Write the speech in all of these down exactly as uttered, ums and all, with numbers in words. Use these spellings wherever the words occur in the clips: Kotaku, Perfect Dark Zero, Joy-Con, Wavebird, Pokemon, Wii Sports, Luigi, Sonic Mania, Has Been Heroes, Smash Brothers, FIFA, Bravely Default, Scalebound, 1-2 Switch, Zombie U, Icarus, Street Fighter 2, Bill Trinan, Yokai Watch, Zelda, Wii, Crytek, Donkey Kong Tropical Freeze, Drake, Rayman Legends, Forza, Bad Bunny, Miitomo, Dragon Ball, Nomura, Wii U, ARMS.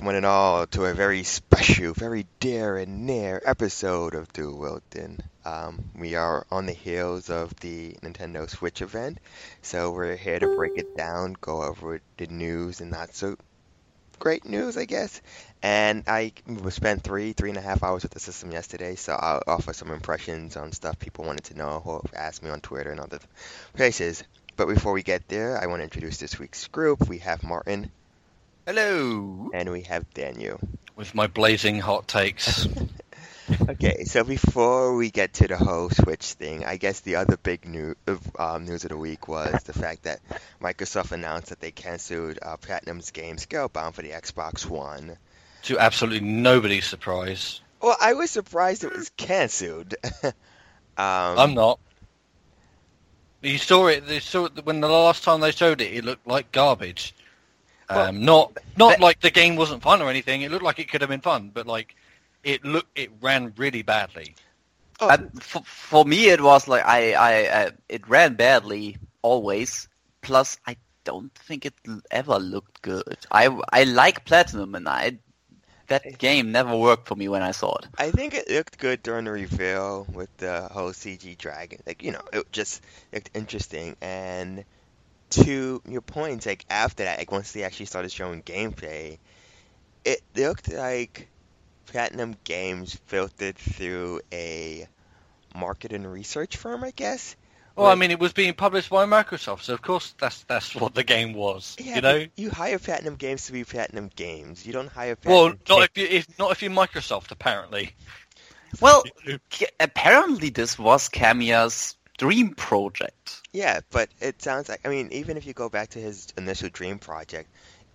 Welcome one and all to a very special, very dear and near episode of Do Wilton. Um, we are on the heels of the Nintendo Switch event, so we're here to break it down, go over the news and not so great news, I guess. And I spent three, three and a half hours with the system yesterday, so I'll offer some impressions on stuff people wanted to know or asked me on Twitter and other places. But before we get there, I want to introduce this week's group. We have Martin. Hello! And we have Daniel. With my blazing hot takes. Okay, so before we get to the whole Switch thing, I guess the other big new, um, news of the week was the fact that Microsoft announced that they cancelled uh, Platinum's game Scalebound for the Xbox One. To absolutely nobody's surprise. Well, I was surprised it was cancelled. um, I'm not. You saw it, they saw it when the last time they showed it, it looked like garbage. Well, um, not not that, like the game wasn't fun or anything. It looked like it could have been fun, but like it looked, it ran really badly. Oh. For, for me, it was like I, I, I it ran badly always. Plus, I don't think it ever looked good. I, I like Platinum, and I that game never worked for me when I saw it. I think it looked good during the reveal with the whole C G dragon. Like you know, it just looked interesting and. To your points, like, after that, like, once they actually started showing gameplay, it looked like Platinum Games filtered through a market and research firm, I guess. Well, like, I mean, it was being published by Microsoft, so of course that's that's what the game was, yeah, you know? You hire Platinum Games to be Platinum Games. You don't hire Platinum Games. Well, not if, you, if, not if you're Microsoft, apparently. Well, ca- apparently this was Camia's dream project. Yeah, but it sounds like, I mean, even if you go back to his initial dream project,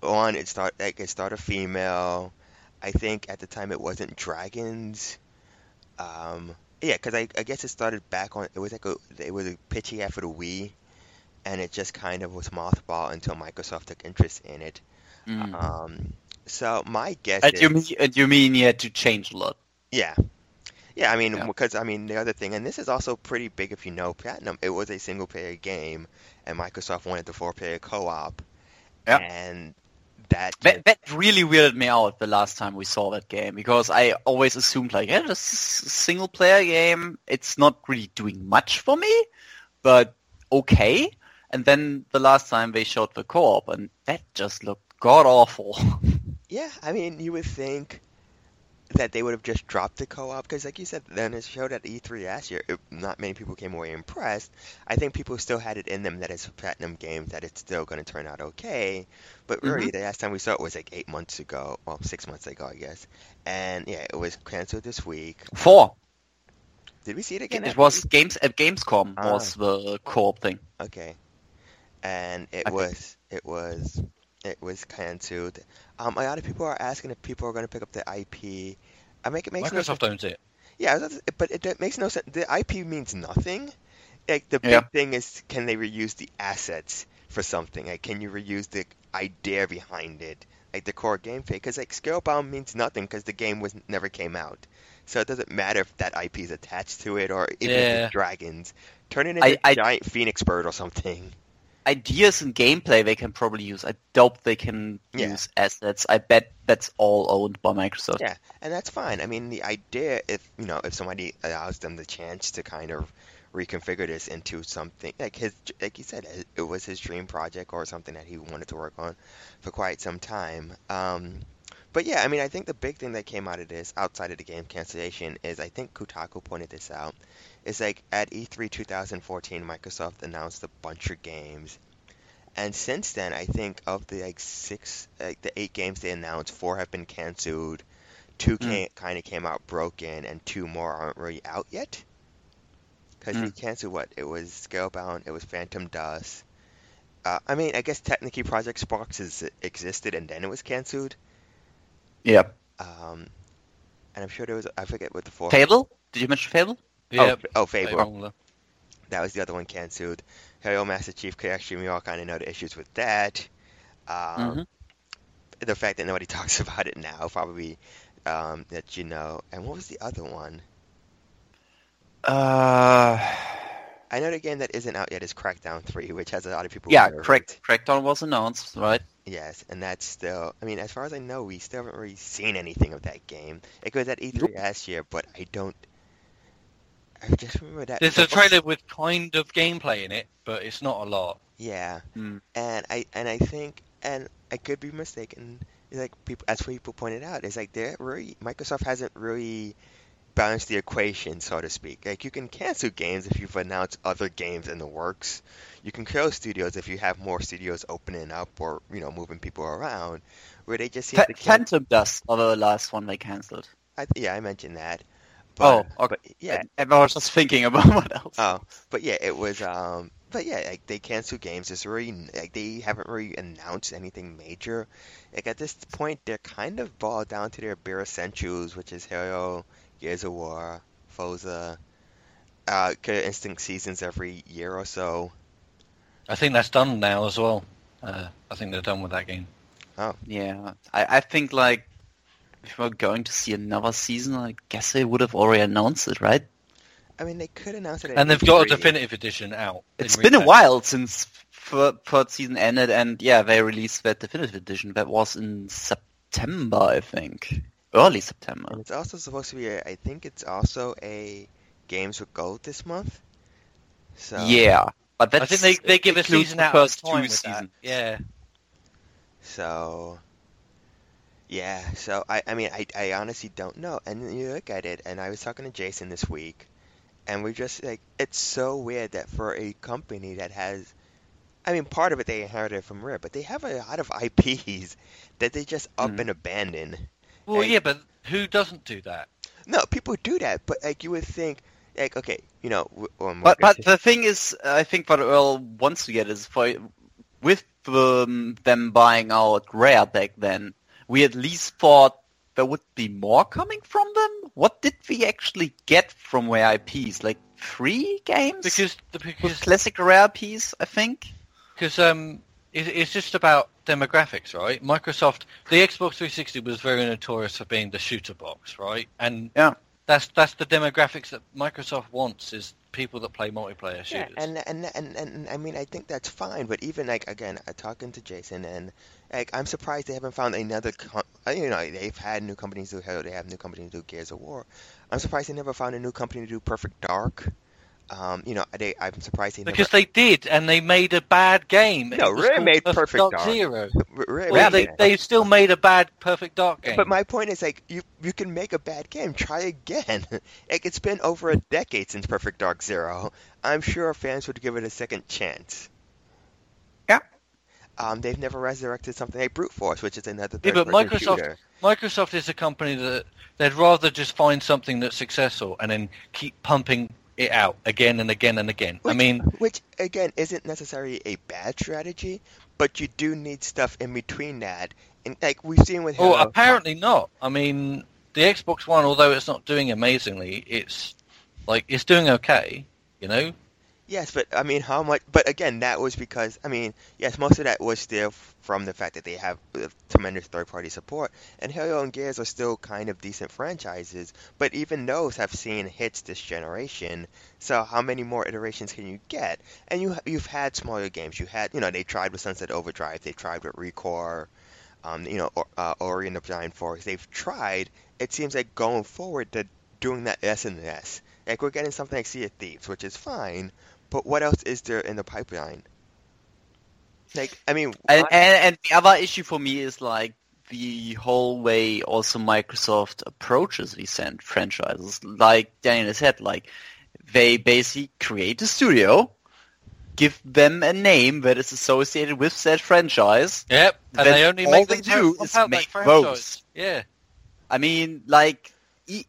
on it start like it started female. I think at the time it wasn't dragons. Um, yeah, because I, I guess it started back on. It was like a it was a pitchy after the Wii, and it just kind of was mothballed until Microsoft took interest in it. Mm. Um, so my guess and is you mean, and you mean you had to change a lot? Yeah. Yeah, I mean, yeah. because, I mean, the other thing, and this is also pretty big if you know Platinum, it was a single-player game, and Microsoft wanted the four-player co-op, yeah. and that... That, that really weirded me out the last time we saw that game, because I always assumed, like, yeah, this is a single-player game, it's not really doing much for me, but okay, and then the last time they showed the co-op, and that just looked god-awful. Yeah, I mean, you would think... that they would have just dropped the co-op, because like you said, then it showed at E three last year, it, not many people came away impressed. I think people still had it in them that it's a Platinum game, that it's still going to turn out okay, but really, mm-hmm. the last time we saw it was like eight months ago, well, six months ago, I guess, and yeah, it was cancelled this week. Four! Did we see it again? It was games at Gamescom ah. was the co-op thing. Okay. And it I was, think. it was... It was cancelled. Um, a lot of people are asking if people are going to pick up the I P. I make it makes Microsoft no owns it. Yeah, but it, it makes no sense. The I P means nothing. Like the yeah. big thing is, can they reuse the assets for something? Like, can you reuse the idea behind it, like the core gameplay? Because like Scalebound means nothing because the game was never came out. So it doesn't matter if that I P is attached to it or even yeah. dragons. Turn it into I, a I... giant phoenix bird or something. Ideas and gameplay they can probably use. I doubt they can yeah. use assets. I bet that's all owned by Microsoft. Yeah, and that's fine. I mean, the idea, if you know, if somebody allows them the chance to kind of reconfigure this into something, like his, like you said, it was his dream project or something that he wanted to work on for quite some time. Um, but yeah, I mean, I think the big thing that came out of this, outside of the game cancellation, is I think Kotaku pointed this out. It's like at E three twenty fourteen, Microsoft announced a bunch of games, and since then, I think of the like six, like the eight games they announced, four have been canceled, two mm. kind of came out broken, and two more aren't really out yet. Because mm. they canceled what? It was Scalebound, it was Phantom Dust. Uh, I mean, I guess technically Project Sparks is, existed, and then it was canceled. Yeah. Um, and I'm sure there was I forget what the four. Fable? Did you mention Fable? Yeah. Oh, oh, Fable. Fable. That was the other one canceled. Halo Master Chief Collection, we all kind of know the issues with that. Um, mm-hmm. The fact that nobody talks about it now, probably, um, that you know. And what was the other one? Uh, I Another game that isn't out yet is Crackdown three, which has a lot of people... Yeah, Crack, Crackdown was announced, right? Yes, and that's still... I mean, as far as I know, we still haven't really seen anything of that game. It was at E three nope. last year, but I don't... I just remember that... There's a trailer with kind of gameplay in it, but it's not a lot. Yeah, mm. and I and I think... And I could be mistaken, like people, as people pointed out, it's like they're really... Microsoft hasn't really... balance the equation, so to speak. Like, you can cancel games if you've announced other games in the works. You can close studios if you have more studios opening up or, you know, moving people around. Where they just seem F- to can- Phantom Dust, although the last one they cancelled. I th- yeah, I mentioned that. But, oh, okay. But, yeah, I, I was just thinking about what else. Oh, but yeah, it was. Um, but yeah, like they cancel games. It's really like they haven't really announced anything major. Like at this point, they're kind of boiled down to their bare essentials, which is Halo, Gears of War, Forza, uh, Instinct seasons every year or so. I think that's done now as well. Uh, I think they're done with that game. Oh. Yeah. I, I think, like, if we're going to see another season, I guess they would have already announced it, right? I mean, they could announce it. And they've got a definitive edition out. It's been a while since third, third season ended, and yeah, they released that definitive edition. That was in September, I think. Early September. And it's also supposed to be, a, I think it's also a Games with Gold this month. So yeah, but that's, I think they they give a season out first time with season. That. Yeah. So yeah, so I, I mean I I honestly don't know. And you look at it, and I was talking to Jason this week, and we just like it's so weird that for a company that has, I mean, part of it they inherited from Rare, but they have a lot of I Ps that they just up mm. and abandon. Well, like, yeah, but who doesn't do that? No, people do that, but like you would think, like, okay, you know. But gonna... but the thing is, I think what Earl wants to get is for with um, them buying out Rare back then, we at least thought there would be more coming from them. What did we actually get from Rare I Ps? Like three games? Because the because... classic Rare I Ps, I think. Because um, it, it's just about demographics, right? Microsoft, the Xbox three sixty was very notorious for being the shooter box, right? And yeah, that's that's the demographics that Microsoft wants, is people that play multiplayer shooters. Yeah, and, and and and I mean, I think that's fine, but even like again, talking to Jason, and like I'm surprised they haven't found another. Com- you know, they've had new companies do Halo, they have new companies do Gears of War. I'm surprised they never found a new company to do Perfect Dark. Um, you know, they, I'm surprised they because never... they did, and they made a bad game. No, Rare made Perfect Dark, Dark Zero. Rare, well, Rare they they it. still made a bad Perfect Dark game. But my point is, like, you you can make a bad game. Try again. Like, it's been over a decade since Perfect Dark Zero. I'm sure fans would give it a second chance. Yeah. Um, they've never resurrected something like Brute Force, which is another thing. Yeah, but Microsoft, shooter. Microsoft is a company that they'd rather just find something that's successful and then keep pumping it out again and again and again. Which, I mean, which again isn't necessarily a bad strategy, but you do need stuff in between that, and like we've seen with Halo. Well, apparently not. I mean, the Xbox One, although it's not doing amazingly, it's like it's doing okay, you know. Yes, but I mean, how much? But again, that was because I mean, yes, most of that was still from the fact that they have tremendous third-party support, and Halo and Gears are still kind of decent franchises. But even those have seen hits this generation. So how many more iterations can you get? And you you've had smaller games. You had, you know, they tried with Sunset Overdrive. They tried with Recore. Um, you know, or, uh, Ori and the Blind Forest. They've tried. It seems like going forward, they're doing that less and less. Like we're getting something like Sea of Thieves, which is fine. But what else is there in the pipeline? Like, I mean... And, and, and the other issue for me is, like, the whole way also Microsoft approaches these franchises. Like Daniel said, like, they basically create a studio, give them a name that is associated with said franchise. Yep, and they only make them do is make votes. Yeah. I mean, like...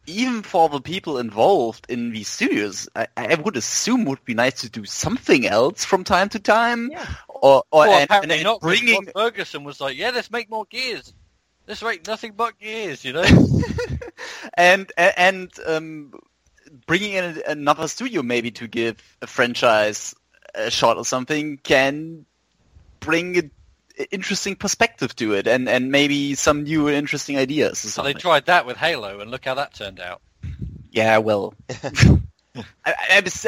Even for the people involved in these studios, I, I would assume would be nice to do something else from time to time. Yeah. Or, or well, and, and, and not bringing. Ron Ferguson was like, "Yeah, let's make more Gears. Let's make nothing but Gears," you know. and and um, bringing in another studio maybe to give a franchise a shot or something can bring a interesting perspective to it, and, and maybe some new interesting ideas or something. Well, they tried that with Halo, and look how that turned out. Yeah, well. I,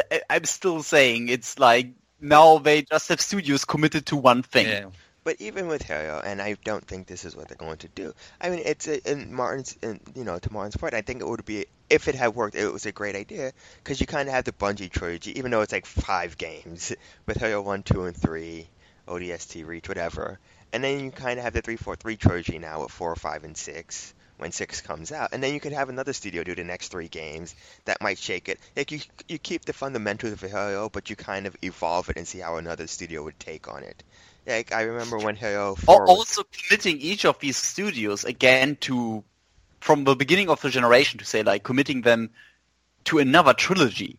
I'm, I'm still saying it's like now they just have studios committed to one thing. Yeah. But even with Halo, and I don't think this is what they're going to do. I mean, it's a, in Martin's, in, you know, to Martin's point, I think it would be, if it had worked, it was a great idea because you kind of have the Bungie trilogy, even though it's like five games with Halo one, two, and three, O D S T, Reach, whatever. And then you kind of have the three forty-three trilogy now with four, five, and six when six comes out. And then you could have another studio do the next three games. That might shake it. Like you, you keep the fundamentals of Halo, but you kind of evolve it and see how another studio would take on it. Like I remember when Halo four was... Also committing each of these studios again to... From the beginning of the generation to say, like, committing them to another trilogy.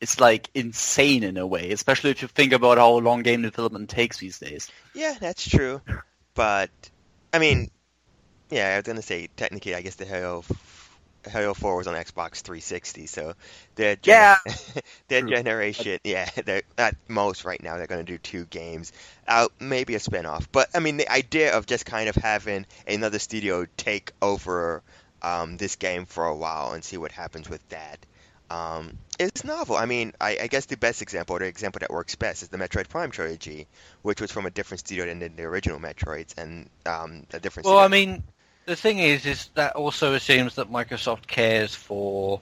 It's like insane in a way, especially if you think about how long game development takes these days. Yeah, that's true. But I mean, yeah, I was gonna say technically, I guess the Halo, Halo four was on Xbox three sixty, so their gen- yeah, their generation, yeah, at most right now they're gonna do two games, uh, maybe a spinoff. But I mean, the idea of just kind of having another studio take over um, this game for a while and see what happens with that. Um, it's novel. I mean, I, I guess the best example, or the example that works best, is the Metroid Prime trilogy, which was from a different studio than the, the original Metroids, and um, a different. Well, studio. I mean, the thing is, is that also assumes that Microsoft cares for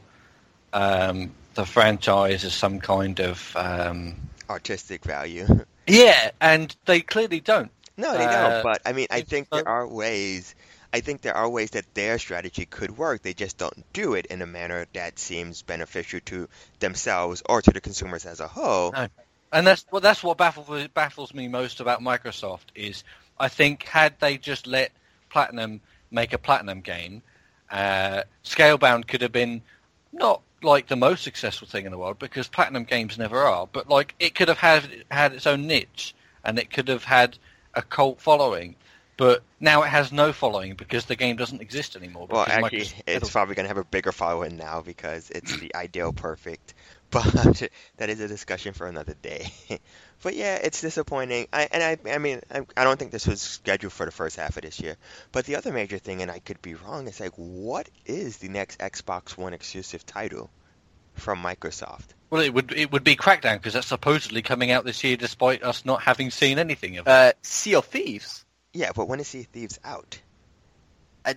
um, the franchise as some kind of um... artistic value. Yeah, and they clearly don't. No, they uh, don't. But I mean, I think there are ways. I think there are ways that their strategy could work. They just don't do it in a manner that seems beneficial to themselves or to the consumers as a whole. No. And that's well, that's what baffles, baffles me most about Microsoft is I think had they just let Platinum make a Platinum game, uh, Scalebound could have been not like the most successful thing in the world because Platinum games never are, but like it could have had, had its own niche and it could have had a cult following. But now it has no following because the game doesn't exist anymore. Well, actually, Microsoft... it's probably going to have a bigger following now because it's the ideal perfect. But that is a discussion for another day. But yeah, it's disappointing. I, and I, I mean, I, I don't think this was scheduled for the first half of this year. But the other major thing, and I could be wrong, is like, what is the next Xbox One exclusive title from Microsoft? Well, it would it would be Crackdown because that's supposedly coming out this year, despite us not having seen anything of it. Uh, Sea of Thieves. Yeah, but when is Sea of Thieves out? I,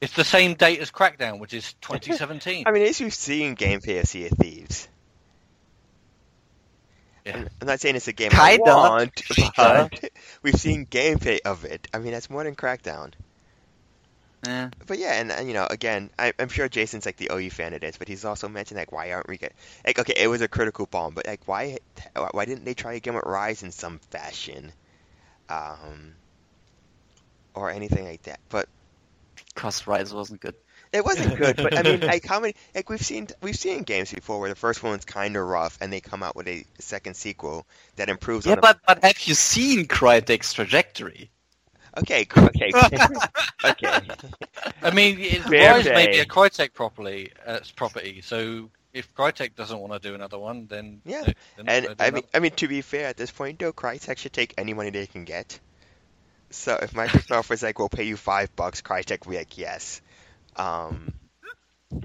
it's the same date as Crackdown, which is twenty seventeen. I mean, at least we've seen gameplay of Sea of Thieves. Yeah. I'm, I'm not saying it's a game I want, but we've seen gameplay of it. I mean, that's more than Crackdown. Yeah. But yeah, and, and you know, again, I, I'm sure Jason's like the O U fan of this, but he's also mentioned like, why aren't we get like, okay, it was a critical bomb, but like, why why didn't they try again with Rise in some fashion? Um, or anything like that, but because Rise wasn't good. It wasn't good, but I mean, like how many? Like we've seen, we've seen games before where the first one's kind of rough, and they come out with a second sequel that improves. Yeah, on but a... but have you seen Crytek's trajectory? Okay, okay, okay. I mean, it, Rise day. May be a Crytek properly, uh, property, so. If Crytek doesn't want to do another one, then... Yeah, no, and I mean, I mean, to be fair, at this point, though, Crytek should take any money they can get. So if Microsoft was like, we'll pay you five bucks, Crytek would be like, yes. Um,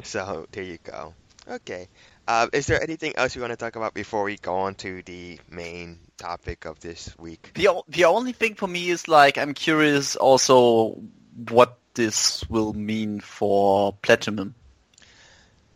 so, there you go. Okay. Uh, is there anything else you want to talk about before we go on to the main topic of this week? The o- the only thing for me is, like, I'm curious also what this will mean for Platinum.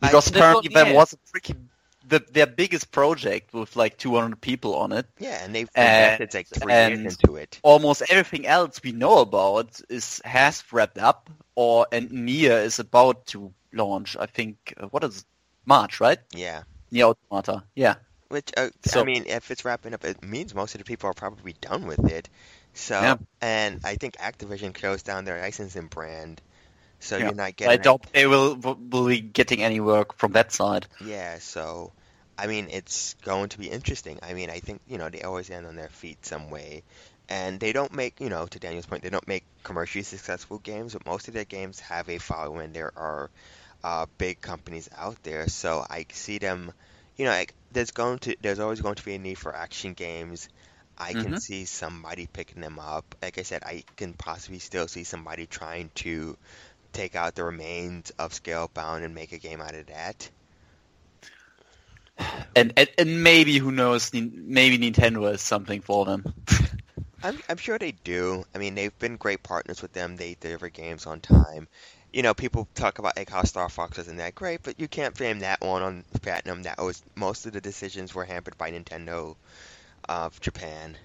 Because apparently there yeah. was a freaking the, their biggest project with like two hundred people on it. Yeah, and they've invested like three years into it. Almost everything else we know about is has wrapped up, or and Nier is about to launch. I think uh, what is it? March, right? Yeah, Nier Automata. Yeah. Which uh, so, I mean, if it's wrapping up, it means most of the people are probably done with it. So, yeah. And I think Activision closed down their licensing brand. So yeah. You're not getting... I doubt they will, will be getting any work from that side. Yeah, so, I mean, it's going to be interesting. I mean, I think, you know, they always end on their feet some way. And they don't make, you know, to Daniel's point, they don't make commercially successful games, but most of their games have a following. There are uh, big companies out there, so I see them, you know, like, there's going to, there's always going to be a need for action games. I mm-hmm. can see somebody picking them up. Like I said, I can possibly still see somebody trying to... take out the remains of Scalebound and make a game out of that. And, and and maybe, who knows, maybe Nintendo has something for them. I'm I'm sure they do. I mean, they've been great partners with them. They deliver games on time. You know, people talk about like, how Star Fox isn't that great, but you can't blame that one on Platinum. That was, most of the decisions were hampered by Nintendo of uh, Japan.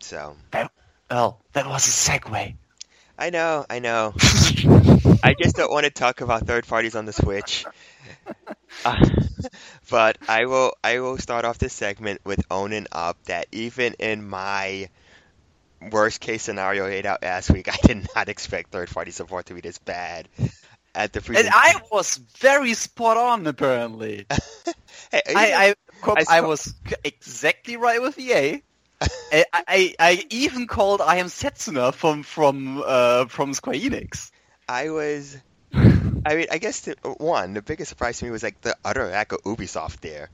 So. That, oh, that was a segue. I know, I know. I just don't want to talk about third parties on the Switch. Uh, but I will I will start off this segment with owning up that even in my worst case scenario laid out last week, I did not expect third party support to be this bad at the free. And I was very spot on, apparently. Hey, I, I, I, I was exactly right with E A. I, I I even called I Am Setsuna from from uh, from Square Enix. I was, I mean, I guess the, one the biggest surprise to me was like the utter lack of Ubisoft there.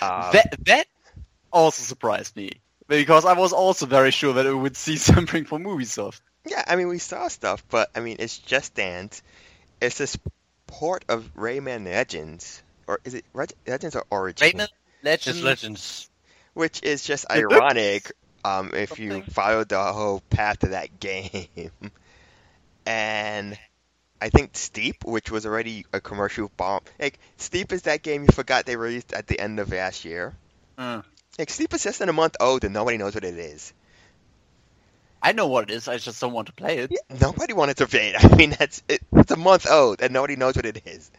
Um, that that also surprised me because I was also very sure that we would see something from Ubisoft. Yeah, I mean we saw stuff, but I mean it's Just Dance, it's this port of Rayman Legends, or is it Legends or Origins? Rayman Legends. It's Legends. Which is just ironic um, if Something. you followed the whole path of that game. And I think Steep, which was already a commercial bomb. Like, Steep is that game you forgot they released at the end of last year. Mm. Like, Steep is just in a month old and nobody knows what it is. I know what it is, I just don't want to play it. Yeah, nobody wanted to play it. I mean, that's it, it's a month old and nobody knows what it is.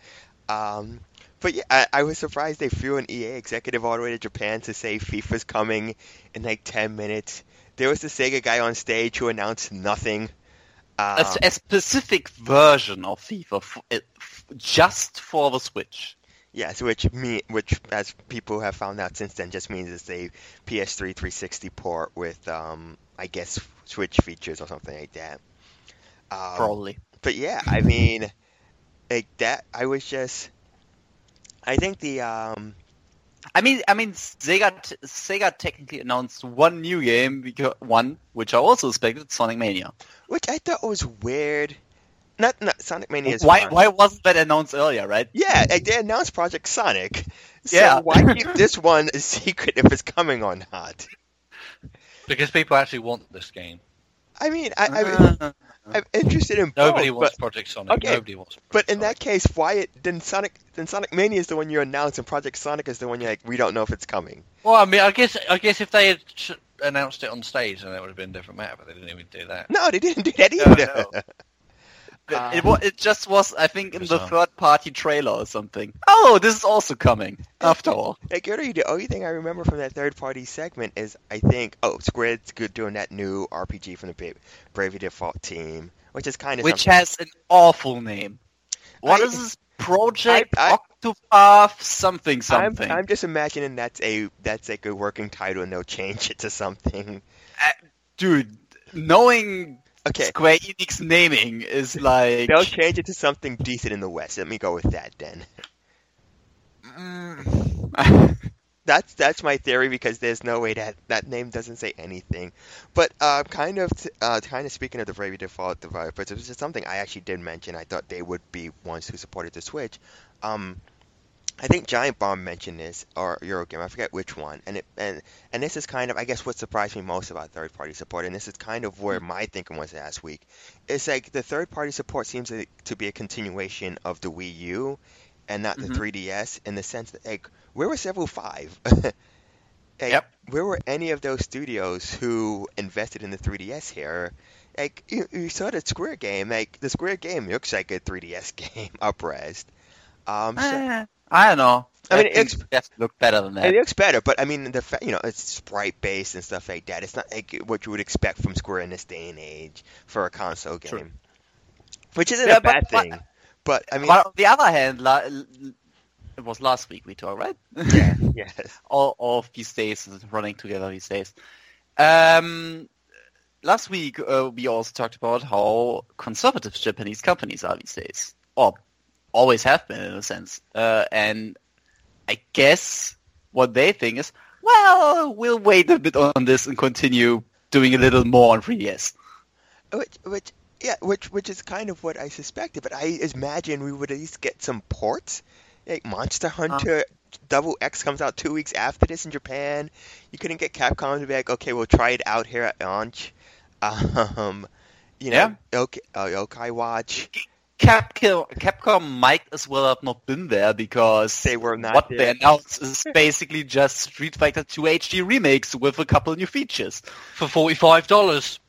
Um... But yeah, I, I was surprised they flew an E A executive all the way to Japan to say FIFA's coming in like ten minutes. There was the Sega guy on stage who announced nothing. Um, a, a specific version of FIFA, f- f- just for the Switch. Yes, which, mean, which as people have found out since then, just means it's a P S three three sixty port with, um, I guess, Switch features or something like that. Um, Probably. But yeah, I mean, like that, I was just... I think the, um... I mean, I mean, Sega t- Sega technically announced one new game, because, one, which I also expected, Sonic Mania. Which I thought was weird. Not, not Sonic Mania is Why fun. Why wasn't that announced earlier, right? Yeah, like they announced Project Sonic. So yeah. Why keep this one a secret if it's coming or not? Because people actually want this game. I mean, I, I'm, uh, I'm interested in nobody both. Wants but, Project Sonic. Okay, nobody wants Project But in Sonic. That case, why it, then Sonic then Sonic Mania is the one you announce, and Project Sonic is the one you're like, we don't know if it's coming. Well, I mean, I guess I guess if they had announced it on stage, then it would have been a different matter. But they didn't even do that. No, they didn't do that either. No, no. um, it, was, it just was, I think, in the third-party trailer or something. Oh, this is also coming after all. Like, the only thing I remember from that third-party segment is, I think, oh, Square's doing that new R P G from the Bravely Default team, which is kind of which something. Has an awful name. What I, is this project? I, I, Octopath something something. I'm, I'm just imagining that's a that's like a working title, and they'll change it to something. Uh, dude, knowing. Okay. Square Enix naming is like... They'll change it to something decent in the West. Let me go with that, then. Mm. that's that's my theory, because there's no way that that name doesn't say anything. But uh, kind of uh, kind of speaking of the Bravely Default developers, it was just something I actually did mention. I thought they would be ones who supported the Switch. Um, I think Giant Bomb mentioned this, or Eurogame, I forget which one. And it and and this is kind of, I guess, what surprised me most about third-party support, and this is kind of where my thinking was last week. It's like the third-party support seems to, to be a continuation of the Wii U and not the mm-hmm. three D S, in the sense that, like, where were Several Five? Like, yep. Where were any of those studios who invested in the three D S here? Like, you, you saw the Square game. Like, the Square game looks like a three D S game, uprest. Um, so, I don't know. I, I mean, it looks look better than that. It looks better, but I mean, the fa- you know, it's sprite based and stuff like that. It's not like what you would expect from Square in this day and age for a console game, True. Which isn't yeah, a bad but, thing. But, but I mean, but on the other hand, la- it was last week we talked, right? Yeah, yes. All, all of these days running together these days. Um, last week uh, we also talked about how conservative Japanese companies are these days. Or always have been, in a sense. Uh, and I guess what they think is, well, we'll wait a bit on this and continue doing a little more on three D S. Which, which, yeah, which, which is kind of what I suspected, but I imagine we would at least get some ports. Like Monster Hunter uh, Double X comes out two weeks after this in Japan. You couldn't get Capcom to be like, okay, we'll try it out here at launch. Um, you know, yeah. okay, uh, Yokai Watch. Capcom, Capcom might as well have not been there, because they were not what there. They announced is basically just Street Fighter two H D remakes with a couple of new features for forty-five dollars.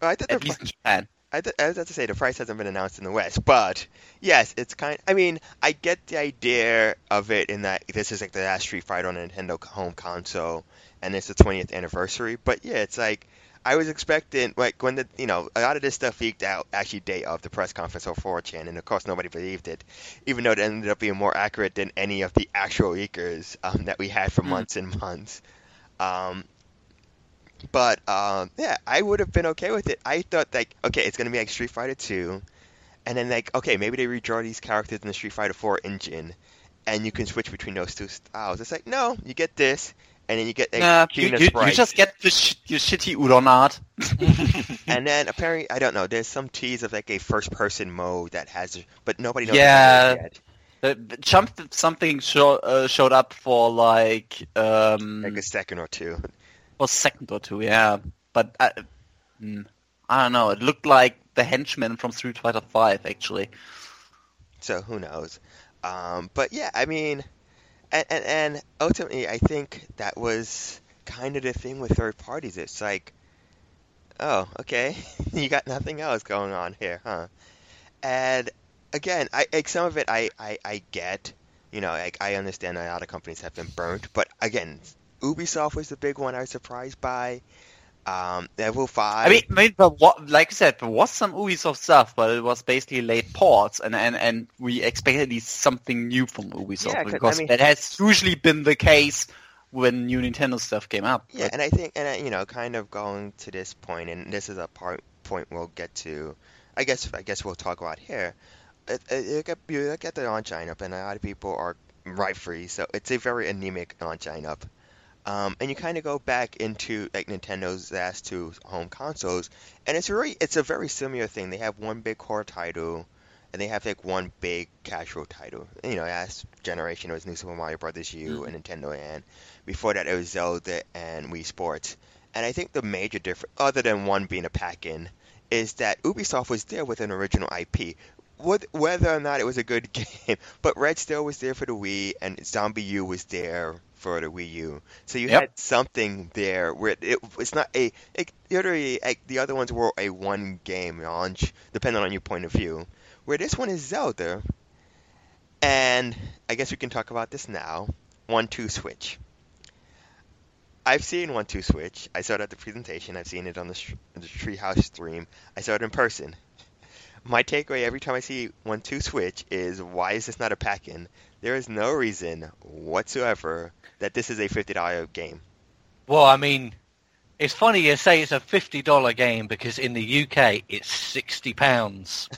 Well, I thought at least pri- in Japan. I, th- I was about to say the price hasn't been announced in the West, but yes, it's kind. I mean, I get the idea of it in that this is like the last Street Fighter on a Nintendo home console, and it's the twentieth anniversary. But yeah, it's like. I was expecting, like, when the, you know, a lot of this stuff leaked out actually day of the press conference on four chan, and of course nobody believed it, even though it ended up being more accurate than any of the actual leakers um, that we had for months and months. Um, but, uh, yeah, I would have been okay with it. I thought, like, okay, it's going to be like Street Fighter two, and then, like, okay, maybe they redraw these characters in the Street Fighter four engine, and you can switch between those two styles. It's like, no, you get this. And then you get like, nah, you, you, you just get the sh- your shitty udon art. And then apparently, I don't know, there's some tease of like a first-person mode that has, but nobody knows yeah. yet. Uh, something show, uh, showed up for like... Um, like a second or two. Or second or two, yeah. But I, I don't know, it looked like the henchman from Street Fighter five, actually. So who knows. Um, but yeah, I mean... And, and and ultimately, I think that was kind of the thing with third parties. It's like, oh, okay, you got nothing else going on here, huh? And again, I like some of it I, I, I get, you know, like I understand that a lot of companies have been burnt. But again, Ubisoft was the big one I was surprised by. Um, Level five. I mean, I mean but what, like I said, there was some Ubisoft stuff, but it was basically late ports, and, and, and we expected at least something new from Ubisoft, yeah, because I mean, that has usually been the case when new Nintendo stuff came up. Yeah, but... and I think, and you know, kind of going to this point, and this is a part, point we'll get to, I guess I guess we'll talk about here. It, it, it, you look at the launch lineup, and a lot of people are rightfully, so it's a very anemic launch lineup. Um, and you kind of go back into like Nintendo's last two home consoles, and it's really it's a very similar thing. They have one big core title, and they have like one big casual title. You know, last generation it was New Super Mario Brothers U mm-hmm. and Nintendo N. Before that, it was Zelda and Wii Sports. And I think the major difference, other than one being a pack-in, is that Ubisoft was there with an original I P. Whether or not it was a good game, but Red Steel was there for the Wii, and Zombie U was there for the Wii U. So you yep. had something there where it, it's not a it, literally like the other ones were a one game launch, depending on your point of view. Where this one is Zelda, and I guess we can talk about this now. one two Switch. I've seen one two Switch. I saw it at the presentation. I've seen it on the, the Treehouse stream. I saw it in person. My takeaway every time I see one two Switch is, why is this not a pack-in? There is no reason whatsoever that this is a fifty dollars game. Well, I mean, it's funny you say it's a fifty dollars game, because in the U K, it's sixty pounds.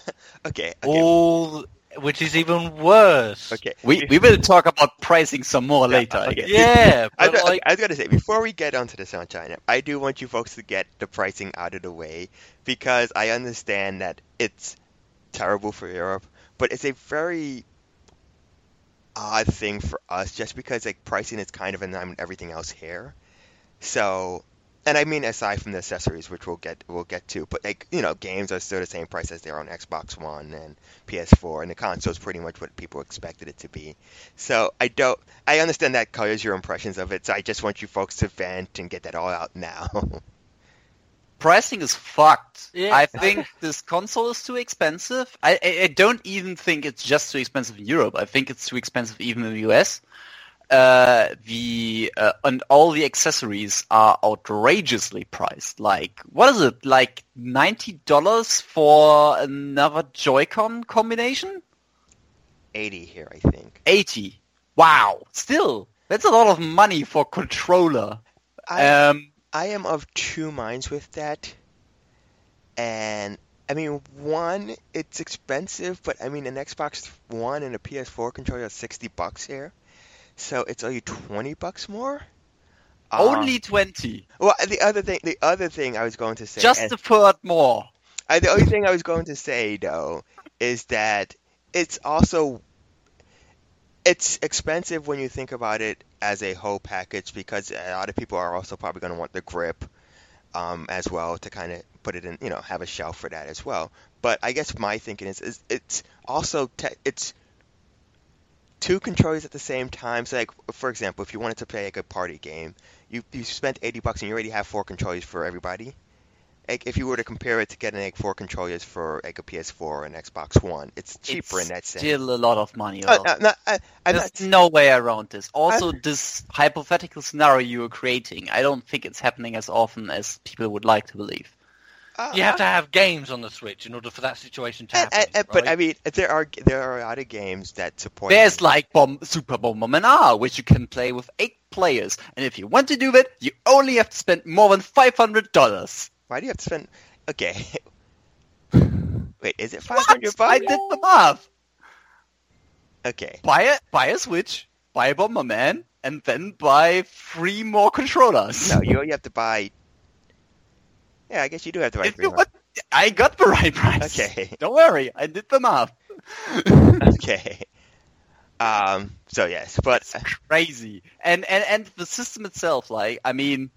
okay, okay. All... Which is even worse. Okay, we we will talk about pricing some more yeah, later. Okay. Yeah, I, was, like... okay, I was gonna say before we get onto the sunshine, I do want you folks to get the pricing out of the way, because I understand that it's terrible for Europe, but it's a very odd thing for us, just because like pricing is kind of in line with everything else here. So, and I mean aside from the accessories, which we'll get we'll get to, but like you know, games are still the same price as they are on Xbox One and P S four, and the console is pretty much what people expected it to be. So I don't, I understand that colors your impressions of it. So I just want you folks to vent and get that all out now. Pricing is fucked. Yeah. I think this console is too expensive. I, I I don't even think it's just too expensive in Europe. I think it's too expensive even in the U S. Uh, the uh, and all the accessories are outrageously priced. Like, what is it? Like ninety dollars for another Joy-Con combination? eighty here, I think. eighty. Wow. Still, that's a lot of money for controller. I, um, I am of two minds with that. And I mean, one, it's expensive, but I mean, an Xbox One and a P S four controller are sixty bucks here. So it's only twenty bucks more. Only um, twenty. Well, the other thing, the other thing I was going to say, just a third more. I, the only thing I was going to say though is that it's also It's expensive when you think about it as a whole package, because a lot of people are also probably going to want the grip um, as well to kind of put it in, you know, have a shelf for that as well. But I guess my thinking is, is it's also te- it's two controllers at the same time. So, like, for example, if you wanted to play like a party game, you you spent eighty bucks and you already have four controllers for everybody. Like, if you were to compare it to getting like four controllers for like a P S four or an Xbox One, it's cheaper it's in that sense. Still a lot of money. Uh, no, no, I, I'm There's not... no way around this. Also, I'm... this hypothetical scenario you're creating, I don't think it's happening as often as people would like to believe. Uh, you have to have games on the Switch in order for that situation to happen. Uh, uh, uh, right? But I mean, there are there are a lot of games that support. There's them. like Bom- Super Bomberman R, which you can play with eight players, and if you want to do that, you only have to spend more than five hundred dollars. Why do you have to spend... Okay. Wait, is it five hundred bucks? I did the math! Okay. Buy a, buy a Switch, buy a Bomberman, and then buy three more controllers. No, you only have to buy... Yeah, I guess you do have to buy if three more. Want... I got the right price. Okay. Don't worry, I did the math. Okay. Um. So, yes, but... It's crazy. And, and, and the system itself, like, I mean...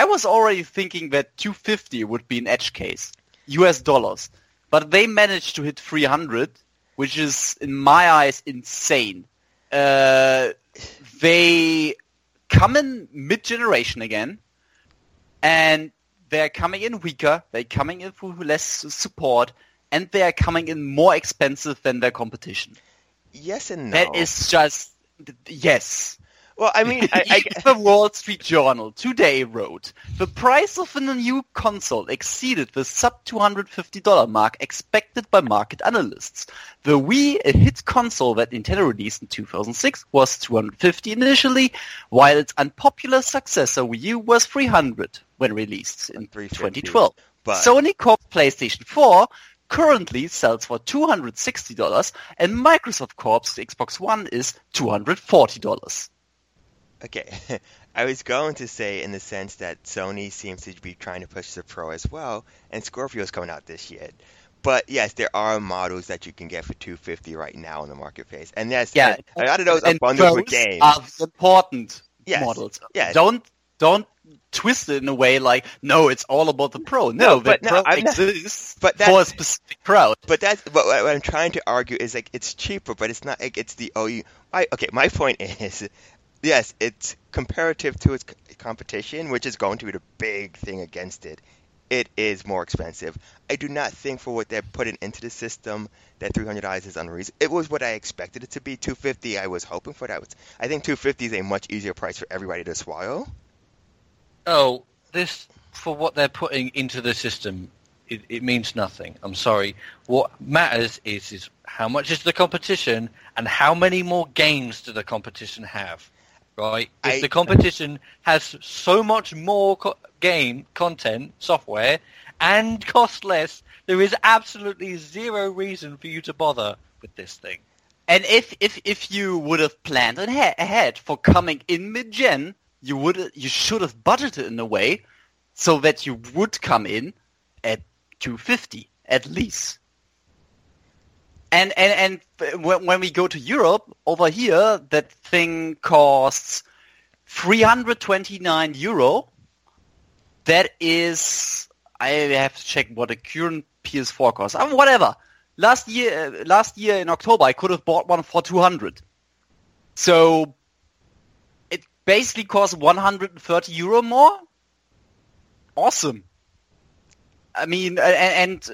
I was already thinking that two hundred fifty would be an edge case, U S dollars, but they managed to hit three hundred, which is, in my eyes, insane. Uh, they come in mid-generation again, and they're coming in weaker, they're coming in with less support, and they're coming in more expensive than their competition. Yes and no. That is just... Yes. Well, I mean, I, I... the Wall Street Journal today wrote, the price of a new console exceeded the sub two hundred fifty dollars mark expected by market analysts. The Wii, a hit console that Nintendo released in two thousand six, was two hundred fifty dollars initially, while its unpopular successor Wii U was three hundred dollars when released in twenty twelve. But... Sony Corp's PlayStation four currently sells for two hundred sixty dollars, and Microsoft Corp's Xbox One is two hundred forty dollars. Okay, I was going to say in the sense that Sony seems to be trying to push the Pro as well, and Scorpio's coming out this year. But yes, there are models that you can get for two hundred fifty dollars right now in the marketplace. And yes, yeah, and, and, a lot of those are bundled with games. Are important yes, models. Yes. Don't don't twist it in a way like, no, it's all about the Pro. No, no but the no, Pro I'm exists not, but that, for a specific crowd. But that's but what I'm trying to argue is like it's cheaper, but it's not like it's the O U. I, okay, my point is... Yes, it's comparative to its competition, which is going to be the big thing against it. It is more expensive. I do not think for what they're putting into the system that three hundred dollars is unreasonable. It was what I expected it to be. two hundred fifty dollars, I was hoping for that. I think two hundred fifty dollars is a much easier price for everybody to swallow. Oh, this for what they're putting into the system, it, it means nothing. I'm sorry. What matters is is how much is the competition and how many more games do the competition have. Right, if I, the competition has so much more co- game content, software, and costs less, there is absolutely zero reason for you to bother with this thing. And if if, if you would have planned ahead for coming in mid-gen, you would you should have budgeted in a way so that you would come in at two hundred fifty at least. And and and when we go to Europe, over here, that thing costs three hundred twenty-nine euro. That is, I have to check what the current P S four costs. I mean, whatever. Last year, last year in October, I could have bought one for two hundred. So it basically costs one hundred thirty euro more. Awesome. I mean, and,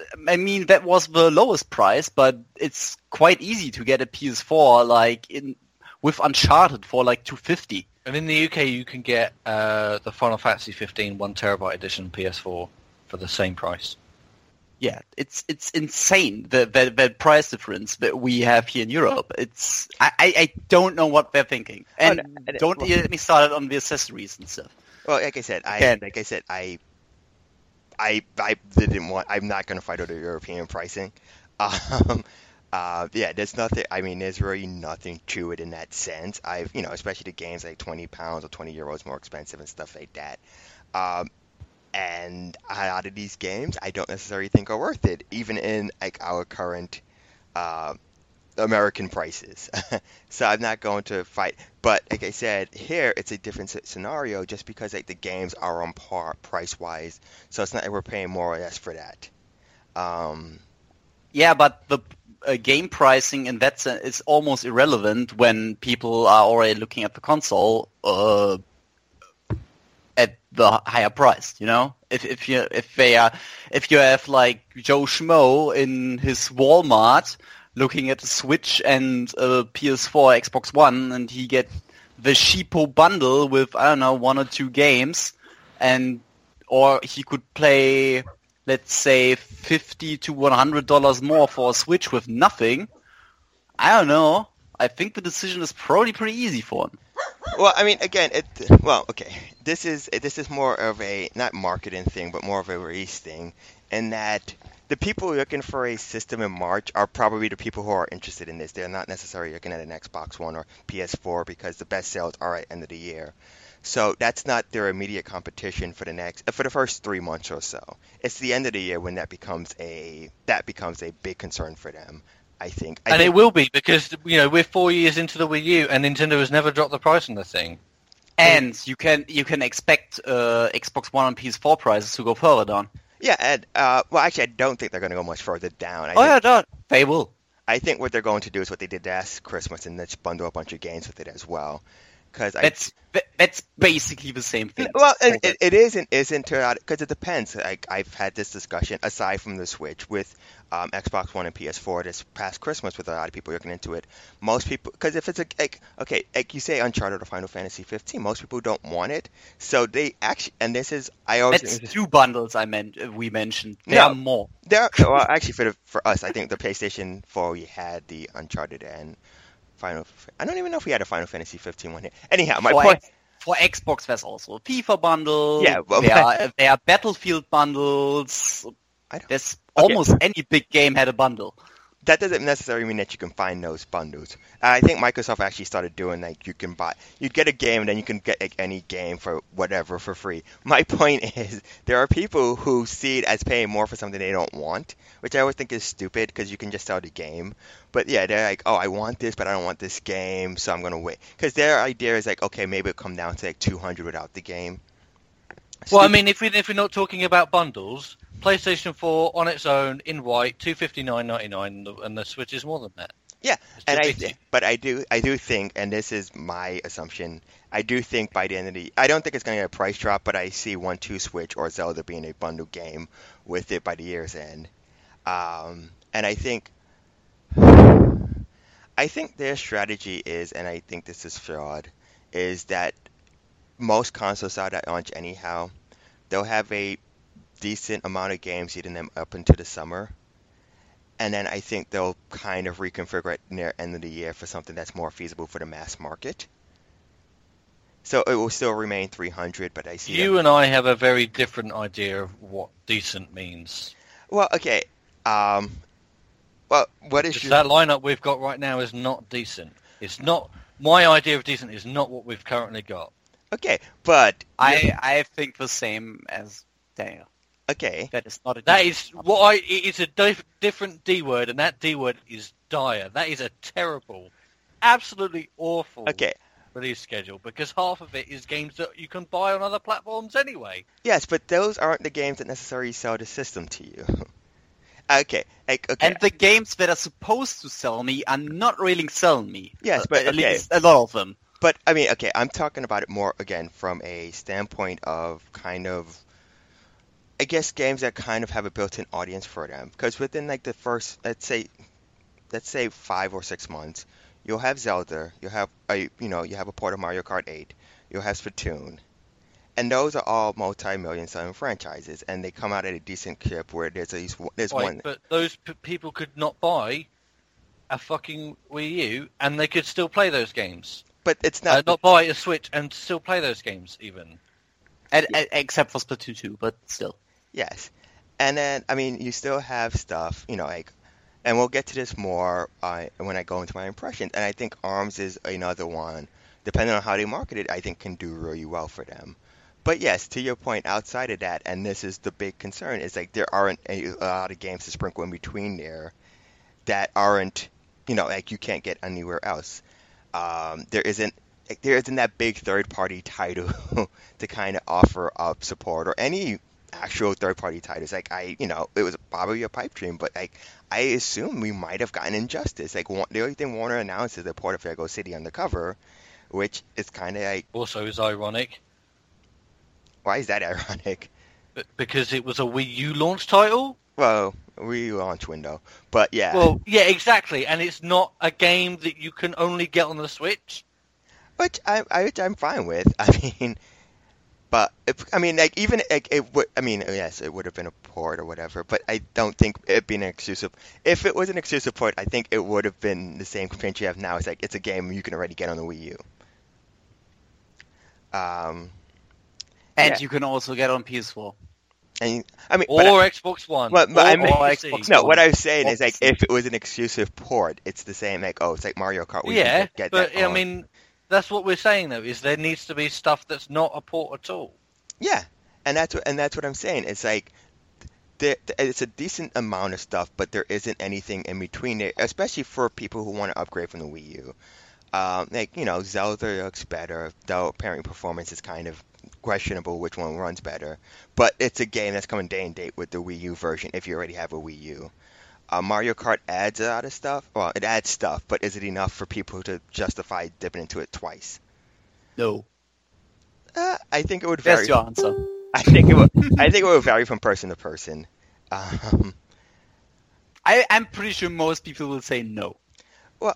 and I mean that was the lowest price, but it's quite easy to get a P S four like in with Uncharted for like two hundred fifty. And in the U K, you can get uh, the Final Fantasy fifteen one terabyte edition P S four for the same price. Yeah, it's it's insane the the, the price difference that we have here in Europe. It's I, I don't know what they're thinking, and oh, no, don't well, get me started on the accessories and stuff. Well, like I said, I and, like I said, I. I I didn't want. I'm not going to fight over European pricing. Um, uh, yeah, there's nothing. I mean, there's really nothing to it in that sense. I've you know, especially the games like twenty pounds or twenty euros more expensive and stuff like that. Um, and a lot of these games, I don't necessarily think are worth it, even in like our current uh, American prices. So I'm not going to fight. But like I said, here it's a different scenario just because like the games are on par price-wise. So it's not like we're paying more or less for that. Um, yeah, but the uh, game pricing in that sense is almost irrelevant when people are already looking at the console uh, at the higher price. You know, if if you if they are if you have like Joe Schmo in his Walmart looking at a Switch and a P S four, Xbox One, and he get the cheapo bundle with, I don't know, one or two games, and or he could play, let's say, fifty to one hundred dollars more for a Switch with nothing. I don't know. I think the decision is probably pretty easy for him. Well, I mean, again, it well, okay. This is this is more of a, not marketing thing, but more of a release thing, in that the people looking for a system in March are probably the people who are interested in this. They're not necessarily looking at an Xbox One or P S four because the best sales are at the end of the year. So that's not their immediate competition for the next, for the first three months or so. It's the end of the year when that becomes a that becomes a big concern for them, I think. I and think... it will be, because you know we're four years into the Wii U and Nintendo has never dropped the price on the thing. And you can you can expect uh, Xbox One and P S four prices to go further down. Yeah, and, uh, well, actually, I don't think they're going to go much further down. I oh, think, yeah, don't. They will. I think what they're going to do is what they did last Christmas, and let's bundle a bunch of games with it as well. Cause that's, I, that's basically the same thing. Well, it, it, it is and isn't, because it depends. I, I've had this discussion, aside from the Switch, with um, Xbox One and P S four this past Christmas with a lot of people looking into it. Most people, because if it's a, like, okay, like you say Uncharted or Final Fantasy fifteen, most people don't want it. So they actually, and this is, I always. That's two bundles I meant, we mentioned. There no, are more. There are, well, actually, for, the, for us, I think the PlayStation four, we had the Uncharted and Final, I don't even know if we had a Final Fantasy fifteen one here. Anyhow, my for point... Ex, for Xbox, there's also a FIFA bundle. Yeah, well, there, are, there are Battlefield bundles. I don't, there's okay. Almost any big game had a bundle. That doesn't necessarily mean that you can find those bundles. I think Microsoft actually started doing, like, you can buy... You'd get a game, and then you can get like, any game for whatever for free. My point is, there are people who see it as paying more for something they don't want, which I always think is stupid, because you can just sell the game. But yeah, they're like, oh, I want this, but I don't want this game, so I'm going to wait. Because their idea is like, okay, maybe it'll come down to like two hundred without the game. Well, stupid. I mean, if, we, if we're not talking about bundles... PlayStation four on its own in white, two fifty nine ninety nine, and the Switch is more than that. Yeah, it's and I, but I do, I do think, and this is my assumption, I do think by the end of the, I don't think it's going to get a price drop, but I see one two Switch or Zelda being a bundle game with it by the year's end, um, and I think, I think their strategy is, and I think this is flawed, is that most consoles out at launch anyhow, they'll have a decent amount of games eating them up into the summer, and then I think they'll kind of reconfigure it near end of the year for something that's more feasible for the mass market. So it will still remain three hundred, but I see you them... and I have a very different idea of what decent means. Well, okay, um, well, what is your... that lineup we've got right now is not decent. It's not my idea of decent. Is not what we've currently got. Okay, but I I think the same as Daniel. Okay. That is not a That is what I. It's a dif- different D word, and that D word is dire. That is a terrible, absolutely awful okay. release schedule, because half of it is games that you can buy on other platforms anyway. Yes, but those aren't the games that necessarily sell the system to you. Okay. Like, okay. And the games that are supposed to sell me are not really selling me. Yes, but uh, at okay. least a lot of them. But I mean, okay, I'm talking about it more again from a standpoint of kind of. I guess games that kind of have a built-in audience for them, because within like the first, let's say, let's say five or six months, you'll have Zelda, you'll have a, you know, you have a port of Mario Kart eight, you'll have Splatoon, and those are all multi-million selling franchises, and they come out at a decent clip where there's at least there's right, one. But those p- people could not buy a fucking Wii U, and they could still play those games. But it's not uh, not buy a Switch and still play those games even, and, yeah. and, except for Splatoon two, but still. Yes. And then, I mean, you still have stuff, you know, like, and we'll get to this more uh, when I go into my impressions. And I think ARMS is another one, depending on how they market it, I think can do really well for them. But yes, to your point, outside of that, and this is the big concern, is like there aren't a lot of games to sprinkle in between there that aren't you know, like you can't get anywhere else. Um, there isn't like, there isn't that big third-party title to kind of offer up support or any actual third-party titles. Like I, you know, it was probably a pipe dream, but like I assume we might have gotten Injustice. Like one, the only thing Warner announced is the Port of Fairgo City Undercover, which is kind of like also is ironic. Why is that ironic? Because it was a Wii U launch title? Well, Wii U launch window, but yeah. Well, yeah, exactly, and it's not a game that you can only get on the Switch. Which, I, I, which I'm fine with, I mean, but, if, I mean, like, even, like, it would, I mean, yes, it would have been a port or whatever, but I don't think it being an exclusive, if it was an exclusive port, I think it would have been the same complaint you have now. It's like, it's a game you can already get on the Wii U. Um... And yeah. You can also get on P S four. And I mean, or I, Xbox One. Well, or, I mean, or Xbox no, One. What I was saying is like if it was an exclusive port, it's the same. Like oh, it's like Mario Kart. We yeah, get but that I on. mean, that's what we're saying though. Is there needs to be stuff that's not a port at all. Yeah, and that's what and that's what I'm saying. It's like there, it's a decent amount of stuff, but there isn't anything in between it, especially for people who want to upgrade from the Wii U. Um, like you know, Zelda looks better, though apparent performance is kind of questionable which one runs better, but it's a game that's coming day and date with the Wii U version if you already have a Wii U. Uh, Mario Kart adds a lot of stuff. Well, it adds stuff, but is it enough for people to justify dipping into it twice? No. Uh, I think it would vary. That's your answer. I think it would. I think it would vary from person to person. Um, I, I'm pretty sure most people will say no. Well.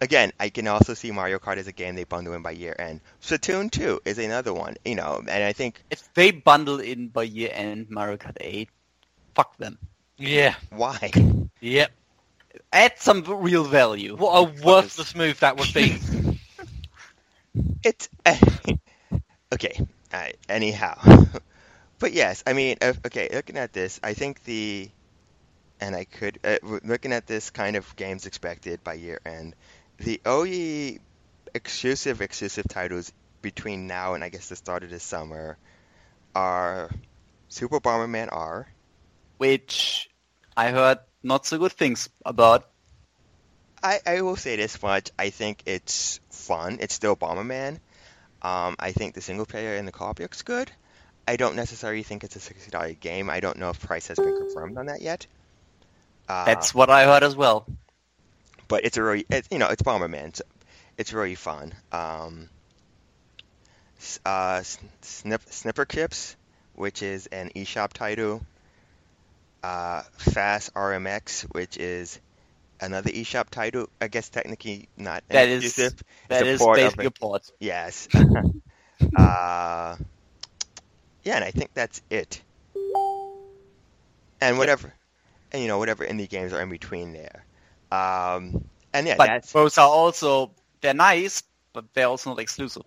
Again, I can also see Mario Kart as a game they bundle in by year end. Splatoon two is another one, you know, and I think... If they bundle in by year end Mario Kart eight, fuck them. Yeah. Why? Yep. Add some real value. What a Fuckers. worthless move that would be. It's... Uh, okay. All right. Anyhow. But yes, I mean, okay, looking at this, I think the... And I could... Uh, looking at this kind of games expected by year end... The O E exclusive exclusive titles between now and I guess the start of this summer are Super Bomberman R, which I heard not so good things about. I, I will say this much: I think it's fun. It's still Bomberman. Um, I think the single player and the co-op looks good. I don't necessarily think it's a sixty dollars game. I don't know if price has been confirmed on that yet. Uh, That's what I heard as well. But it's a really, it's, you know, it's Bomberman. So it's really fun. Um, uh, Snip, Snipperclips, which is an eShop title. Uh, Fast R M X, which is another eShop title. I guess technically not that is exclusive. That is basically a port. Yes. uh, yeah, and I think that's it. And whatever, yep. and you know, whatever indie games are in between there. Um, and yeah, but that's... those are also, they're nice, but they're also not exclusive.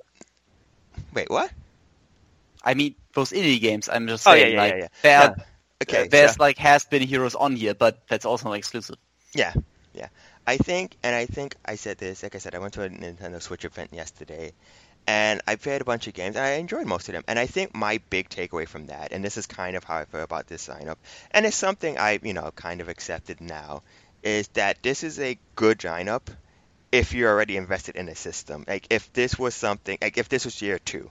Wait, what? I mean, those indie games, I'm just saying, oh, yeah, yeah, like, yeah, yeah. There yeah. Are, okay, uh, there's so... like Has Been Heroes on here, but that's also not exclusive. Yeah, yeah. I think, and I think I said this, like I said, I went to a Nintendo Switch event yesterday, and I played a bunch of games, and I enjoyed most of them. And I think my big takeaway from that, and this is kind of how I feel about this lineup, and it's something I, you know, kind of accepted now, is that this is a good lineup if you're already invested in the system. Like, if this was something... Like, if this was year two.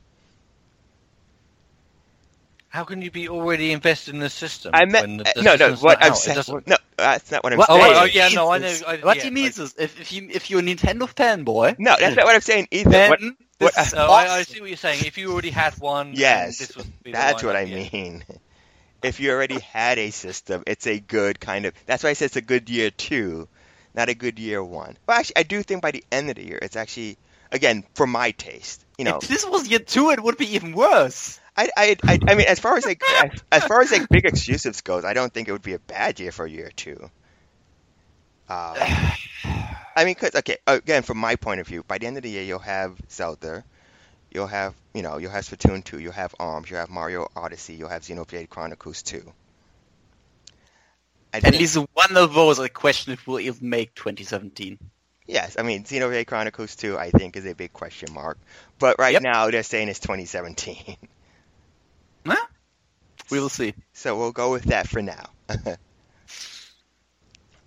How can you be already invested in the system? I meant... The, the no, no, what I'm out? saying... No, that's not what I'm what, saying. Oh, oh, yeah, no, I know... I, what yeah, he means like, is, if, if, you, if you're a Nintendo fanboy... No, that's not what I'm saying either. Then what, what, this, uh, awesome. I, I see what you're saying. If you already had one... Yes, this would be that's what I yeah. mean. If you already had a system, it's a good kind of... That's why I said it's a good year two, not a good year one. Well, actually, I do think by the end of the year, it's actually, again, for my taste, you know... If this was year two, it would be even worse. I I, I, I mean, as far as, like, as far as, like, big exclusives goes, I don't think it would be a bad year for year two. Um, I mean, because, okay, again, from my point of view, by the end of the year, you'll have Zelda... You'll have, you know, you'll have Splatoon two, you'll have ARMS, you'll have Mario Odyssey, you'll have Xenoblade Chronicles two. At least one of those I question if we'll even make twenty seventeen. Yes, I mean, Xenoblade Chronicles two, I think, is a big question mark. But right yep. now, they're saying it's twenty seventeen. Huh? We will see. So we'll go with that for now.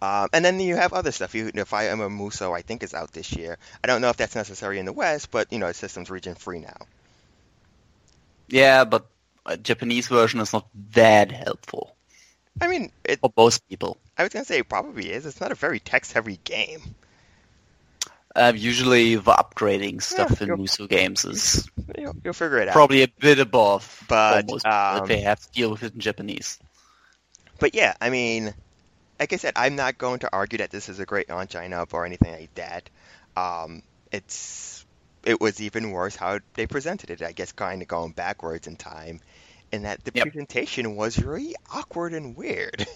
Um, and then you have other stuff. You know, Fire Emblem Muso, I think, is out this year. I don't know if that's necessary in the West, but, you know, it's systems region free now. Yeah, but a Japanese version is not that helpful. I mean... It, for most people. I was going to say it probably is. It's not a very text-heavy game. Um, usually the upgrading stuff yeah, in Muso games is you'll, you'll figure it probably out. A bit above, but almost, um, if they have to deal with it in Japanese. But yeah, I mean... Like I said, I'm not going to argue that this is a great launch lineup or anything like that. Um, it's it was even worse how they presented it. I guess kind of going backwards in time, and that the yep. presentation was really awkward and weird,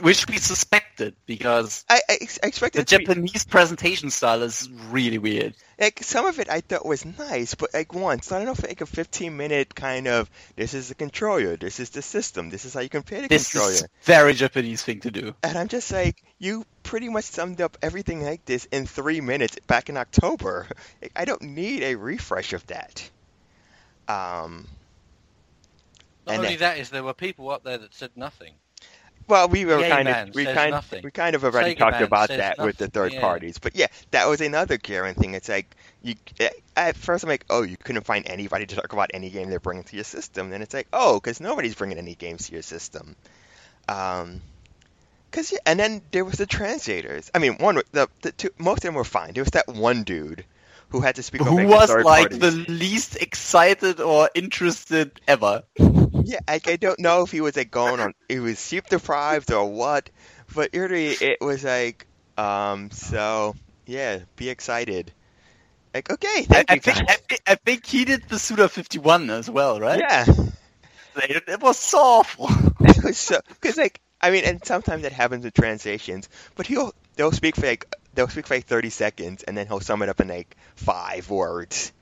which we suspected because I, I expected the Japanese be... presentation style is really weird. Like some of it I thought was nice, but like once I don't know if like a fifteen minute kind of this is the controller, this is the system, this is how you compare the this controller. This is very Japanese thing to do. And I'm just like, you pretty much summed up everything like this in three minutes back in October. I don't need a refresh of that. Um. Not only that, that is there were people up there that said nothing. Well, we were Game kind of we kind nothing. we kind of already Sega talked about that nothing. with the third yeah. parties, but yeah, that was another Karen thing. It's like you at first I'm like, oh, you couldn't find anybody to talk about any game they're bringing to your system. Then it's like, oh, because nobody's bringing any games to your system. Um, cause yeah, and then there was the translators. I mean, one the, the two, most of them were fine. There was that one dude who had to speak. Who up was the like parties. the least excited or interested ever. Yeah, I, I don't know if he was like going on, he was sleep deprived or what, but really it was like, um, so yeah, be excited. Like, okay, thank I, you I think, I think I think he did the Suda fifty-one as well, right? Yeah, it, it was so awful. It was so because like I mean, and sometimes that happens with translations, but he'll they'll speak for like they'll speak for like thirty seconds and then he'll sum it up in like five words.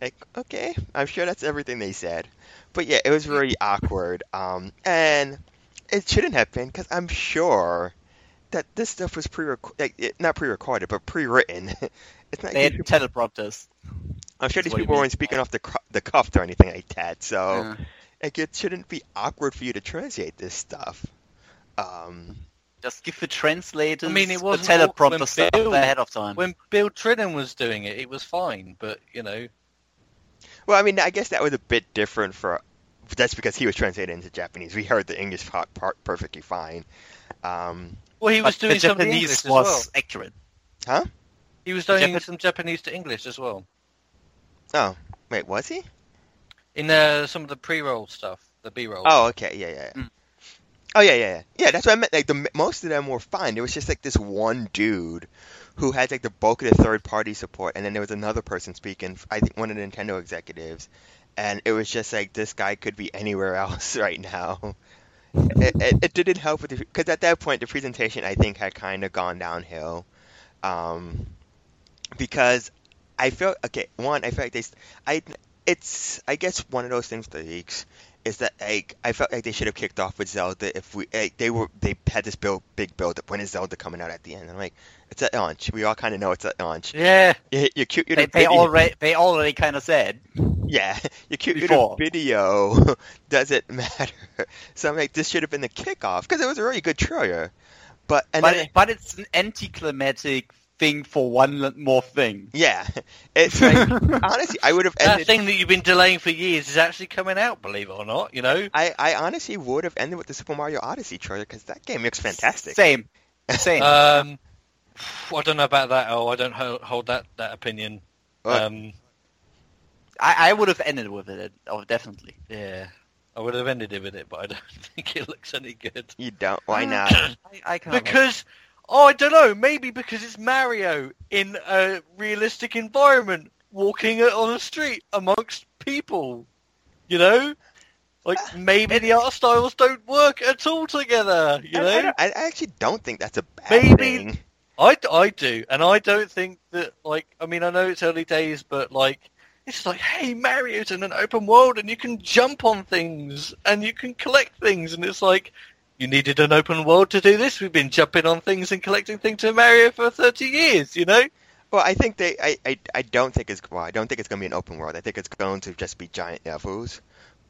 Like, okay, I'm sure that's everything they said. But yeah, it was really awkward, um, and it shouldn't have been, because I'm sure that this stuff was pre-recorded, like, it, not pre-recorded, but pre-written. It's not they had teleprompters. I'm sure these people weren't speaking off the cu- the cuff or anything like that, so yeah. like, it shouldn't be awkward for you to translate this stuff. Um, Just give the translators I mean, it wasn't the teleprompter all, stuff Bill, ahead of time. When Bill Trinan was doing it, it was fine, but, you know... Well, I mean, I guess that was a bit different for... That's because he was translated into Japanese. We heard the English part, part perfectly fine. Um, well, he was doing some Japanese English as well. was accurate. Huh? He was doing Jap- some Japanese to English as well. Oh. Wait, was he? In uh, some of the pre-roll stuff. The B-roll. Oh, okay. Yeah, yeah, yeah. Mm. Oh, yeah, yeah, yeah. Yeah, that's what I meant. Like, the, most of them were fine. There was just, like, this one dude... who had like the bulk of the third-party support, and then there was another person speaking, I think one of the Nintendo executives, and it was just like, this guy could be anywhere else right now. It, it, it didn't help, with because at that point, the presentation, I think, had kind of gone downhill, um, because I felt, okay, one, I felt like they, I, it's, I guess one of those things with the leaks is that like I felt like they should have kicked off with Zelda if we like, they were they had this build, big build up. When is Zelda coming out at the end? And I'm like, it's at launch. We all kind of know it's at launch. Yeah, you, you're cute. They, they already they already kind of said. Yeah, your cute little video doesn't matter. So I'm like, this should have been the kickoff because it was a really good trailer. But and but, then, it, but it's an anticlimactic thing for one more thing. Yeah. It's like, honestly, I would have ended... That thing that you've been delaying for years is actually coming out, believe it or not, you know? I, I honestly would have ended with the Super Mario Odyssey trailer, because that game looks fantastic. Same. Same. um, I don't know about that, oh, I don't hold that, that opinion. Um, I, I would have ended with it, oh, definitely. Yeah. I would have ended it with it, but I don't think it looks any good. You don't? Why not? I, I can't. Because... Wait. Oh, I don't know. Maybe because it's Mario in a realistic environment, walking on a street amongst people. You know, like maybe the art styles don't work at all together. You know, I, I, I actually don't think that's a bad maybe, thing. I, I do, and I don't think that. Like, I mean, I know it's early days, but like, it's like, hey, Mario's in an open world, and you can jump on things, and you can collect things, and it's like. You needed an open world to do this. We've been jumping on things and collecting things to Mario for thirty years, you know? Well, I think they... I, I, I don't think it's... Well, I don't think it's going to be an open world. I think it's going to just be giant levels.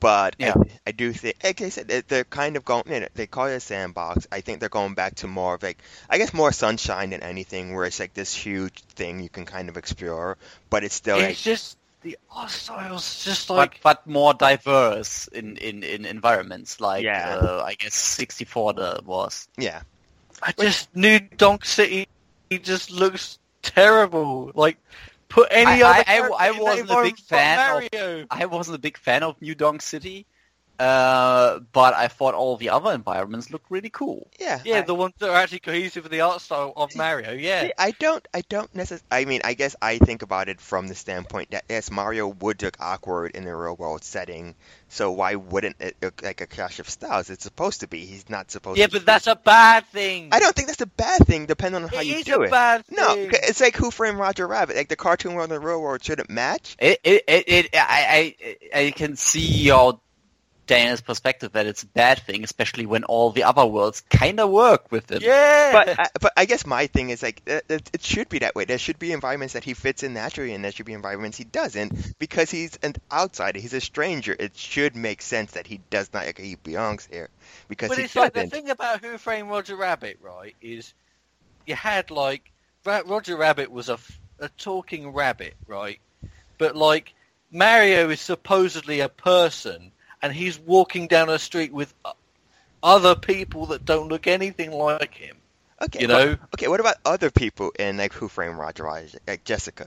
But yeah. I, I do think, like I said, they're kind of going, you know, they call it a sandbox. I think they're going back to more of like, I guess more Sunshine than anything, where it's like this huge thing you can kind of explore, but it's still it's like... just, the art style is just like... But, but more diverse in, in, in environments, like, yeah. uh, I guess sixty-four there was. Yeah. I just knew Donk City just looks terrible, like... Put any I, other I, I, I wasn't a big fan of, I wasn't a big fan of New Donk City, uh, but I thought all the other environments looked really cool. Yeah, yeah, I, the ones that are actually cohesive with the art style of Mario. Yeah, see, I don't, I don't necessarily. I mean, I guess I think about it from the standpoint that yes, Mario would look awkward in a real world setting. So why wouldn't it look like a clash of styles? It's supposed to be. He's not supposed yeah, to Yeah, but be. That's a bad thing. I don't think that's a bad thing, depending on how it you do it. It is a bad thing. No, it's like Who Framed Roger Rabbit. Like, the cartoon world and the real world shouldn't match. It, it, it, it I, I, I can see your Dana's perspective that it's a bad thing, especially when all the other worlds kind of work with him. Yeah! But I, but I guess my thing is, like, it, it should be that way. There should be environments that he fits in naturally, and there should be environments he doesn't, because he's an outsider. He's a stranger. It should make sense that he does not, like, he belongs here, because but he it's doesn't. Like, the thing about Who Framed Roger Rabbit, right, is you had, like, Roger Rabbit was a, a talking rabbit, right? But, like, Mario is supposedly a person, and he's walking down a street with other people that don't look anything like him. Okay, you know. Well, okay, what about other people in like Who Framed Roger Rabbit? Like Jessica,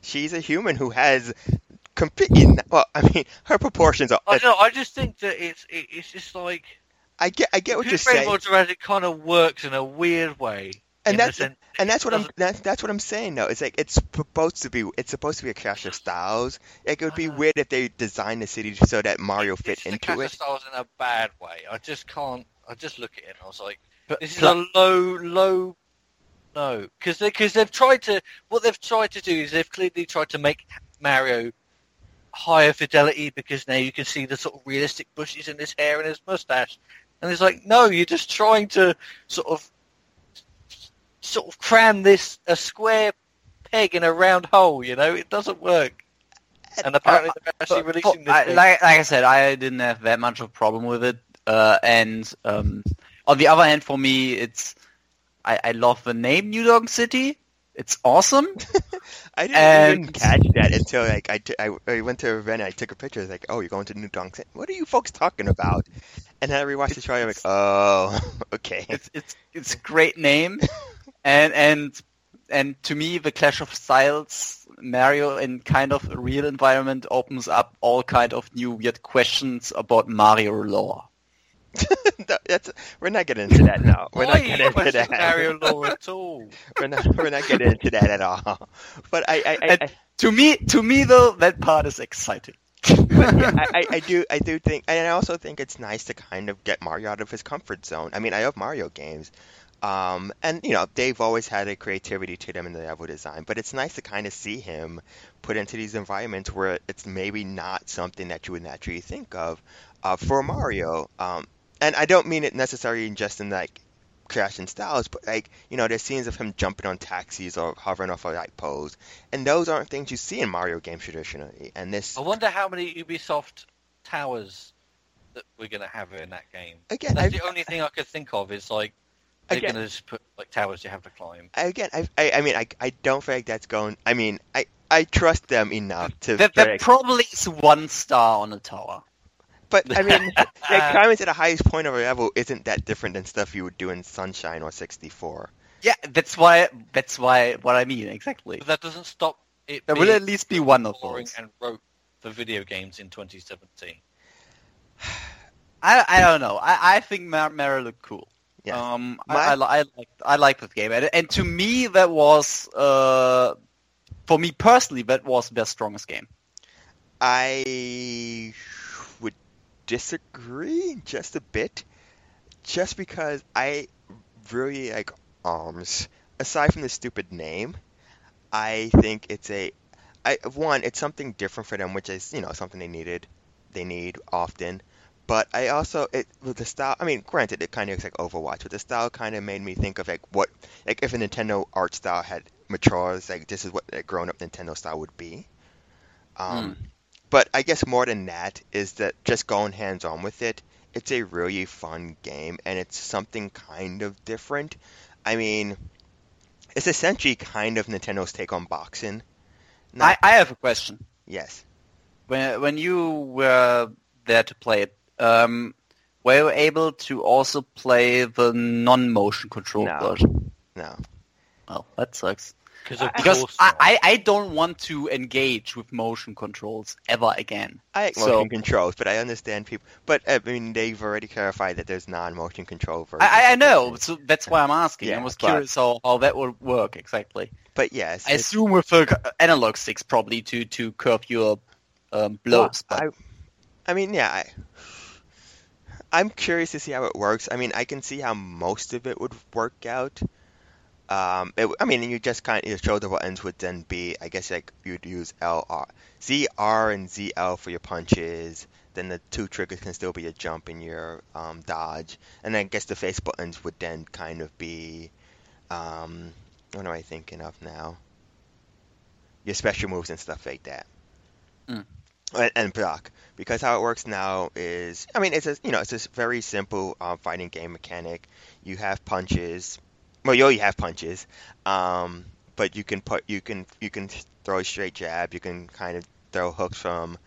she's a human who has completely. Well, I mean, her proportions are. I know. I just think that it's it, it's just like. I get I get what you're saying. Who Framed Roger Rabbit kind of works in a weird way. And that's and that's what I'm that's, that's what I'm saying though. It's like it's supposed to be it's supposed to be a clash of styles. Like, it would be uh, weird if they designed the city so that Mario fit into it. It's a clash of styles in a bad way. I just can't. I just look at it and I was like, but, this is but, a low, low. No, because they, because they've tried to what they've tried to do is they've clearly tried to make Mario higher fidelity, because now you can see the sort of realistic bushes in his hair and his mustache, and it's like, no, you're just trying to sort of. sort of cram this a square peg in a round hole, you know. It doesn't work. And apparently uh, they're actually but, releasing this I, like, like I said, I didn't have that much of a problem with it. Uh, and um, on the other hand, for me, it's I, I love the name New Donk City. It's awesome. I didn't and... even catch that until like I, t- I, I went to an event and I took a picture. I was like, oh, you're going to New Donk City? What are you folks talking about? And then I rewatched the show and I'm like, oh, okay. It's it's it's a great name. And and and to me, the clash of styles, Mario in kind of a real environment, opens up all kind of new weird questions about Mario lore. no, that's, we're not getting into that now. We're Why not getting into that Mario lore at all. We're not we're not getting into that at all. But I, I, I, I to me to me though, that part is exciting. But yeah, I, I, I do I do think, and I also think it's nice to kind of get Mario out of his comfort zone. I mean, I love Mario games. Um, and, you know, they've always had a creativity to them in the level design, but it's nice to kind of see him put into these environments where it's maybe not something that you would naturally think of uh, for Mario. Um, and I don't mean it necessarily just in, like, Crash and Styles, but, like, you know, there's scenes of him jumping on taxis or hovering off a light pole, and those aren't things you see in Mario games traditionally. And this, I wonder how many Ubisoft towers that we're going to have in that game. Again, That's I've... the only thing I could think of is, like, They're again, gonna just put like towers you have to climb. Again, I, I, I mean, I, I don't feel like that's going. I mean, I, I trust them enough to. There, there probably is one star on a tower. But I mean, like, climbing to the highest point of a level isn't that different than stuff you would do in Sunshine or sixty-four. Yeah, that's why. That's why. What I mean exactly. But that doesn't stop it. There will at least be one of those. And rope for video games in twenty seventeen. I, I don't know. I, I think Mar- Mara looked cool. Yes. Um, I, I, I like I like this game, and, and to me that was, uh, for me personally, that was their strongest game. I would disagree just a bit, just because I really like ARMS. Aside from the stupid name, I think it's a, I one it's something different for them, which is, you know, something they needed, they need often. But I also, it, with the style, I mean, granted, it kind of looks like Overwatch, but the style kind of made me think of, like, what, like, if a Nintendo art style had matures, like, this is what a grown-up Nintendo style would be. Um, mm. But I guess more than that is that just going hands-on with it, it's a really fun game, and it's something kind of different. I mean, it's essentially kind of Nintendo's take on boxing. Not... I, I have a question. Yes. When when you were there to play it, um, were you able to also play the non-motion control no. version? No. Well, that sucks. Of because I, I don't want to engage with motion controls ever again. I so. Motion controls, but I understand people. But I mean, they've already clarified that there's non-motion control versions. I, I know, so that's why I'm asking. Yeah, I was but, curious how, how that would work exactly. But yes, I assume with analog sticks probably to to curve your um, blows. Well, but. I, I mean, yeah, I, I'm curious to see how it works. I mean, I can see how most of it would work out. Um, it, I mean, you just kind of your shoulder buttons would then be, I guess, like you'd use L, R, Z, R, and Z, L for your punches. Then the two triggers can still be your jump and your um, dodge. And I guess the face buttons would then kind of be, um, what am I thinking of now? Your special moves and stuff like that, mm. and, and block. Because how it works now is, I mean, it's a you know, it's a very simple um, fighting game mechanic. You have punches. Well, you only have punches, um, but you can put you can you can throw a straight jab. You can kind of throw hooks from.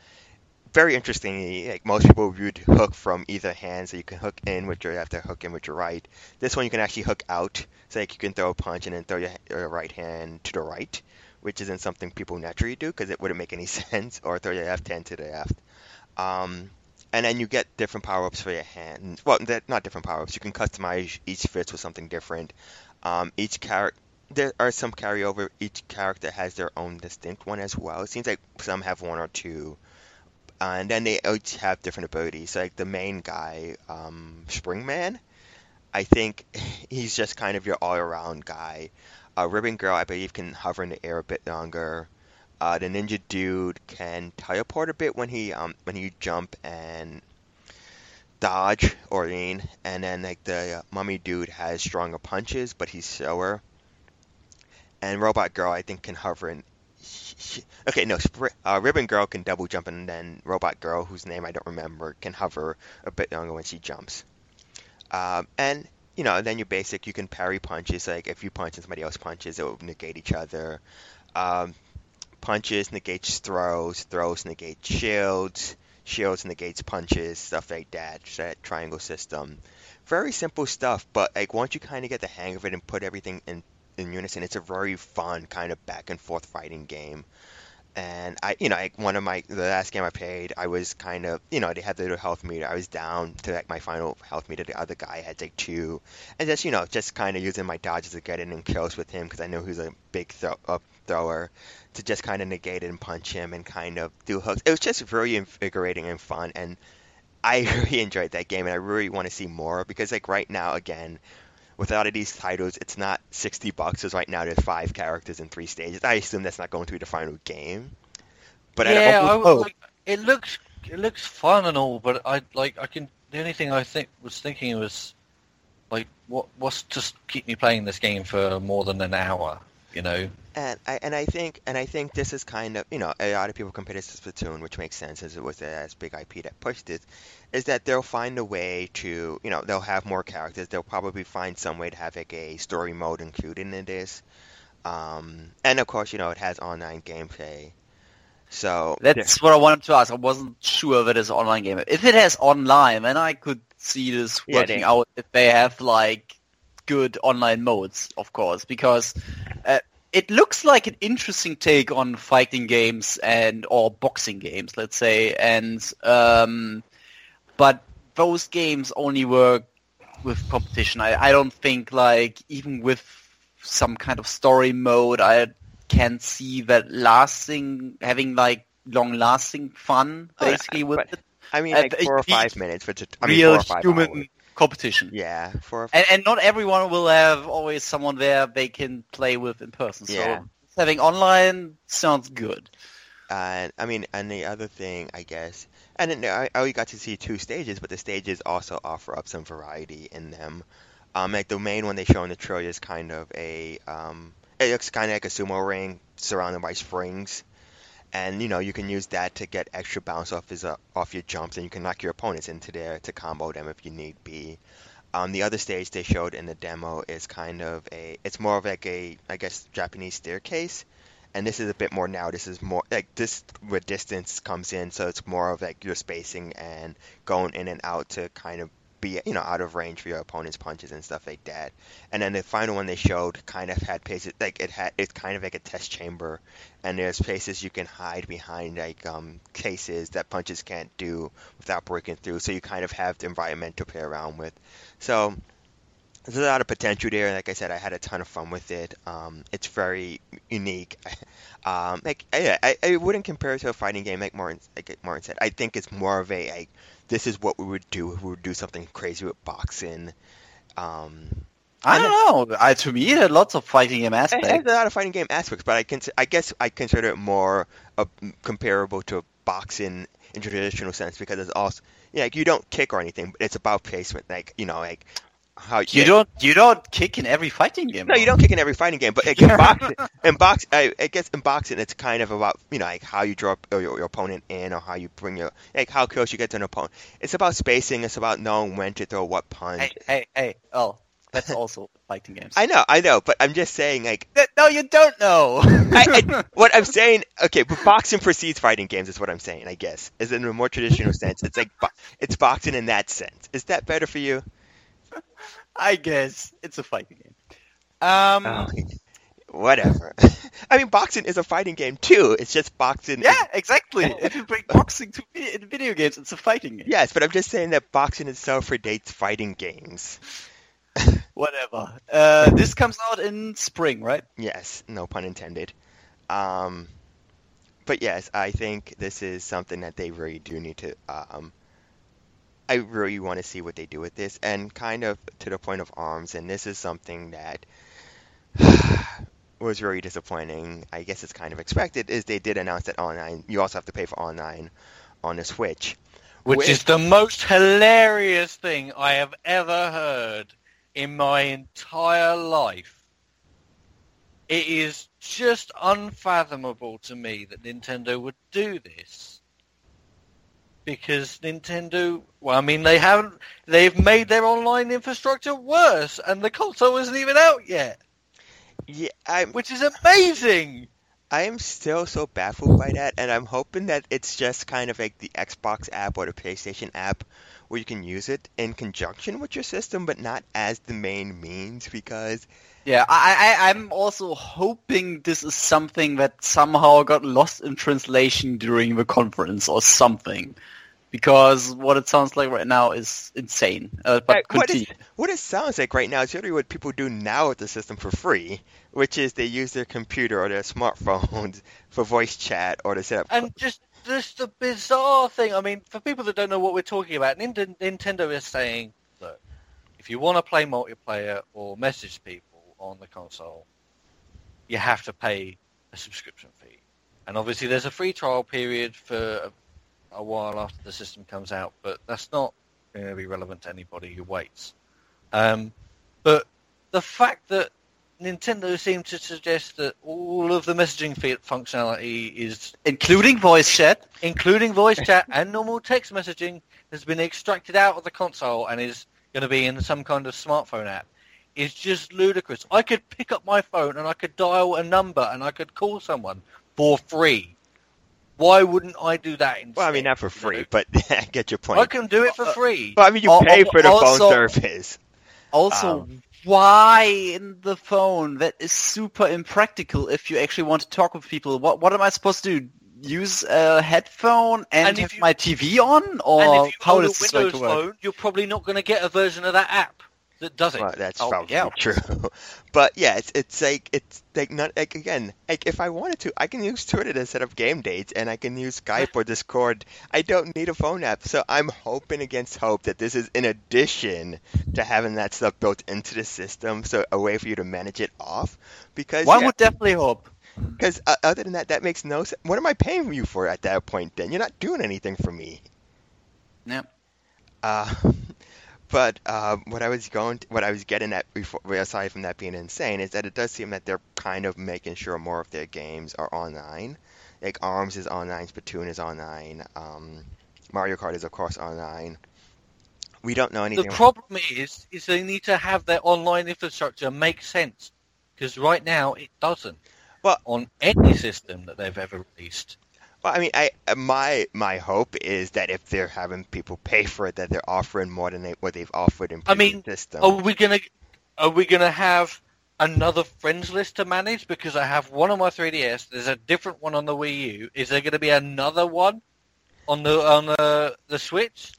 Very interestingly, like most people would hook from either hand, so you can hook in with your left or hook in with your right. This one you can actually hook out, so like you can throw a punch and then throw your, your right hand to the right, which isn't something people naturally do because it wouldn't make any sense. Or throw your left hand to the left. Um, And then you get different power-ups for your hand. Well, not different power-ups. You can customize each fist with something different. Um, each character, there are some carryover. Each character has their own distinct one as well. It seems like some have one or two. Uh, and then they each have different abilities. So, like, the main guy, um, Springman, I think he's just kind of your all-around guy. Uh, Ribbon Girl, I believe, can hover in the air a bit longer. Uh, the ninja dude can teleport a bit when he um when you jump and dodge or lean, and then like the uh, mummy dude has stronger punches, but he's slower. And Robot Girl, I think, can hover and okay, no, uh, Ribbon Girl can double jump, and then Robot Girl, whose name I don't remember, can hover a bit longer when she jumps. Um, and you know, then your basic, you can parry punches. Like if you punch and somebody else punches, it will negate each other. Um. Punches negates throws, throws negate shields, shields negates punches, stuff like that. That triangle system, very simple stuff. But like once you kind of get the hang of it and put everything in in unison, it's a very fun kind of back and forth fighting game. And I, you know, like one of my the last game I played, I was kind of, you know, they had the little health meter. I was down to like my final health meter. The other guy had like two, and just you know, just kind of using my dodges to get in and kills with him because I know he's a big throw up. Thrower to just kind of negate it and punch him and kind of do hooks. It was just really invigorating and fun, and I really enjoyed that game, and I really want to see more because like right now, again, with a lot of these titles, it's not sixty bucks. Because right now there's five characters in three stages. I assume that's not going through the final game, but yeah, I, I was, like, it looks it looks fun and all, but I like I can the only thing I think was thinking was like what what's just keep me playing this game for more than an hour. You know, and I and I think and I think this is kind of, you know, a lot of people compare this to Splatoon, which makes sense as it was a big I P that pushed it, is that they'll find a way to, you know, they'll have more characters. They'll probably find some way to have like a story mode included in this, um, and of course, you know, it has online gameplay. So that's what I wanted to ask. I wasn't sure if it is online game. If it has online, then I could see this working yeah, they, out. If they have like good online modes, of course, because. Uh, It looks like an interesting take on fighting games and or boxing games, let's say. And um, but those games only work with competition. I, I don't think, like, even with some kind of story mode, I can see that lasting, having like long-lasting fun basically oh, yeah, with. But, it. I mean, like four or five minutes, which I mean, real four or five human. Hours. Competition. Yeah. For and, and not everyone will have always someone there they can play with in person. So yeah. Having online sounds good. Uh, I mean, and the other thing, I guess, and then I only got to see two stages, but the stages also offer up some variety in them. Um, like the main one they show in the trailer is kind of a, um, it looks kind of like a sumo ring surrounded by springs. And, you know, you can use that to get extra bounce off his, uh, off your jumps, and you can knock your opponents into there to combo them if you need be. Um, the other stage they showed in the demo is kind of a, it's more of like a, I guess, Japanese staircase. And this is a bit more now, this is more, like, this where distance comes in, so it's more of, like, your spacing and going in and out to kind of be, you know, out of range for your opponent's punches and stuff like that. And then the final one they showed kind of had places, like, it had, it's kind of like a test chamber, and there's places you can hide behind, like, um, cases that punches can't do without breaking through, so you kind of have the environment to play around with. So there's a lot of potential there, and like I said, I had a ton of fun with it. Um, it's very unique. um, like yeah, I, I wouldn't compare it to a fighting game, like Martin, like Martin said. I think it's more of a, like, this is what we would do if we would do something crazy with boxing. Um, I don't know. I, to me, it had lots of fighting game aspects. It has a lot of fighting game aspects, but I can, I guess I consider it more uh, comparable to boxing in traditional sense, because it's also, yeah, like, you don't kick or anything, but it's about placement, like, you know, like. How, you yeah. don't you don't kick in every fighting game. No, you don't kick in every fighting game, but like, in boxing, in box, I, I guess in boxing, it's kind of about, you know, like, how you draw your, your opponent in, or how you bring your, like, how close you get to an opponent. It's about spacing. It's about knowing when to throw what punch. Hey, hey, hey! Oh, that's also fighting games. I know, I know, but I'm just saying, like, no, you don't know. I, I, what I'm saying, okay, but boxing precedes fighting games is what I'm saying. I guess, is in a more traditional sense. It's like bo- it's boxing in that sense. Is that better for you? I guess it's a fighting game. Um, oh, whatever. I mean, boxing is a fighting game too. It's just boxing. Yeah, is... exactly. If you bring boxing to video games, it's a fighting game. Yes, but I'm just saying that boxing itself predates fighting games. Whatever. Uh, this comes out in spring, right? Yes. No pun intended. Um, but yes, I think this is something that they really do need to. Um, I really want to see what they do with this, and kind of to the point of ARMS, and this is something that was really disappointing. I guess it's kind of expected, is they did announce that online, you also have to pay for online on the Switch. Which, which is the most hilarious thing I have ever heard in my entire life. It is just unfathomable to me that Nintendo would do this. Because Nintendo, well, I mean, they haven't, they've made their online infrastructure worse, and the console isn't even out yet. Yeah, I'm, which is amazing. I am still so baffled by that, and I'm hoping that it's just kind of like the Xbox app or the PlayStation app where you can use it in conjunction with your system, but not as the main means, because... Yeah, I, I, I'm also hoping this is something that somehow got lost in translation during the conference or something. Because what it sounds like right now is insane. Uh, but right, what, is, what it sounds like right now is really what people do now with the system for free, which is they use their computer or their smartphones for voice chat or to set up... And just, just the bizarre thing, I mean, for people that don't know what we're talking about, Nintendo is saying, look, if you want to play multiplayer or message people on the console, you have to pay a subscription fee. And obviously there's a free trial period for... a, a while after the system comes out, but that's not going to be relevant to anybody who waits. Um, but the fact that Nintendo seemed to suggest that all of the messaging fe- functionality is... Including voice chat. Including voice chat and normal text messaging has been extracted out of the console and is going to be in some kind of smartphone app is just ludicrous. I could pick up my phone and I could dial a number and I could call someone for free. Why wouldn't I do that instead? Well, I mean, not for free, but I get your point. I can do it for free. Well, I mean, you oh, pay oh, for the also, phone service. Also, um, why in the phone? That is super impractical if you actually want to talk with people. What What am I supposed to do? Use a headphone and, and have you, my T V on? Or and if you how does this Windows work? Phone, you're probably not going to get a version of that app. That does it. Well, that's oh, probably yeah. true, but yeah, it's it's like it's like not like again. Like if I wanted to, I can use Twitter to set up game dates, and I can use Skype or Discord. I don't need a phone app, so I'm hoping against hope that this is in addition to having that stuff built into the system, so a way for you to manage it off. Because one yeah, would definitely hope. Because uh, other than that, that makes no sense. What am I paying you for at that point? Then you're not doing anything for me. No. Yep. Uh But uh, what I was going, to, what I was getting at before, aside from that being insane, is that it does seem that they're kind of making sure more of their games are online. Like ARMS is online, Splatoon is online, um, Mario Kart is of course online. We don't know anything. The problem is, is they need to have their online infrastructure make sense, because right now it doesn't. Well, on any system that they've ever released. Well, I mean, I my my hope is that if they're having people pay for it, that they're offering more than they, what they've offered in previous I mean, systems. Are we gonna are we gonna have another friends list to manage? Because I have one on my three D S. There's a different one on the Wii U. Is there going to be another one on the on the the Switch?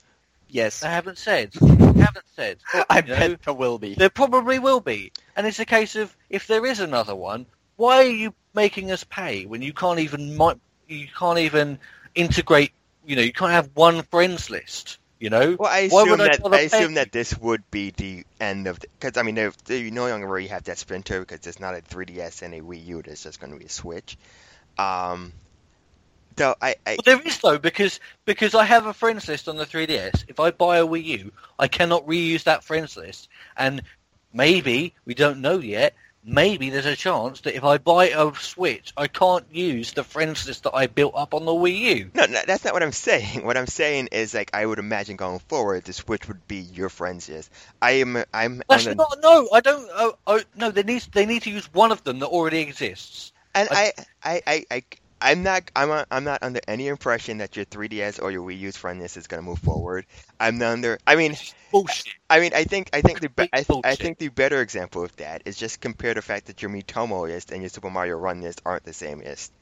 Yes. I haven't said. I haven't said. But, I bet know, there will be. There probably will be. And it's a case of if there is another one, why are you making us pay when you can't even might. You can't even integrate, you know, you can't have one friends list, you know? Well, I assume, that, I I assume that this would be the end of the... Because, I mean, they, they no longer really have that splinter because there's not a three D S and a Wii U. There's just going to be a Switch. Um, so I, I, well, there is, though, because because I have a friends list on the three D S. If I buy a Wii U, I cannot reuse that friends list. And maybe, we don't know yet... Maybe there's a chance that if I buy a Switch, I can't use the friends list that I built up on the Wii U. No, no, that's not what I'm saying. What I'm saying is, like, I would imagine going forward, the Switch would be your friends list. I am, I'm. That's on not. A... No, I don't. Oh, oh, no, they need they need to use one of them that already exists. And I, I, I, I, I I'm not. I'm. A, I'm not under any impression that your three D S or your Wii U's friend list is going to move forward. I'm not under. I mean. Bullshit. I mean, I think I think the be- I, th- I think the better example of that is just compare the fact that your Miitomo list and your Super Mario Run list aren't the same list.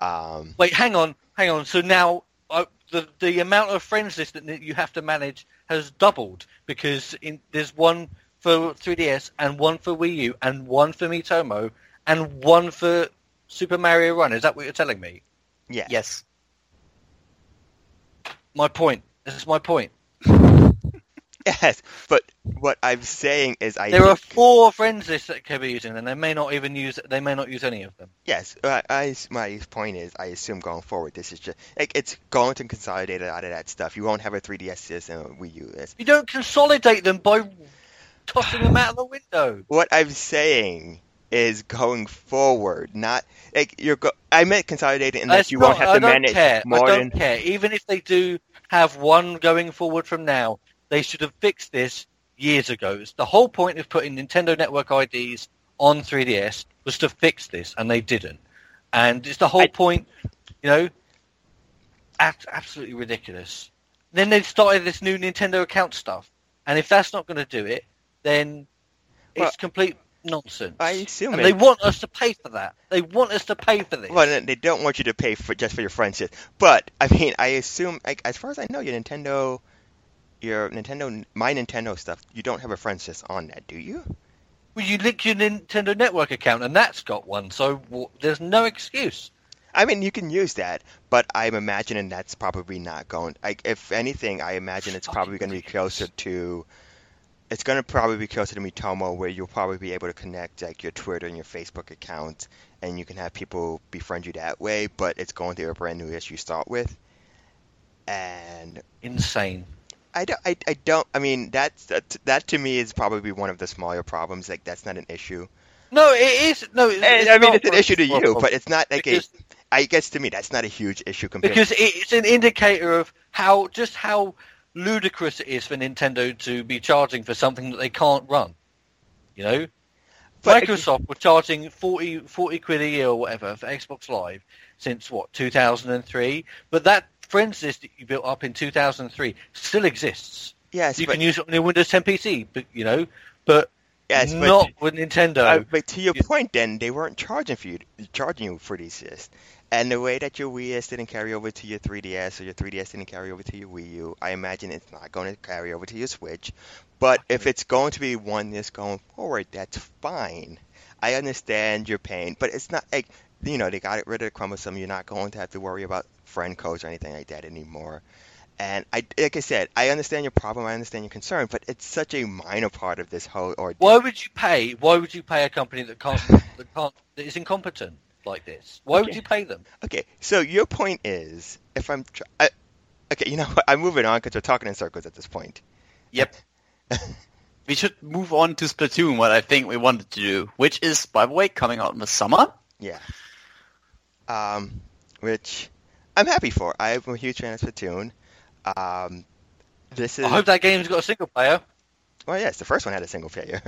Um, Wait, hang on, hang on. So now uh, the the amount of friends list that you have to manage has doubled because in, there's one for three D S and one for Wii U and one for Miitomo and one for Super Mario Run. Is that what you're telling me? Yeah. Yes. My point. This is my point. Yes, but what I'm saying is, I there think... are four friends lists that could be using, and they may not even use. They may not use any of them. Yes, I, I, my point is, I assume going forward, this is just like it's going to consolidate a lot of that stuff. You won't have a three D S list and a Wii U list. You don't consolidate them by tossing them out of the window. What I'm saying is, going forward, not like you're. Go- I meant consolidating, and that you not, won't have I to don't manage care. more. I don't than... care. Even if they do have one going forward from now. They should have fixed this years ago. It's the whole point of putting Nintendo Network I Ds on three D S was to fix this, and they didn't. And it's the whole I... point, you know, at, absolutely ridiculous. Then they started this new Nintendo account stuff, and if that's not going to do it, then it's well, complete nonsense. I assume and it... they want us to pay for that. They want us to pay for this. Well, they don't want you to pay for just for your friendship. But, I mean, I assume, like, as far as I know, your Nintendo... Your Nintendo, my Nintendo stuff. You don't have a friends list on that, do you? Well, you link your Nintendo Network account, and that's got one, so w- there's no excuse. I mean, you can use that, but I'm imagining that's probably not going. Like, if anything, I imagine it's probably going to be closer to. It's going to probably be closer to Miitomo, where you'll probably be able to connect like your Twitter and your Facebook accounts, and you can have people befriend you that way. But it's going to a brand new issue you start with, and insane. I don't, I, I don't, I mean, that's, that, that to me is probably one of the smaller problems. Like, that's not an issue. No, it is. No, it's, and, it's I mean, not, it's an issue to you, problem. But it's not like because, a, I guess to me, that's not a huge issue compared because to. Because it's an indicator of how, just how ludicrous it is for Nintendo to be charging for something that they can't run. You know? But Microsoft it, were charging forty, forty quid a year or whatever for Xbox Live since, what, two thousand three? But that. Friends list that you built up in two thousand three still exists. Yes, you but, can use it on your Windows ten P C, but you know, but yes, not but, with Nintendo. Uh, but to your you, point, then they weren't charging for you, charging you for these lists. And the way that your Wii S didn't carry over to your three D S, or your three D S didn't carry over to your Wii U, I imagine it's not going to carry over to your Switch. But if it's going to be one that's going forward, that's fine. I understand your pain, but it's not like you know they got rid of the chromosome. You're not going to have to worry about. Friend codes or anything like that anymore, and I like I said, I understand your problem, I understand your concern, but it's such a minor part of this whole. Or why would you pay? Why would you pay a company that can't that can't that is incompetent like this? Why okay. would you pay them? Okay, so your point is, if I'm, tr- I, okay, you know what, I'm moving on because we're talking in circles at this point. Yep. We should move on to Splatoon, what I think we wanted to do, which is, by the way, coming out in the summer. Yeah. Um, which I'm happy for. I'm a huge fan of Splatoon. Um, this is... I hope that game's got a single player. Well, yes, the first one had a single player.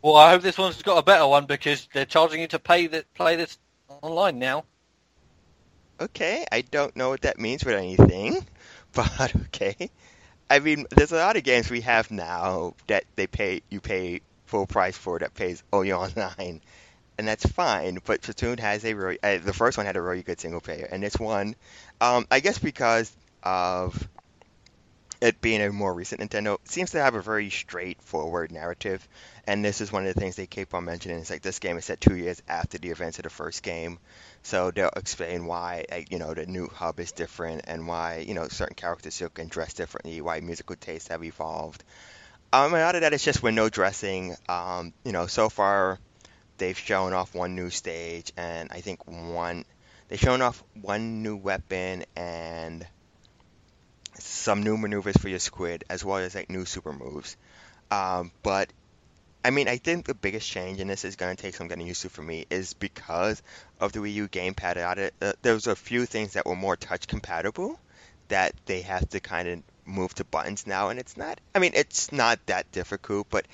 Well, I hope this one's got a better one, because they're charging you to pay the, play this online now. Okay, I don't know what that means for anything, but okay. I mean, there's a lot of games we have now that they pay you pay full price for, that pays all you online, and that's fine. But Splatoon has a really uh, the first one had a really good single player, and this one, um, I guess because of it being a more recent Nintendo, seems to have a very straightforward narrative. And this is one of the things they keep on mentioning. It's like this game is set two years after the events of the first game, so they'll explain why, you know, the new hub is different, and why, you know, certain characters still can dress differently, why musical tastes have evolved. Um, a lot of that is just window dressing. Um, you know, so far they've shown off one new stage, and I think one they've shown off one new weapon and some new maneuvers for your squid, as well as like new super moves. Um, but I mean, I think the biggest change in this is going to take some getting used to for me, is because of the Wii U gamepad. It, uh, there was a few things that were more touch compatible that they have to kind of move to buttons now, and it's not. I mean, it's not that difficult, but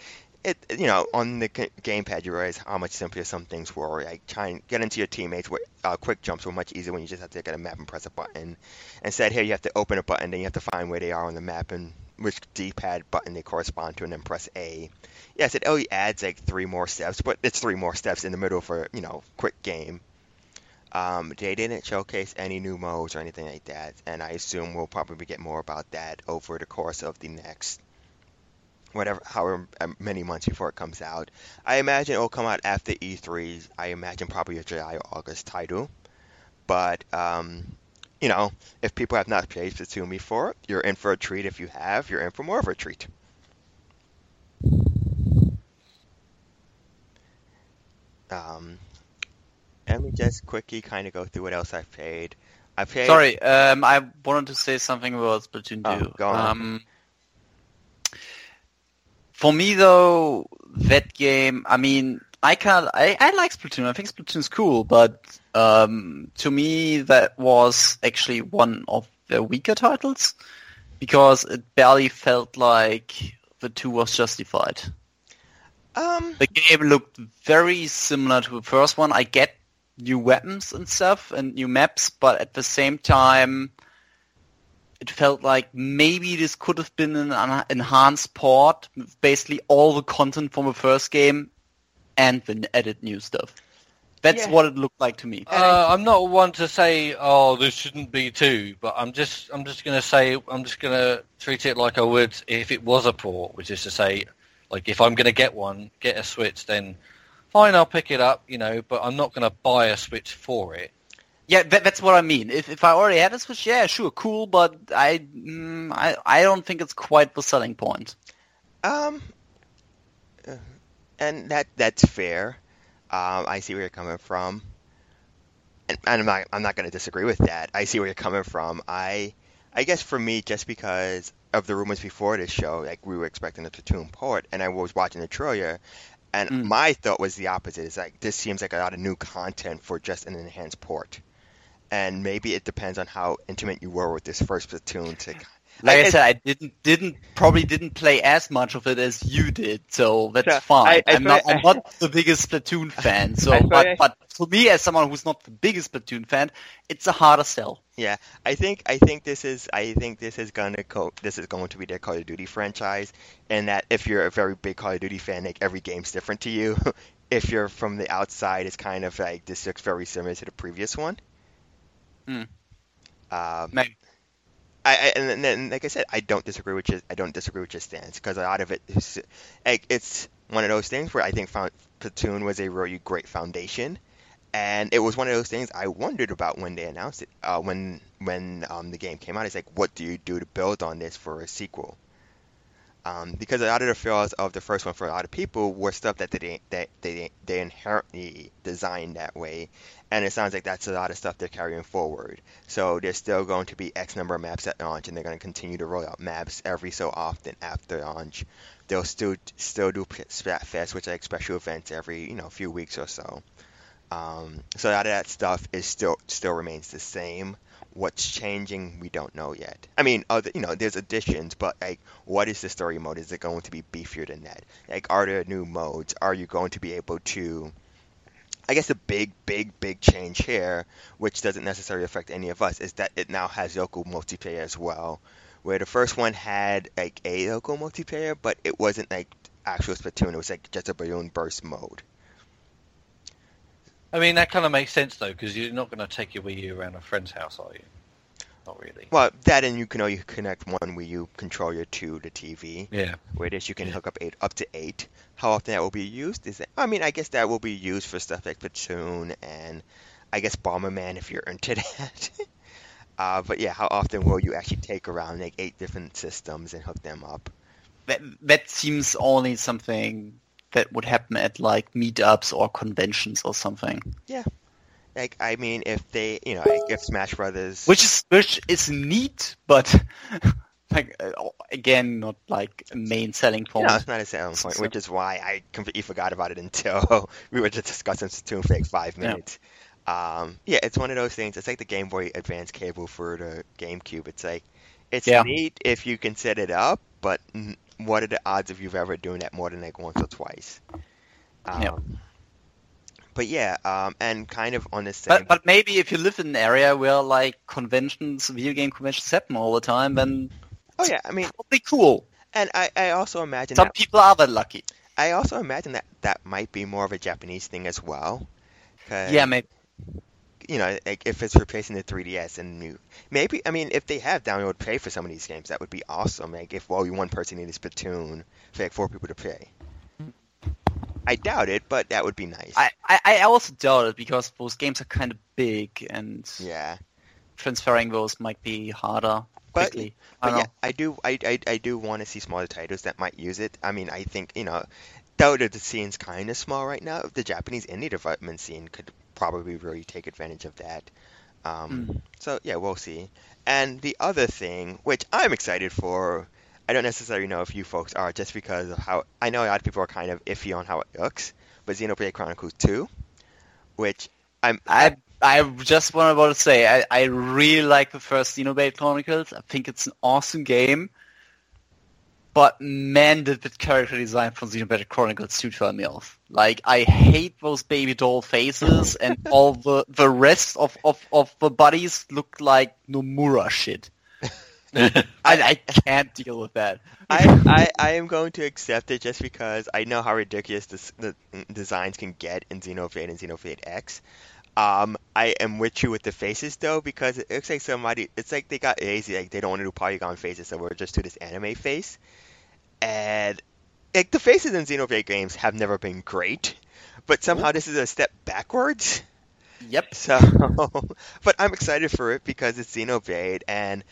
it you know on the c- gamepad you realize how much simpler some things were. Like trying get into your teammates, where uh, quick jumps were much easier when you just have to get a map and press a button. Instead, here you have to open a button, then you have to find where they are on the map and which D-pad button they correspond to, and then press A. Yes, it only adds like three more steps, but it's three more steps in the middle for, you know, quick game. Um, they didn't showcase any new modes or anything like that, and I assume we'll probably get more about that over the course of the next, whatever, however many months before it comes out. I imagine it'll come out after E three. I imagine probably a July or August title, but, um... you know, if people have not played Splatoon before, you're in for a treat. If you have, you're in for more of a treat. Um, let me just quickly kind of go through what else I've played. I played. Sorry, um, I wanted to say something about Splatoon oh, two. Go on. Um, for me though, that game, I mean, I can't. I, I like Splatoon. I think Splatoon's cool, but um, to me, that was actually one of the weaker titles, because it barely felt like the two was justified. Um, the game looked very similar to the first one. I get new weapons and stuff and new maps, but at the same time, it felt like maybe this could have been an enhanced port, basically all the content from the first game and the added new stuff. That's yeah. what it looked like to me. Uh, I'm not one to say, oh, this shouldn't be two, but I'm just, I'm just gonna say, I'm just gonna treat it like I would if it was a port, which is to say, like if I'm gonna get one, get a Switch, then fine, I'll pick it up, you know, but I'm not gonna buy a Switch for it. Yeah, that, that's what I mean. If if I already had a Switch, yeah, sure, cool, but I, mm, I, I don't think it's quite the selling point. Um. Uh... And that that's fair. Um, I see where you're coming from, and, and I'm not I'm not going to disagree with that. I see where you're coming from. I I guess for me, just because of the rumors before this show, like we were expecting a Splatoon port, and I was watching the trailer, and mm. my thought was the opposite. It's like this seems like a lot of new content for just an enhanced port, and maybe it depends on how intimate you were with this first Splatoon to. Like I, I said, I didn't, didn't, probably didn't play as much of it as you did, so that's no, fine. I, I I'm, not, I, I'm not the biggest Splatoon fan, so but, I, but for me, as someone who's not the biggest Splatoon fan, it's a harder sell. Yeah, I think I think this is I think this is gonna co- this is going to be their Call of Duty franchise, and that if you're a very big Call of Duty fan, like every game's different to you. If you're from the outside, it's kind of like this looks very similar to the previous one. Hmm. Um, Maybe. I, I, and then, like I said, I don't disagree with your, I don't disagree with your stance, because a lot of it is, like, it's one of those things where I think found, Platoon was a really great foundation, and it was one of those things I wondered about when they announced it, uh, when when um, the game came out. It's like, what do you do to build on this for a sequel? um, because a lot of the flaws of the first one for a lot of people were stuff that they didn't, that they they inherently designed that way, and it sounds like that's a lot of stuff they're carrying forward. So there's still going to be X number of maps at launch, and they're going to continue to roll out maps every so often after launch. They'll still still do Splatfest, which are like special events every you know few weeks or so. Um, so a lot of that stuff is still still remains the same. What's changing, we don't know yet. I mean, other, you know, there's additions, but like, what is the story mode? Is it going to be beefier than that? Like, are there new modes? Are you going to be able to? I guess the big, big, big change here, which doesn't necessarily affect any of us, is that it now has local multiplayer as well. Where the first one had like a local multiplayer, but it wasn't like actual Splatoon. It was like just a balloon burst mode. I mean, that kind of makes sense, though, because you're not going to take your Wii U around a friend's house, are you? Not really. Well, that and you can only connect one Wii U controller to the T V. Yeah. Where it is, you can yeah. hook up eight, up to eight. How often that will be used? Is that, I mean, I guess that will be used for stuff like Platoon and, I guess, Bomberman, if you're into that. uh, but, yeah, how often will you actually take around, like, eight different systems and hook them up? That, that seems only something... that would happen at, like, meetups or conventions or something. Yeah. Like, I mean, if they, you know, like if Smash Brothers... Which is which is neat, but, like, again, not, like, a main selling point. No, it's not a selling point, so, which is why I completely forgot about it until we were just discussing Splatoon for, like, five minutes. Yeah. Um, yeah, it's one of those things. It's like the Game Boy Advance cable for the GameCube. It's, like, it's yeah. neat if you can set it up, but... what are the odds of you've ever doing that more than like once or twice? Um, yeah. But yeah, um, and kind of on the same... But, but maybe if you live in an area where like conventions, video game conventions happen all the time, then... Oh yeah, I mean... It's probably cool. And I, I also imagine Some that... Some people are that lucky. I also imagine that that might be more of a Japanese thing as well. Yeah, maybe. You know, like if it's replacing the three D S and new, maybe, I mean, if they have download play for some of these games, that would be awesome. Like if only well, one person needs Splatoon for like four people to play. I doubt it, but that would be nice. I, I, I also doubt it because those games are kind of big and yeah, transferring those might be harder. But, quickly. But I yeah, I do, I, I, I do want to see smaller titles that might use it. I mean, I think you know, though the scene's kind of small right now, the Japanese indie development scene could. Probably really take advantage of that. Um, mm. So yeah, we'll see. And the other thing, which I'm excited for, I don't necessarily know if you folks are, just because of how I know a lot of people are kind of iffy on how it looks, but Xenoblade Chronicles two, which I'm I I just want to say I, I really like the first Xenoblade Chronicles. I think it's an awesome game, but man, did the character design from Xenoblade Chronicles two turn me off. Like, I hate those baby doll faces, and all the, the rest of, of, of the buddies look like Nomura shit. I, I can't deal with that. I, I, I am going to accept it just because I know how ridiculous this, the designs can get in Xenoblade and Xenoblade X. Um, I am with you with the faces, though, because it looks like somebody... It's like they got lazy. Like, they don't want to do polygon faces, so we'll just do this anime face. And, like, the faces in Xenoblade games have never been great, but somehow this is a step backwards. Yep. So, but I'm excited for it because it's Xenoblade, and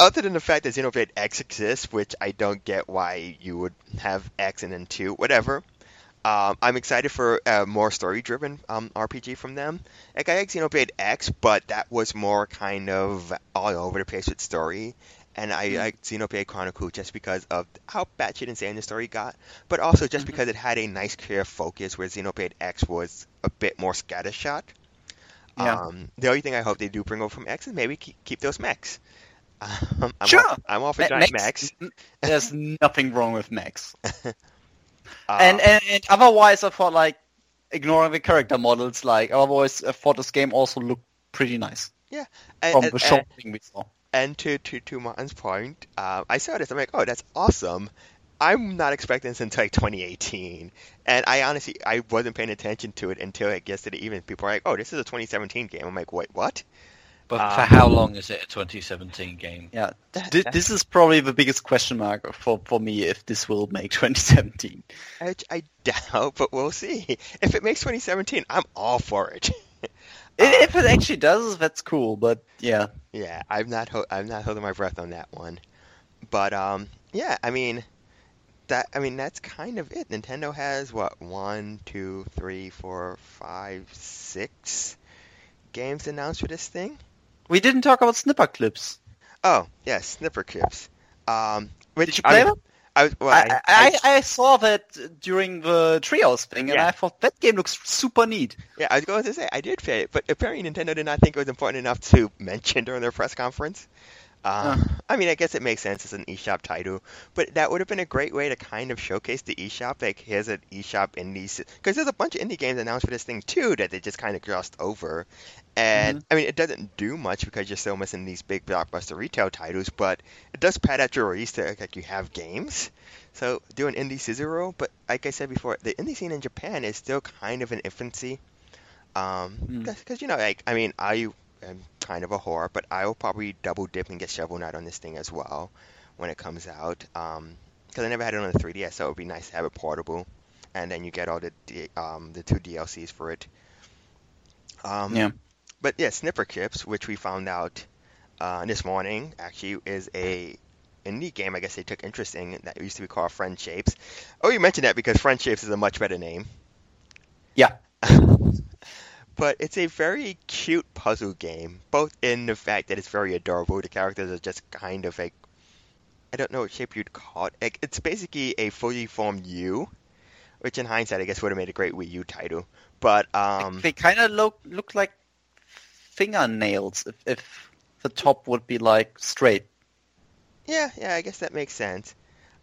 other than the fact that Xenoblade X exists, which I don't get why you would have X and then two, whatever... Um, I'm excited for a more story-driven um, R P G from them. Like, I like Xenoblade X, but that was more kind of all over the place with story. And I mm-hmm. like Xenoblade Chronicles just because of how batshit insane the story got, but also just mm-hmm. because it had a nice, clear focus where Xenoblade X was a bit more scattershot. Yeah. Um, the only thing I hope they do bring over from X is maybe keep, keep those mechs. Um, I'm sure! All, I'm all for giant mechs. There's nothing wrong with mechs. Uh, and, and and otherwise, I thought, like, ignoring the character models, like, otherwise, I thought this game also looked pretty nice. Yeah. And, from and, the short and, thing we saw. And to, to, to Martin's point, uh, I saw this, I'm like, oh, that's awesome. I'm not expecting this until, like, twenty eighteen. And I honestly, I wasn't paying attention to it until, like, yesterday evening. People were like, oh, this is a twenty seventeen game. I'm like, wait, what? But um, for how long is it a twenty seventeen game? Yeah, D- this is probably the biggest question mark for, for me if this will make twenty seventeen. I, I doubt, but we'll see. If it makes twenty seventeen, I'm all for it. um, if it actually does, that's cool. But yeah, yeah, I'm not ho- I'm not holding my breath on that one. But um, yeah, I mean, that, I mean, that's kind of it. Nintendo has, what, one, two, three, four, five, six games announced for this thing? We didn't talk about Snipperclips. Oh, yes, yeah, Snipperclips. Um, which, Did you play I mean, them? I, well, I, I, I, I saw that during the Treehouse thing, and yeah. I thought that game looks super neat. Yeah, I was going to say, I did play it, but apparently Nintendo did not think it was important enough to mention during their press conference. Um, huh. I mean, I guess it makes sense. It's an eShop title, but that would have been a great way to kind of showcase the eShop. Like, here's an eShop indie, because there's a bunch of indie games announced for this thing too that they just kind of glossed over. And mm-hmm. I mean, it doesn't do much because you're still missing these big blockbuster retail titles, but it does pad out your release to like you have games. So do an indie scissor roll. But like I said before, the indie scene in Japan is still kind of in infancy. Um, because mm. you know, like I mean, are you? I'm kind of a whore, but I will probably double dip and get Shovel Knight on this thing as well when it comes out. Um, because I never had it on the three D S, so it would be nice to have it portable. And then you get all the um the two D L Cs for it. Um, yeah. But yeah, Snipperclips, which we found out uh, this morning, actually is a indie game. I guess they took interest in that used to be called Friendships. Oh, you mentioned that because Friendships is a much better name. Yeah. But it's a very cute puzzle game, both in the fact that it's very adorable. The characters are just kind of like, I don't know what shape you'd call it. Like, it's basically a fully formed U, which in hindsight, I guess would have made a great Wii U title. But um, like they kind of look look like fingernails if, if the top would be like straight. Yeah, yeah, I guess that makes sense.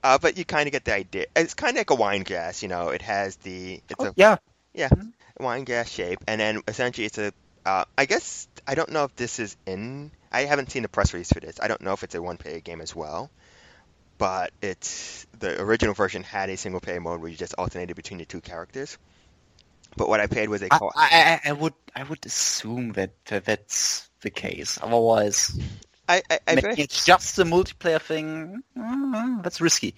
Uh, but you kind of get the idea. It's kind of like a wine glass, you know. It has the it's oh, a, yeah yeah. Mm-hmm. Wine glass shape, and then essentially it's a, uh, I guess, I don't know if this is in, I haven't seen the press release for this, I don't know if it's a one-player game as well, but it's, the original version had a single-player mode where you just alternated between the two characters, but what I played was a co- I, I, I would I would assume that uh, that's the case, otherwise, I, I, I making it just a multiplayer thing, mm, that's risky.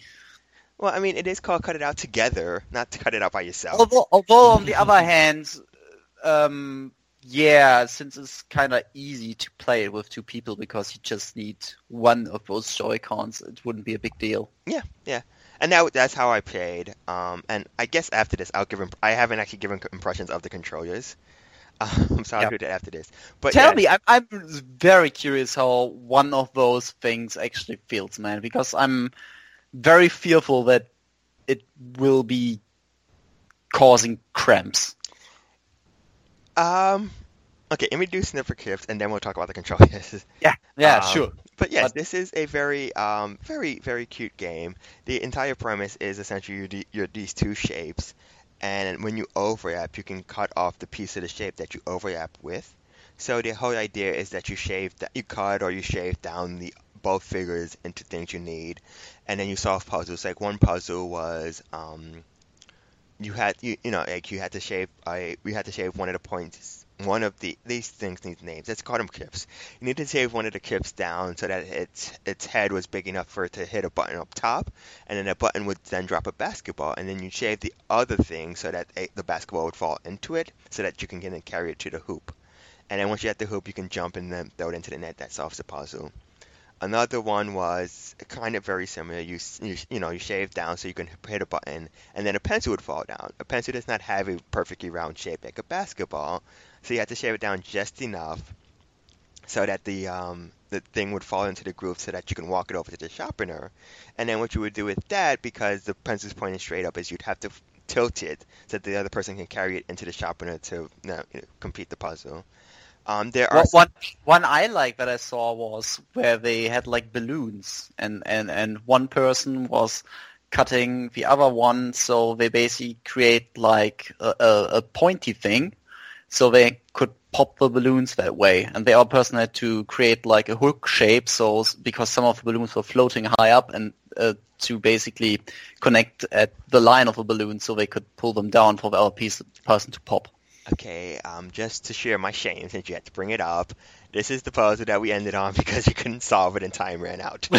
Well, I mean, it is called Cut It Out Together, not to cut it out by yourself. Although, although on the other hand, um, yeah, since it's kind of easy to play it with two people because you just need one of those Joy-Cons, it wouldn't be a big deal. Yeah, yeah. And that, that's how I played. Um, and I guess after this, I'll give imp- I haven't actually given impressions of the controllers. I'm sorry to do that after this. But Tell yeah. me, I'm, I'm very curious how one of those things actually feels, man, because I'm... very fearful that it will be causing cramps. Um, okay, let me do Snipperclips, and then we'll talk about the controllers. Yeah, yeah, um, sure. But yes, but... this is a very, um, very, very cute game. The entire premise is essentially you're, de- you're these two shapes, and when you overlap, you can cut off the piece of the shape that you overlap with. So the whole idea is that you shave, that you cut or you shave down the both figures into things you need, and then you solve puzzles. Like one puzzle was, um, you had you, you know like you had to shave. I we had to shave one of the points. One of the these things need names. Let's call them clips. You need to shave one of the clips down so that its its head was big enough for it to hit a button up top, and then the button would then drop a basketball. And then you shave the other thing so that a, the basketball would fall into it, so that you can get and carry it to the hoop. And then once you hit the hoop, you can jump and then throw it into the net. That solves the puzzle. Another one was kind of very similar. You, you you know, you shave down so you can hit a button, and then a pencil would fall down. A pencil does not have a perfectly round shape like a basketball, so you have to shave it down just enough so that the um the thing would fall into the groove so that you can walk it over to the sharpener. And then what you would do with that, because the pencil's pointing straight up, is you'd have to f- tilt it so that the other person can carry it into the sharpener to you know, you know, complete the puzzle. Um, there are one one I like that I saw was where they had like balloons and, and, and one person was cutting the other one, so they basically create like a, a, a pointy thing, so they could pop the balloons that way. And the other person had to create like a hook shape, so because some of the balloons were floating high up, and uh, to basically connect at the line of a balloon, so they could pull them down for the other piece, person to pop. Okay, um, just to share my shame since you had to bring it up, this is the puzzle that we ended on because we couldn't solve it and time ran out.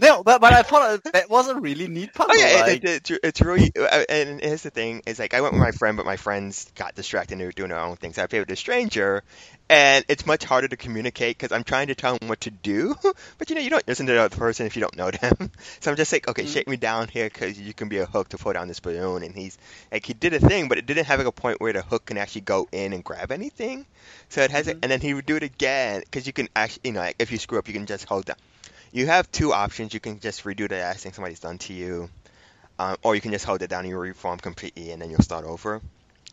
No, but but I thought that was a really neat puzzle. Oh, yeah, like. it, it, it's really, and here's the thing, is like I went with my friend, but my friends got distracted and they were doing their own things. So I played with a stranger, and it's much harder to communicate because I'm trying to tell them what to do, but you know, you don't listen to the other person if you don't know them. So I'm just like, okay, mm-hmm. shake me down here because you can be a hook to pull down this balloon, and he's like, he did a thing, but it didn't have like a point where the hook can actually go in and grab anything. So it has, mm-hmm. and then he would do it again because you can actually, you know, like, if you screw up, you can just hold down. You have two options. You can just redo the last thing somebody's done to you, um, or you can just hold it down and you reform completely, and then you'll start over.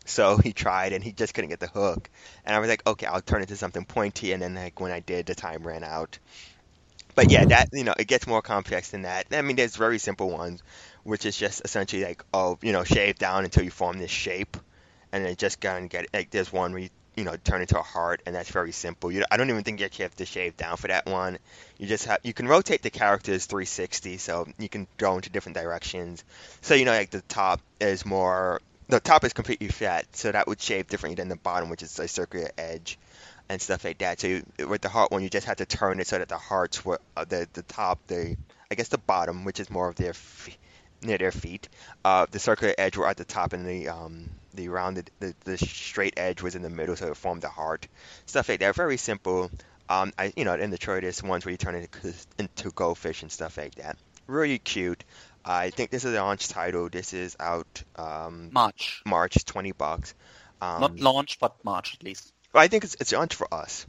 So he tried, and he just couldn't get the hook. And I was like, okay, I'll turn it to something pointy, and then like when I did, the time ran out. But yeah, that you know, it gets more complex than that. I mean, there's very simple ones, which is just essentially like, oh, you know, shave down until you form this shape, and then just go and get it. Like there's one where you you know, turn into a heart, and that's very simple. You, I don't even think you actually have to shave down for that one. You just have, you can rotate the characters three sixty, so you can go into different directions. So, you know, like the top is more, the top is completely flat, so that would shave differently than the bottom, which is a circular edge and stuff like that. So you, with the heart one, you just have to turn it so that the hearts were, uh, the, the top, the, I guess the bottom, which is more of their feet, near their feet. Uh, the circular edge were at the top, and the, um, the rounded, the, the straight edge was in the middle, so it formed the heart. Stuff like that, very simple. Um, I, you know, in the Detroit, ones where you turn it into goldfish and stuff like that. Really cute. I think this is a launch title. This is out um, March. March, twenty bucks. Um, Not launch, but March at least. Well, I think it's it's launch for us.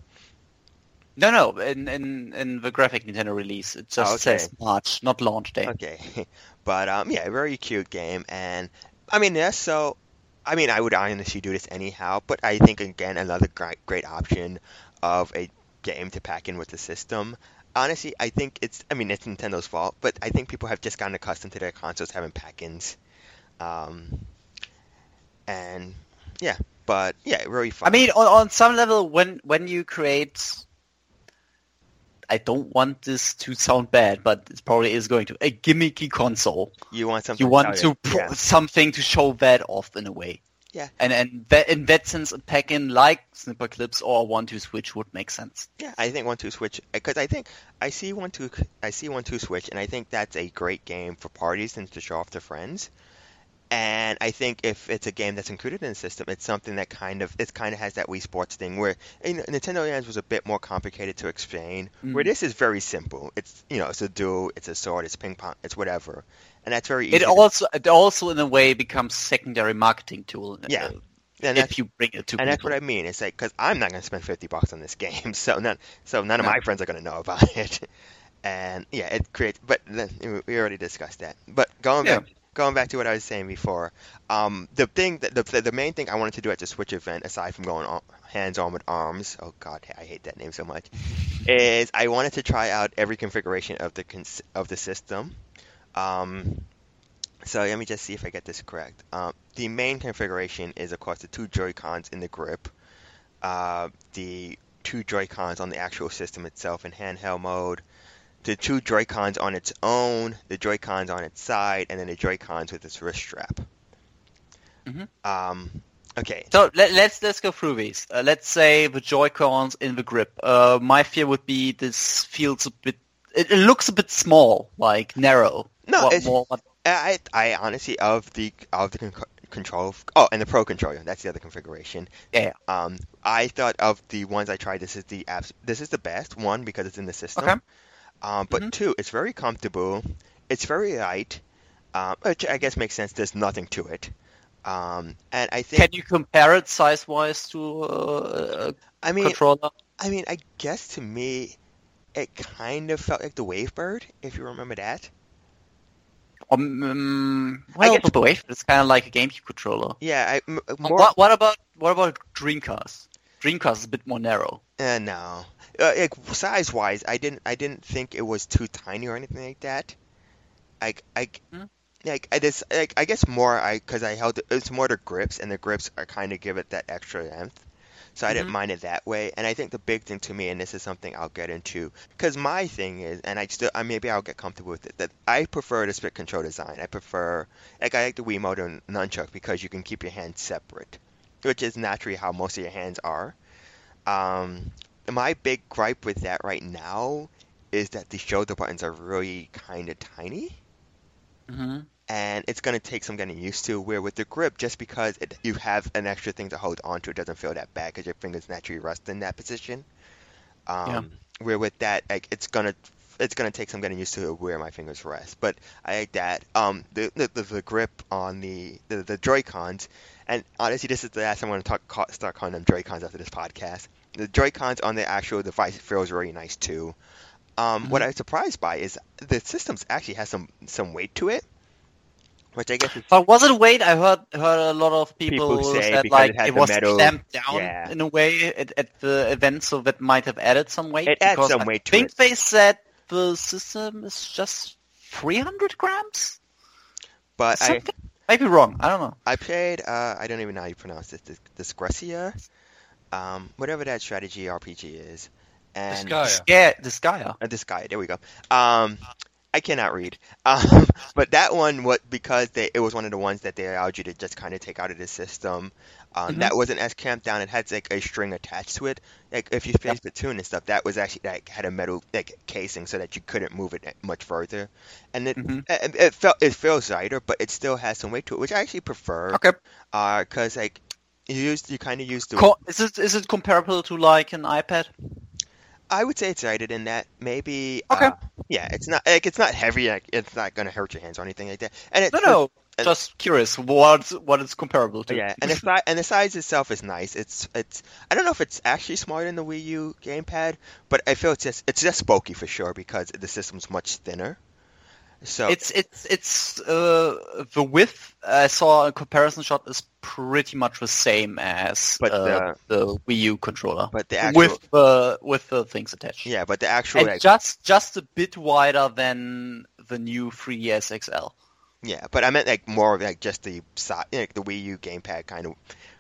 No, no, in, in, in the graphic Nintendo release, it just oh, okay. says March, not launch day. Okay, but um, yeah, very cute game, and I mean, yeah, so, I mean, I would honestly do this anyhow, but I think, again, another great, great option of a game to pack in with the system. Honestly, I think it's, I mean, it's Nintendo's fault, but I think people have just gotten accustomed to their consoles having pack-ins. Um, and, yeah, but, yeah, really fun. I mean, on, on some level, when, when you create... I don't want this to sound bad, but it probably is going to a gimmicky console. You want something. You want to pro- yeah. something to show that off in a way. Yeah. And and that, in that sense, a pack-in like Snipperclips or one two Switch would make sense. Yeah, I think one two Switch, because I think I see one two I see one two Switch, and I think that's a great game for parties and to show off to friends. And I think if it's a game that's included in the system, it's something that kind of, it kind of has that Wii Sports thing where you know, Nintendo Lands was a bit more complicated to explain, mm. where this is very simple. It's, you know, it's a duel, it's a sword, it's ping pong, it's whatever. And that's very easy. It also, to... it also in a way becomes secondary marketing tool. Yeah. Uh, And if you bring it to and people. That's what I mean. It's like, because I'm not going to spend fifty bucks on this game. So none, so none of no. my friends are going to know about it. And yeah, it creates, but we already discussed that. But going yeah. back. Going back to what I was saying before, um, the thing that the the main thing I wanted to do at the Switch event, aside from going on, hands-on with ARMS, oh god, I hate that name so much, is I wanted to try out every configuration of the cons- of the system. Um, so let me just see if I get this correct. Um, the main configuration is, of course, the two Joy-Cons in the grip, uh, the two Joy-Cons on the actual system itself in handheld mode, the two Joy-Cons on its own, the Joy-Cons on its side, and then the Joy-Cons with its wrist strap. Mm-hmm. Um, okay. So let, let's let's go through these. Uh, let's say the Joy-Cons in the grip. Uh, my fear would be this feels a bit... It, it looks a bit small, like narrow. No, what, more, what... I I honestly, of the of the con- control... Oh, and the Pro Controller. That's the other configuration. Yeah. Um, I thought of the ones I tried, this is the, abs- this is the best one because it's in the system. Okay. Um, but mm-hmm. two, it's very comfortable, it's very light, um, which I guess makes sense, there's nothing to it. Um, and I think... Can you compare it size-wise to uh, a I mean, controller? I mean, I guess to me, it kind of felt like the Wavebird, if you remember that. Um, well, I guess the Wavebird is kind of like a GameCube controller. Yeah. I, m- more... what, what about what about Dreamcast? Dreamcast is a bit more narrow. Uh, no. Uh, like size wise, I didn't. I didn't think it was too tiny or anything like that. Like, I, mm-hmm. like I just, like I guess more. I because I held it, it's more the grips, and the grips are kind of give it that extra length. So I mm-hmm. didn't mind it that way. And I think the big thing to me, and this is something I'll get into, because my thing is, and I still, I maybe I'll get comfortable with it, that I prefer the split control design. I prefer, like I like the Wiimote and nunchuck because you can keep your hands separate, which is naturally how most of your hands are. Um. My big gripe with that right now is that the shoulder buttons are really kind of tiny. Mm-hmm. And it's going to take some getting used to, where with the grip, just because it, you have an extra thing to hold onto, it doesn't feel that bad because your fingers naturally rest in that position. Um, yeah. Where with that, like, it's going to it's gonna take some getting used to where my fingers rest. But I like that. Um, the, the the grip on the, the, the Joy-Cons, and honestly, this is the last time I'm going to talk, start calling them Joy-Cons after this podcast. The Joy-Cons on the actual device feels really nice, too. Um, mm-hmm. What I'm surprised by is the system actually has some, some weight to it. Which I guess but was it weight? I heard heard a lot of people, people say that like it, it was metal, clamped down yeah. in a way at, at the event, so that might have added some weight. It adds some I weight to it. I think they said the system is just three hundred grams. But I might be wrong. I don't know. I played. Uh, I don't even know how you pronounce this. Disgracia, um, whatever that strategy R P G is, and Disgaea. Disgaea. Uh, Disgaea. There we go. Um. I cannot read, um, but that one, what because they, it was one of the ones that they allowed you to just kind of take out of the system. Um, mm-hmm. That wasn't as clamped down; it had like a string attached to it. Like if you played Splatoon and stuff, that was actually like had a metal like casing so that you couldn't move it much further. And it mm-hmm. it, it felt it feels lighter, but it still has some weight to it, which I actually prefer. Okay, because uh, like you used you kind of used the. Co- is it is it comparable to like an iPad? I would say it's lighter than that. Maybe, okay. uh, yeah, it's not like it's not heavy. Like, it's not going to hurt your hands or anything like that. And it, no, no, and, just curious what what it's comparable to. Yeah, and the and the size itself is nice. It's it's I don't know if it's actually smaller than the Wii U gamepad, but I feel it's just it's just bulky for sure because the system's much thinner. So it's it's it's uh, the width. I saw a comparison shot is pretty much the same as but uh, the, the Wii U controller, but the actual, with the with the things attached. Yeah, but the actual and like, just just a bit wider than the new three D S X L. Yeah, but I meant like more of like just the size, like the Wii U gamepad kind of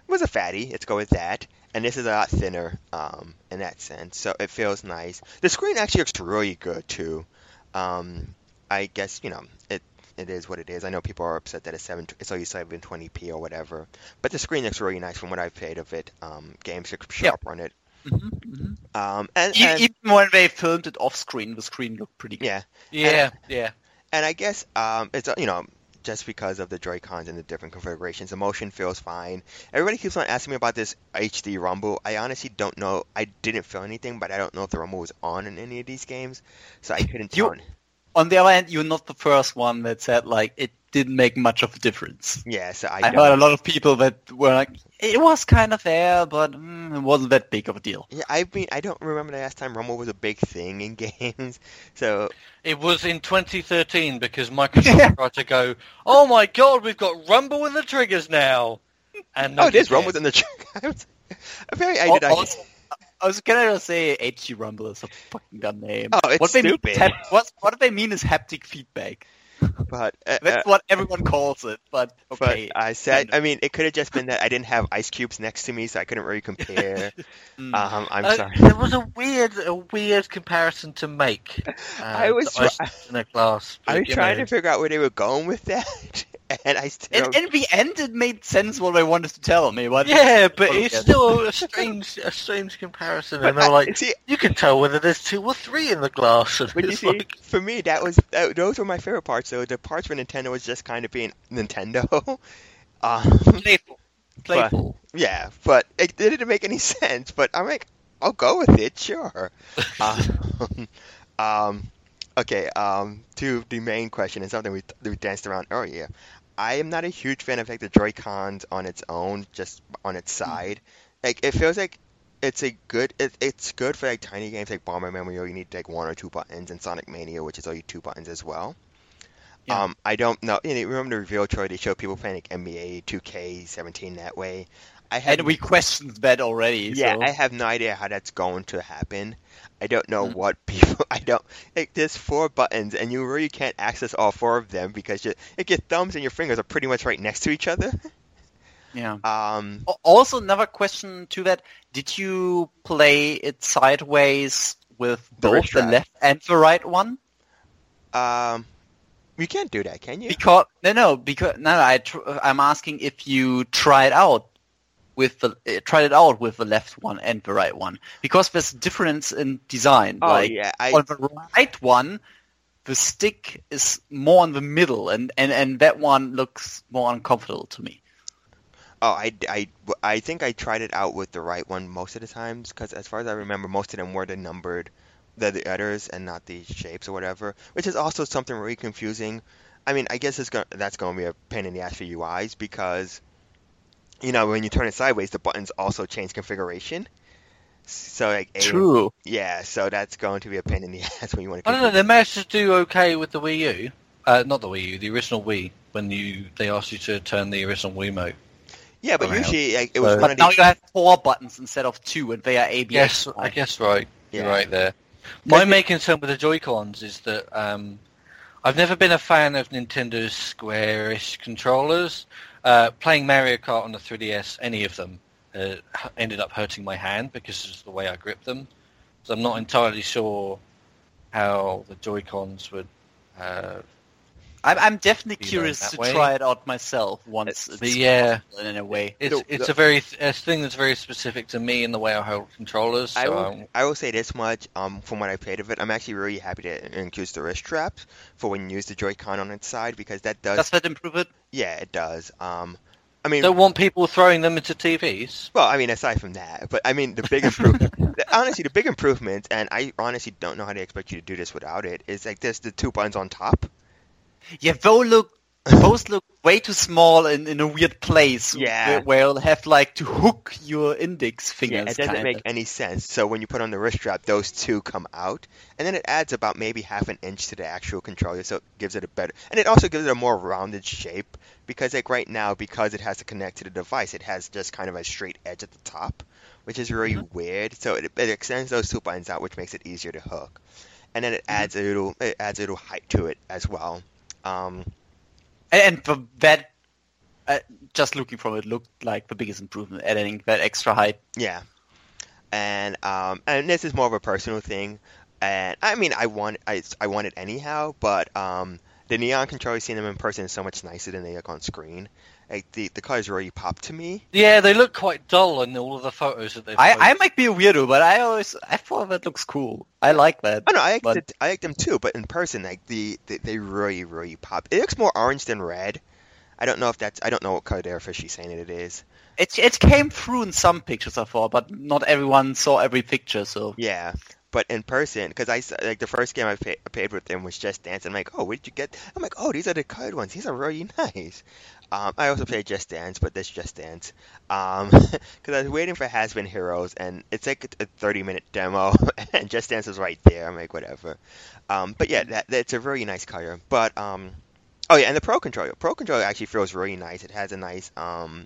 was a fatty. Let's go with that. And this is a lot thinner um, in that sense, so it feels nice. The screen actually looks really good too. Um, I guess, you know, it it is what it is. I know people are upset that it's seven it's only seven twenty p or whatever, but the screen looks really nice from what I've played of it. Um, games look sharp yep. on it. Mm-hmm, mm-hmm. Um, and, and even when they filmed it off screen, the screen looked pretty good. Yeah, yeah, and, yeah. And I guess um, it's you know just because of the Joy-Cons and the different configurations, the motion feels fine. Everybody keeps on asking me about this H D rumble. I honestly don't know. I didn't feel anything, but I don't know if the rumble was on in any of these games, so I couldn't tell. You- On the other hand, you're not the first one that said, like, it didn't make much of a difference. Yeah, so I, I heard a lot of people that were like, it was kind of there, but mm, it wasn't that big of a deal. Yeah, I mean, I don't remember the last time Rumble was a big thing in games, so... It was in twenty thirteen, because Microsoft tried to go, oh my god, we've got Rumble in the triggers now! And oh, it is Rumble in the triggers. Very I did also- I... I was gonna say H G Rumble is a fucking dumb name. Oh, it's what stupid. They mean, what, what they mean is haptic feedback. But uh, that's what everyone calls it. But okay. But I said, I mean, it could have just been that I didn't have ice cubes next to me, so I couldn't really compare. mm. um, I'm uh, sorry. There was a weird, a weird comparison to make. Uh, I was try- in a class. I was trying know. to figure out where they were going with that. And I still... in, in the end, it made sense what they wanted to tell me. What yeah, but oh, it's yeah. still a strange, a strange comparison. But and they're like, see, you can tell whether there's two or three in the glass. And but you see, like... for me, that was that, those were my favorite parts. Though the parts where Nintendo was just kind of being Nintendo, um, playful, playful. But, yeah, but it, it didn't make any sense. But I'm like, I'll go with it, sure. um, um, okay, um, to the main question and something we we danced around earlier. I am not a huge fan of like the Joy-Cons on its own, just on its side. Mm. Like it feels like it's a good, it, it's good for like tiny games like Bomberman where you only need like one or two buttons, and Sonic Mania, which is only two buttons as well. Yeah. Um, I don't know. You know, remember the reveal trailer? They showed people playing like N B A two K seventeen that way. I had, and we questioned that already. Yeah, so. I have no idea how that's going to happen. I don't know mm. what people. I don't. Like, there's four buttons, and you really can't access all four of them because you, like, your thumbs and your fingers are pretty much right next to each other. Yeah. Um. Also, another question to that: did you play it sideways with both the left and the right one? Um. You can't do that, can you? Because no, no. Because no, no I. Tr- I'm asking if you tried out with the uh, tried it out with the left one and the right one, because there's a difference in design. Oh, like yeah, I... on the right one, the stick is more in the middle, and, and, and that one looks more uncomfortable to me. Oh, I, I, I think I tried it out with the right one most of the times, because as far as I remember, most of them were the numbered, the, the letters and not the shapes or whatever, which is also something really confusing. I mean, I guess it's gonna, that's going to be a pain in the ass for U Is, because, you know, when you turn it sideways, the buttons also change configuration. So like a, True. Yeah, so that's going to be a pain in the ass when you want to... I don't know, they managed to do okay with the Wii U. Uh, not the Wii U, the original Wii, when you they asked you to turn the original Wiimote. Yeah, but usually like, it was so, one of these... But now you have four buttons instead of two, and they are A B S. Yes, I guess right. Yeah. You're right there. My main concern with the Joy-Cons is that um, I've never been a fan of Nintendo's squarish controllers. Uh, playing Mario Kart on the three D S, any of them, uh, ended up hurting my hand because of the way I gripped them. So I'm not entirely sure how the Joy-Cons would... Uh, I'm, I'm definitely curious to way. try it out myself once it's, it's yeah, in a way. It's, it's, it's a very a thing that's very specific to me in the way I hold controllers. So I, will, um, I will say this much um, from what I played of it. I'm actually really happy to include the wrist straps for when you use the Joy-Con on its side, because that does... Does that improve it? Yeah, it does. Um, I mean, don't want people throwing them into T Vs. Well, I mean, aside from that, but I mean, the big improvement... honestly, the big improvements, and I honestly don't know how they expect you to do this without it, is like there's the two buttons on top. Yeah, those look, those look way too small and in, in a weird place yeah. where, where you'll have like to hook your index fingers. Yeah, it doesn't kinda. make any sense. So when you put on the wrist strap, those two come out. And then it adds about maybe half an inch to the actual controller, so it gives it a better... And it also gives it a more rounded shape, because like right now, because it has to connect to the device, it has just kind of a straight edge at the top, which is really mm-hmm. weird. So it, it extends those two buttons out, which makes it easier to hook. And then it adds mm-hmm. a little, it adds a little height to it as well. Um, and, and for that, uh, just looking from it, looked like the biggest improvement, adding that extra height. Yeah, and um, and this is more of a personal thing, and I mean, I want, I, I want it anyhow, but um, the neon controller, seeing them in person, is so much nicer than they look on screen. Like the the colors really pop to me. Yeah, they look quite dull in all of the photos that they've. I, I might be a weirdo, but I always I thought that looks cool. I like that. Oh, no, I like but... the, I like them too, but in person, like the, the they really really pop. It looks more orange than red. I don't know if that's I don't know what color they're officially saying it is. It it came through in some pictures I thought, but not everyone saw every picture. So yeah. But in person, because I like the first game I pay, paid with them was Just Dance. I'm like, oh, where did you get? I'm like, oh, these are the colored ones. These are really nice. Um, I also played Just Dance, but that's Just Dance. Um, because I was waiting for Has Been Heroes, and it's like a thirty minute demo, and Just Dance was right there. I'm like, whatever. Um, but yeah, that that's a really nice color. But um, oh yeah, and the Pro Controller. Pro Controller actually feels really nice. It has a nice um,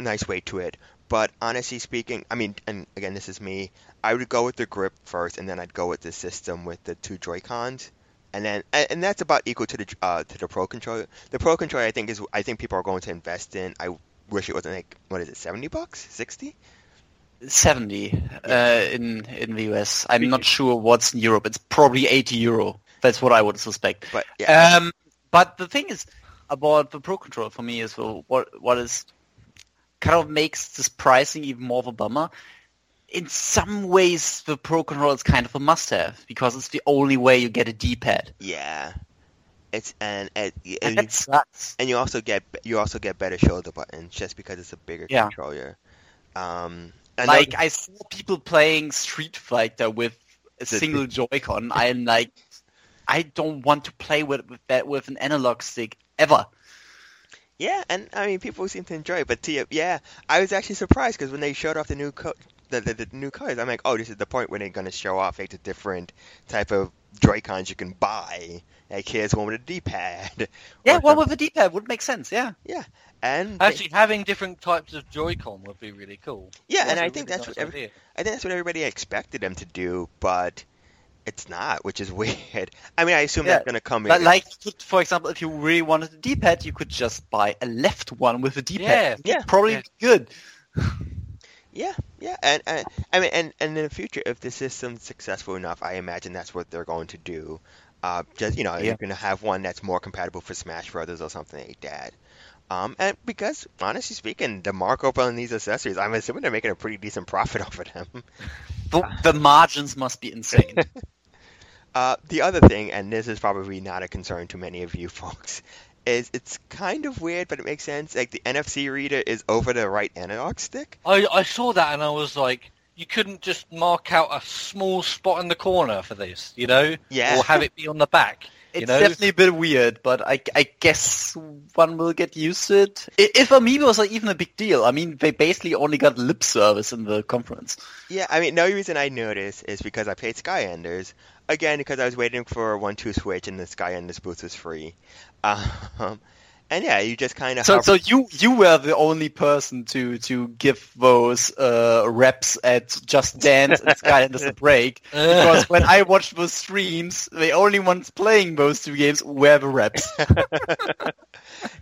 nice weight to it. But honestly speaking, I mean, and again, this is me, I would go with the grip first, and then I'd go with the system with the two Joy-Cons, and then and that's about equal to the uh, to the Pro Controller. The Pro Controller, I think is I think people are going to invest in. I wish it wasn't like what is it, seventy bucks, sixty? Seventy yeah. uh, in in the U S. I'm not sure what's in Europe. It's probably eighty euro. That's what I would suspect. But yeah. um, but the thing is about the Pro Controller for me is well, what what is. kind of makes this pricing even more of a bummer. In some ways, the Pro Controller is kind of a must-have, because it's the only way you get a D-pad. Yeah, it's and and, and, and, that sucks. And you also get you also get better shoulder buttons just because it's a bigger yeah. controller. Um, and like those... I saw people playing Street Fighter with a single Joy-Con. I'm like, I don't want to play with, with that with an analog stick ever. Yeah, and I mean, people seem to enjoy it, but to, yeah, I was actually surprised because when they showed off the new co- the, the, the new colors, I'm like, oh, this is the point where they're going to show off like the different type of Joy-Cons you can buy. Like, here's one with a D-pad. Yeah, one with a D-pad would make sense, yeah. Yeah, and... Actually, they... having different types of Joy-Con would be really cool. Yeah, that's and I think, really that's nice what every... I think that's what everybody expected them to do, but... It's not, which is weird. I mean, I assume yeah. that's going to come in. Like, for example, if you really wanted a D-pad, you could just buy a left one with a D-pad. Yeah, yeah. Probably yeah. good. Yeah, yeah. And, and I mean, and, and in the future, if the system's successful enough, I imagine that's what they're going to do. Uh, just you know, yeah. you're going to have one that's more compatible for Smash Brothers or something like that. Um, and because, honestly speaking, the markup on these accessories, I'm assuming they're making a pretty decent profit off of them. The, the margins must be insane. uh, the other thing, and this is probably not a concern to many of you folks, is it's kind of weird, but it makes sense. Like, the N F C reader is over the right analog stick. I, I saw that, and I was like, you couldn't just mark out a small spot in the corner for this, you know? Yeah. Or have it be on the back. It's you know? Definitely a bit weird, but I, I guess one will get used to it. If Amiibos are even a big deal, I mean, they basically only got lip service in the conference. Yeah, I mean, the only reason I noticed is because I played Skylanders. Again, because I was waiting for a one two Switch and the Skylanders booth was free. Um, and yeah, you just kind of... So, so you, you were the only person to, to give those uh, reps at Just Dance and Skylanders a break. Because when I watched those streams, the only ones playing those two games were the reps.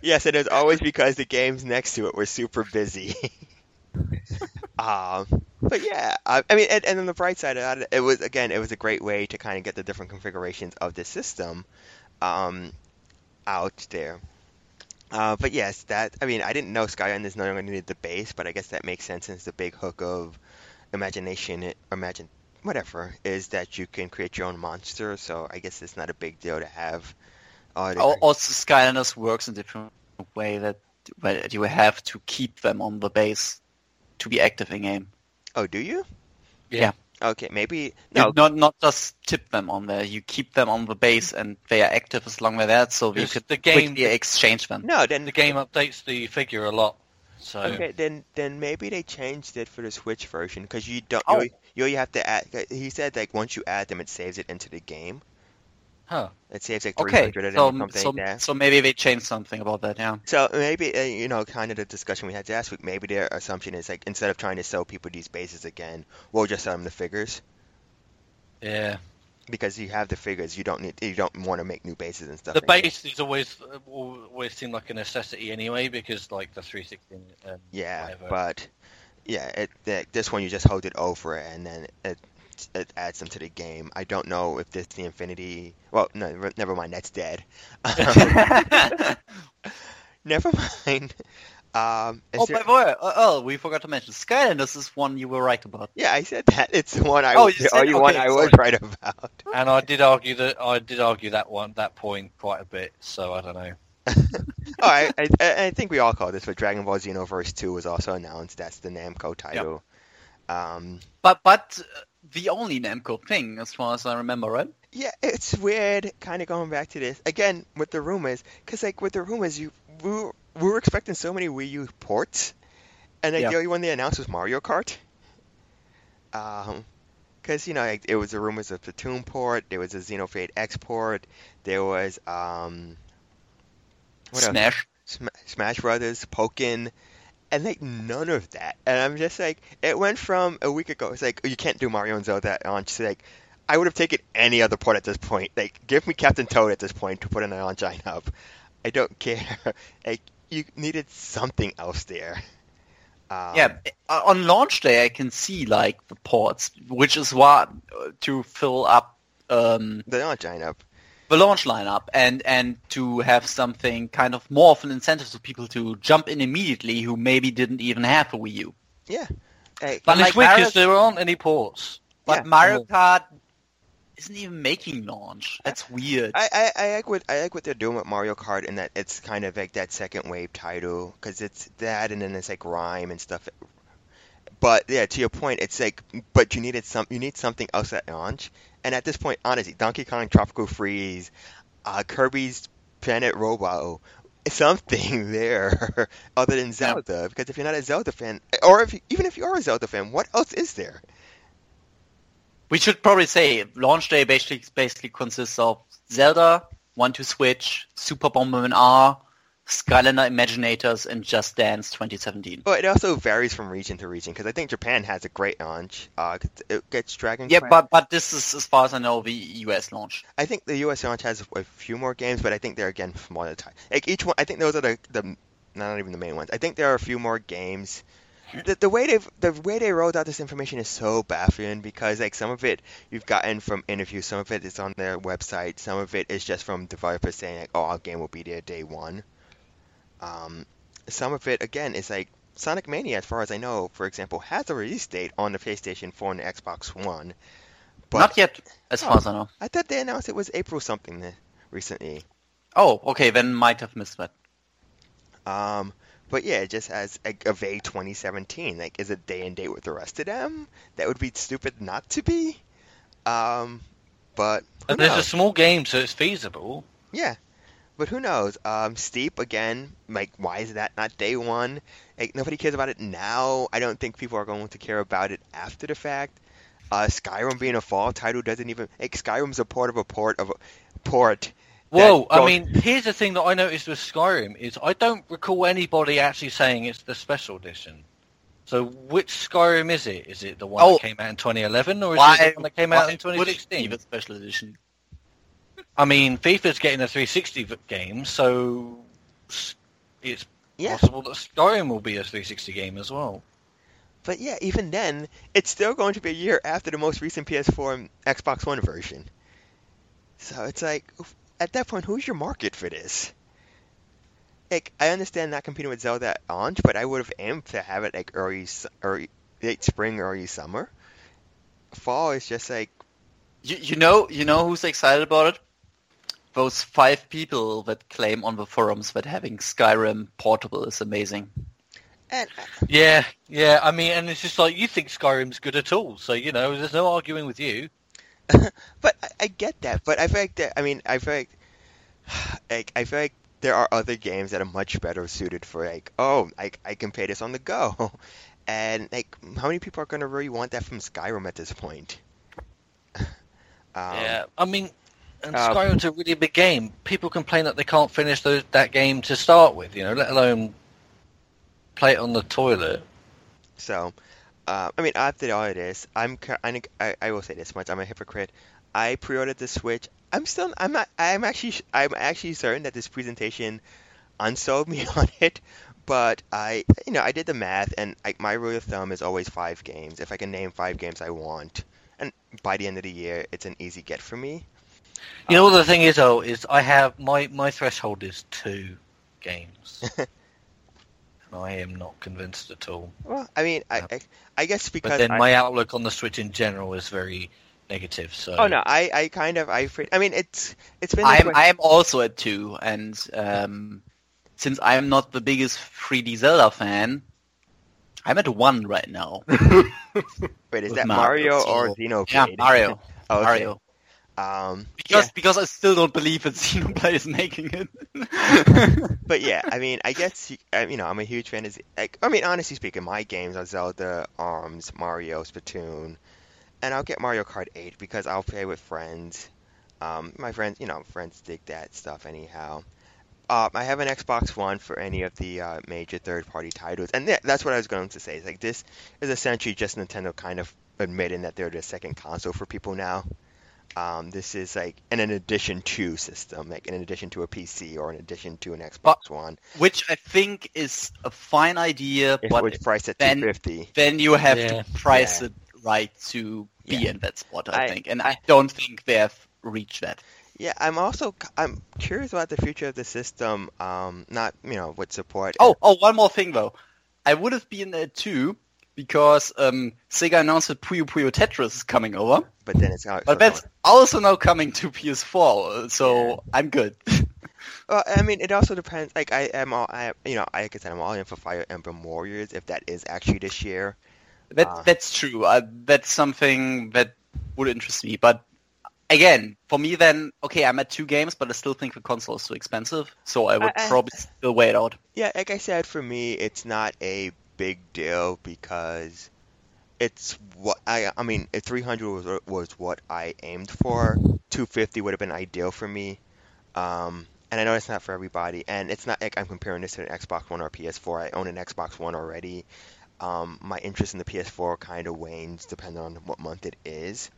Yes, and it was always because the games next to it were super busy. um, but yeah, I, I mean, and, and on the bright side, it, it was, again, it was a great way to kind of get the different configurations of this system um, out there. Uh, but yes, that, I mean, I didn't know Skylanders no longer needed the base, but I guess that makes sense since the big hook of imagination, imagine, whatever, is that you can create your own monster, so I guess it's not a big deal to have all the... Also, Skylanders works in a different way that, that you have to keep them on the base to be active in-game. Oh, do you? Yeah. Okay, maybe... No, not, not just tip them on there. You keep them on the base and they are active as long as that, so we could the game, quickly exchange them. No, then... The game updates the figure a lot, so... Okay, then then maybe they changed it for the Switch version, because you don't... Oh. You, you only have to add... He said, like, once you add them, it saves it into the game. Huh. It saves, like, three hundred okay. so, and something so, there. Okay, so maybe they changed something about that, yeah. So maybe, uh, you know, kind of the discussion we had last week, maybe their assumption is, like, instead of trying to sell people these bases again, we'll just sell them the figures. Yeah. Because you have the figures, you don't need, you don't want to make new bases and stuff. The anymore. Base is always, always seem like a necessity anyway, because, like, the three sixty um, yeah, whatever. But, yeah, it, the, this one you just hold it over and then it... It adds them to the game. I don't know if this the Infinity... Well, no, never mind. That's dead. Um, never mind. Um, oh, there... by the way, oh, we forgot to mention. Skylanders is one you were right about. Yeah, I said that. It's the one I oh, was, you said, okay, one I was right about. And I did argue that I did argue that one that point quite a bit. So I don't know. oh, I, I, I think we all call this. But Dragon Ball Xenoverse two was also announced. That's the Namco title. Yep. Um, but but. The only Namco thing, as far as I remember, right? Yeah, it's weird, kind of going back to this. Again, with the rumors, because, like, with the rumors, you we were, we were expecting so many Wii U ports, and, like, yeah. the only one they announced was Mario Kart. Um, because, you know, like, it was the rumors of Splatoon port, there was a Xenoblade X port, there was, um... What Smash. Sm- Smash Brothers, Pokken... And, like, none of that. And I'm just like, it went from a week ago, it's like, oh, you can't do Mario and Zelda at launch. So, like, I would have taken any other port at this point. Like, give me Captain Toad at this point to put in a launch lineup. I don't care. Like, you needed something else there. Um, yeah, on launch day, I can see, like, the ports, which is what, to fill up... Um, the launch lineup. The launch lineup and, and to have something kind of more of an incentive for people to jump in immediately who maybe didn't even have a Wii U. Yeah. Hey, but like Mario, because there aren't any ports. But yeah. Mario Kart isn't even making launch. That's weird. I, I, I, like what, I like what they're doing with Mario Kart in that it's kind of like that second wave title because it's that and then it's like Rhyme and stuff. But yeah, to your point, it's like, but you needed some, you need something else at launch. And at this point, honestly, Donkey Kong Tropical Freeze, uh, Kirby's Planet Robo, something there other than Zelda. Yeah. Because if you're not a Zelda fan, or if you, even if you are a Zelda fan, what else is there? We should probably say launch day basically basically consists of Zelda, one two Switch, Super Bomberman R, Skylander Imaginators, and Just Dance twenty seventeen. Well, it also varies from region to region, because I think Japan has a great launch. Uh, it gets Dragon Yeah, Quest. but but this is, as far as I know, the U S launch. I think the U S launch has a few more games, but I think they're, again, smaller time. Like, each one, I think those are the, the, not even the main ones. I think there are a few more games. The, the way they've, the way they rolled out this information is so baffling, because, like, some of it you've gotten from interviews, some of it is on their website, some of it is just from developers saying, like, oh, our game will be there day one. Um, some of it, again, is like Sonic Mania, as far as I know, for example, has a release date on the PlayStation four and the Xbox One. But, Not yet, as oh, far as I know. I thought they announced it was April something recently. Oh, okay, then might have missed that. Um, but yeah, it just has a, a vague twenty seventeen. Like, is it day and date with the rest of them? That would be stupid not to be. Um, but and there's knows? a small game, so it's feasible. Yeah, but who knows? Um, Steep again. Like, why is that not day one? Like, nobody cares about it now. I don't think people are going to care about it after the fact. Uh, Skyrim being a fall title doesn't even. Like, Skyrim's a port of a port of a port. Whoa, goes... I mean, here's the thing that I noticed with Skyrim, is I don't recall anybody actually saying it's the special edition. So which Skyrim is it? Is it the one oh, that came out in twenty eleven, or is why, it the one that came out in twenty sixteen? Would it be special edition? I mean, FIFA's getting a three sixty game, so it's yeah. possible that Skyrim will be a three sixty game as well. But yeah, even then, it's still going to be a year after the most recent P S four and Xbox One version. So it's like... at that point, who's your market for this? Like, I understand not competing with Zelda at launch, but I would have aimed to have it like early, early late spring, early summer. Fall is just like, you, you know, you know who's excited about it? Those five people that claim on the forums that having Skyrim portable is amazing. And, uh, yeah, yeah. I mean, and it's just like, you think Skyrim's good at all, so you know, there's no arguing with you. But I, I get that. But I feel like that. I mean, I feel like, like I feel like there are other games that are much better suited for like, oh, I I can play this on the go, and like, how many people are gonna really want that from Skyrim at this point? Um, yeah, I mean, and um, Skyrim's a really big game. People complain that they can't finish those, that game to start with, you know, let alone play it on the toilet. So. Uh, I mean, after all of this, I'm, I, I will say this much: I'm a hypocrite. I pre-ordered the Switch. I'm still, I'm not, I'm actually, I'm actually certain that this presentation unsold me on it. But I, you know, I did the math, and I, my rule of thumb is always five games. If I can name five games I want, and by the end of the year, it's an easy get for me. You know, um, the thing is, though, is I have my my threshold is two games. I am not convinced at all. Well, I mean, I, I, I guess because... But then I, my outlook on the Switch in general is very negative, so... Oh, no, I, I kind of... I I mean, it's it's been... I'm, I'm also at two, and um, since I'm not the biggest three D Zelda fan, I'm at one right now. Wait, is that Mario, Mario or Xenoblade? Yeah, Mario. Oh, okay. Mario. Um, because yeah. because I still don't believe that Xenoblade is making it. But yeah, I mean, I guess, you know, I'm a huge fan of... Like, I mean, honestly speaking, my games are Zelda, ARMS, Mario, Splatoon, and I'll get Mario Kart eight because I'll play with friends. Um, my friends, you know, friends dig that stuff anyhow. Uh, I have an Xbox One for any of the uh, major third-party titles, and th- that's what I was going to say. It's like, this is essentially just Nintendo kind of admitting that they're the second console for people now. Um, this is like an, an addition to system, like in addition to a P C or in addition to an Xbox but, One, which I think is a fine idea. If but it was priced at then, two hundred fifty dollars. Then you have yeah. to price yeah. it right to be yeah. in that spot, I, I think, and I don't think they have reached that. Yeah, I'm also I'm curious about the future of the system. Um, not you know with support. Oh, and... oh, one more thing though, I would have been there too. Because um, Sega announced that Puyo Puyo Tetris is coming over. But then it's out. But that's going. also now coming to P S four, so yeah. I'm good. Well, I mean, it also depends. Like, I am all, I, you know, like I said, I'm all in for Fire Emblem Warriors, if that is actually this year. That, uh, that's true. Uh, that's something that would interest me. But again, for me then, okay, I'm at two games, but I still think the console is too expensive, so I would I, I, probably still wait out. Yeah, like I said, for me, it's not a... big deal because it's what I I mean three hundred was, was what I aimed for. Two fifty would have been ideal for me, um and I know it's not for everybody, and it's not like I'm comparing this to an Xbox One or P S four. I own an Xbox One already. Um my interest in the P S four kind of wanes depending on what month it is.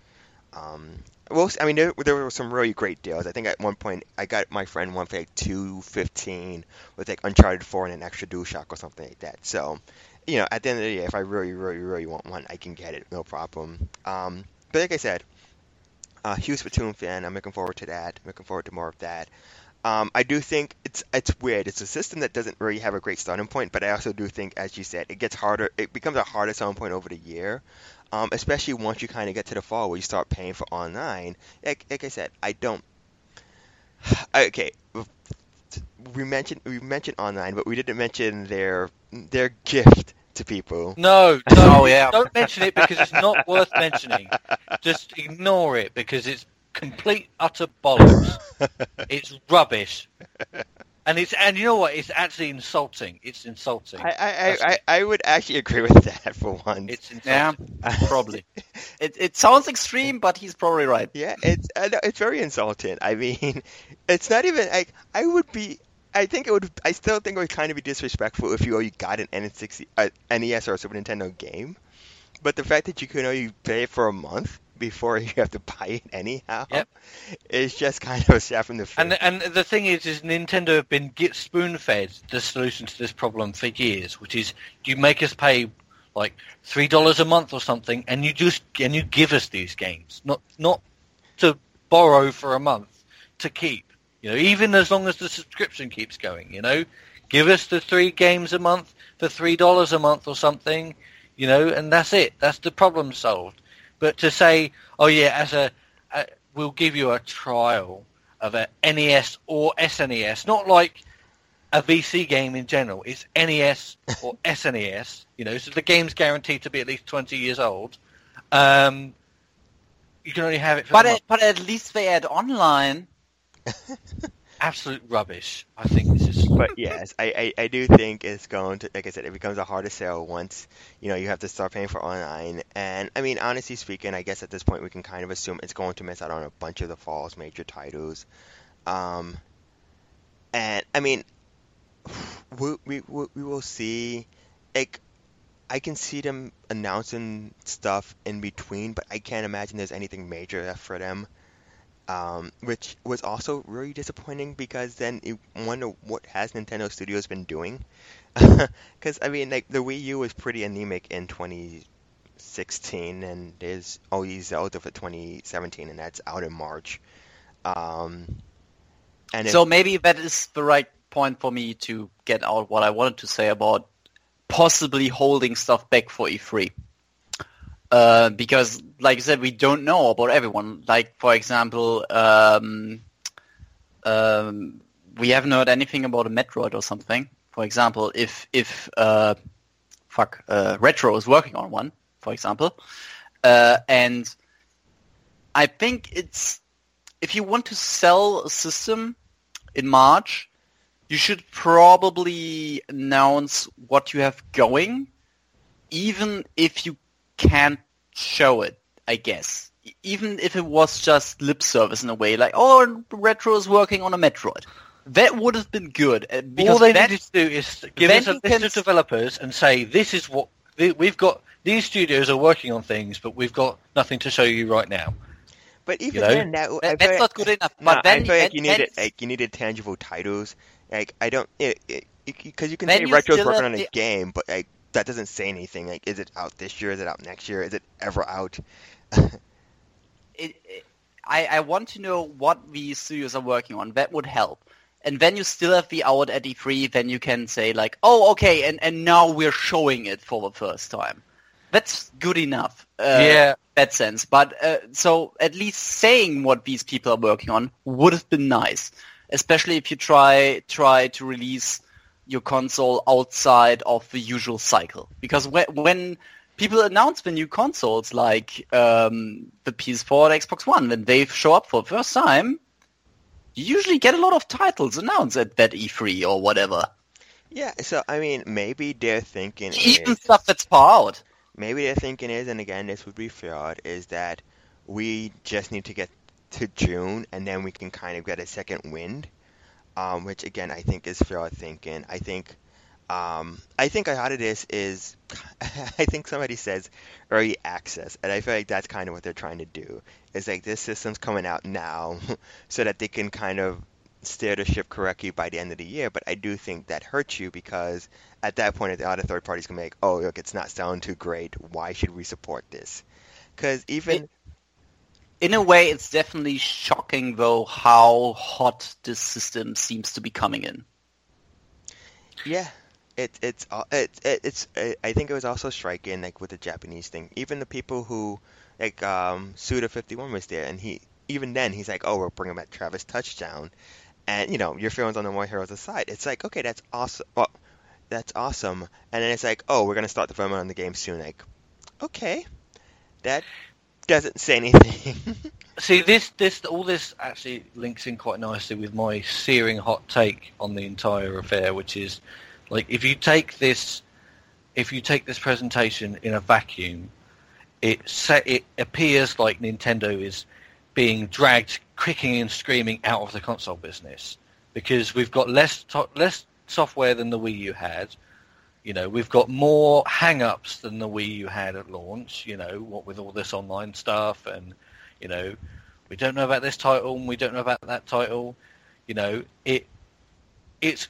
um well I mean there, there were some really great deals. I think at one point I got my friend one for like two fifteen with like Uncharted four and an extra DualShock or something like that, so you know, at the end of the day, if I really, really, really want one, I can get it, no problem. Um, but like I said, uh, huge Splatoon fan. I'm looking forward to that. I'm looking forward to more of that. Um, I do think it's it's weird. It's a system that doesn't really have a great starting point, but I also do think, as you said, it gets harder. It becomes a harder starting point over the year, um, especially once you kind of get to the fall where you start paying for online. Like, like I said, I don't. Okay, we mentioned we mentioned online, but we didn't mention their their gift to people. No, don't, oh, yeah. Don't mention it because it's not worth mentioning. Just ignore it because it's complete utter bollocks. It's rubbish, and it's and you know what? It's actually insulting. It's insulting. I I, I, I would actually agree with that for once. It's insulting. Yeah, probably. it it sounds extreme, but he's probably right. Yeah, it's it's very insulting. I mean, it's not even like I would be. I think it would. I still think it would kind of be disrespectful if you only got an N sixty, uh, N E S or a Super Nintendo game, but the fact that you can only pay for a month before you have to buy it anyhow, yep. It's just kind of a slap from the face. And, and the thing is, is Nintendo have been get spoon-fed the solution to this problem for years, which is you make us pay like three dollars a month or something, and you just and you give us these games, not not to borrow for a month to keep. You know, even as long as the subscription keeps going, you know, give us the three games a month for three dollars a month or something, you know, and that's it. That's the problem solved. But to say, oh yeah, as a, a we'll give you a trial of a N E S or S N E S, not like a V C game in general. It's N E S or S N E S, you know. So the game's guaranteed to be at least twenty years old. Um, you can only have it. For but at, but at least they add online. Absolute rubbish. I think this is. But yes, I, I, I do think it's going to, like I said, it becomes a harder sell once, you know, you have to start paying for online. And I mean, honestly speaking, I guess at this point we can kind of assume it's going to miss out on a bunch of the fall's major titles. Um, and I mean, we we we will see. Like, I can see them announcing stuff in between, but I can't imagine there's anything major for them. Um, which was also really disappointing because then you wonder what has Nintendo Studios been doing? Because I mean, like the Wii U was pretty anemic in twenty sixteen, and there's always Zelda for twenty seventeen, and that's out in March. Um, and so if... maybe that is the right point for me to get out what I wanted to say about possibly holding stuff back for E three. Uh, because, like I said, we don't know about everyone. Like, for example, um, um, we haven't heard anything about a Metroid or something. For example, if if uh, fuck uh, Retro is working on one, for example, uh, and I think it's if you want to sell a system in March, you should probably announce what you have going, even if you. Can't show it, I guess. Even if it was just lip service in a way, like, oh, Retro is working on a Metroid. That would have been good. All they that, needed to do is give us a list can... of developers and say, this is what, we've got, these studios are working on things, but we've got nothing to show you right now. But even you know? then, that, that, that's not good enough. No, but then, I feel like you needed, like, you needed tangible titles. Like, I don't, because you can say Retro's working on a the, game, but like, that doesn't say anything. Like, is it out this year? Is it out next year? Is it ever out? it, it, I, I want to know what the studios are working on. That would help. And then you still have the out at E three, then you can say, like, oh, okay, and, and now we're showing it for the first time. That's good enough. Uh, yeah. In that sense. But, uh, so, at least saying what these people are working on would have been nice. Especially if you try try to release... your console outside of the usual cycle, because when, when people announce the new consoles, like um, the P S four and Xbox One, when they show up for the first time, you usually get a lot of titles announced at that E three or whatever. Yeah, so I mean, maybe they're thinking even is, stuff that's far out. Maybe they're thinking is, and again, this would be fair, is that we just need to get to June, and then we can kind of get a second wind. Um, which again I think is fair thinking. I think, um, I think a lot of this is, I think somebody says early access, and I feel like that's kind of what they're trying to do. It's like this system's coming out now, so that they can kind of steer the ship correctly by the end of the year. But I do think that hurts you because at that point, a lot of third parties can make, oh look, it's not sounding too great. Why should we support this? Because even, In a way, it's definitely shocking, though, how hot this system seems to be coming in. Yeah, it, it's it, it, it's it, I think it was also striking, like with the Japanese thing. Even the people who, like, um, Suda fifty-one was there, and he even then he's like, "Oh, we're bringing back Travis Touchdown," and you know, your feelings on the More Heroes aside, it's like, okay, that's awesome. Well, that's awesome, and then it's like, oh, we're gonna start development on the game soon. Like, okay, that doesn't say anything. See, this, this, all this actually links in quite nicely with my searing hot take on the entire affair, which is, like, if you take this, if you take this presentation in a vacuum, it set, it appears like Nintendo is being dragged kicking and screaming out of the console business, because we've got less to- less software than the Wii U had. You know, we've got more hang-ups than the Wii U had at launch, you know, what with all this online stuff and, you know, we don't know about this title and we don't know about that title. You know, it it's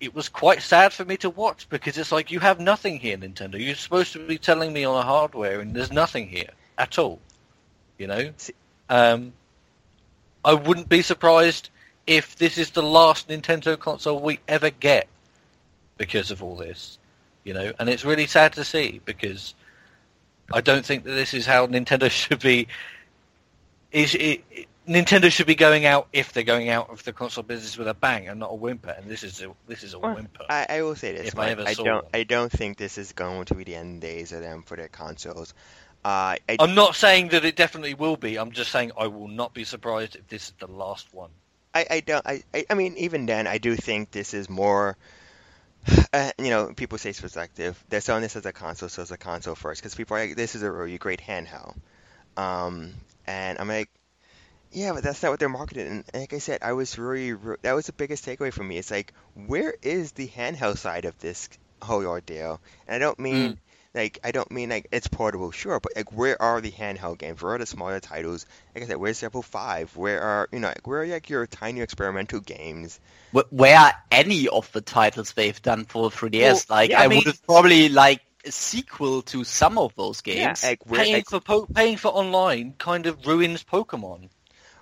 it was quite sad for me to watch, because it's like, you have nothing here, Nintendo. You're supposed to be telling me on a hardware and there's nothing here at all, you know. Um, I wouldn't be surprised if this is the last Nintendo console we ever get because of all this, you know, and it's really sad to see, because I don't think that this is how Nintendo should be. Is it, it, Nintendo should be going out, if they're going out of the console business, with a bang and not a whimper, and this is a, this is a well, whimper. I, I will say this: Mike, I, I don't, I don't think this is going to be the end days of them for their consoles. Uh, I, I'm not saying that it definitely will be. I'm just saying I will not be surprised if this is the last one. I, I don't. I, I, I mean, even then, I do think this is more. Uh, you know, people say it's perspective. They're selling this as a console, so it's a console first. Because people are like, this is a really great handheld. Um, and I'm like, yeah, but that's not what they're marketing. And like I said, I was really, really, that was the biggest takeaway for me. It's like, where is the handheld side of this whole yard deal? And I don't mean, mm. like, I don't mean, like, it's portable, sure. But, like, where are the handheld games? Where are the smaller titles? Like I said, where's Level five? Where are, you know, like, where are, like, your tiny experimental games? Where are any of the titles they've done for three D S? Well, like, yeah, I, I mean, would have probably liked a sequel to some of those games. Yeah, like, where, paying, like, for po- paying for online kind of ruins Pokemon.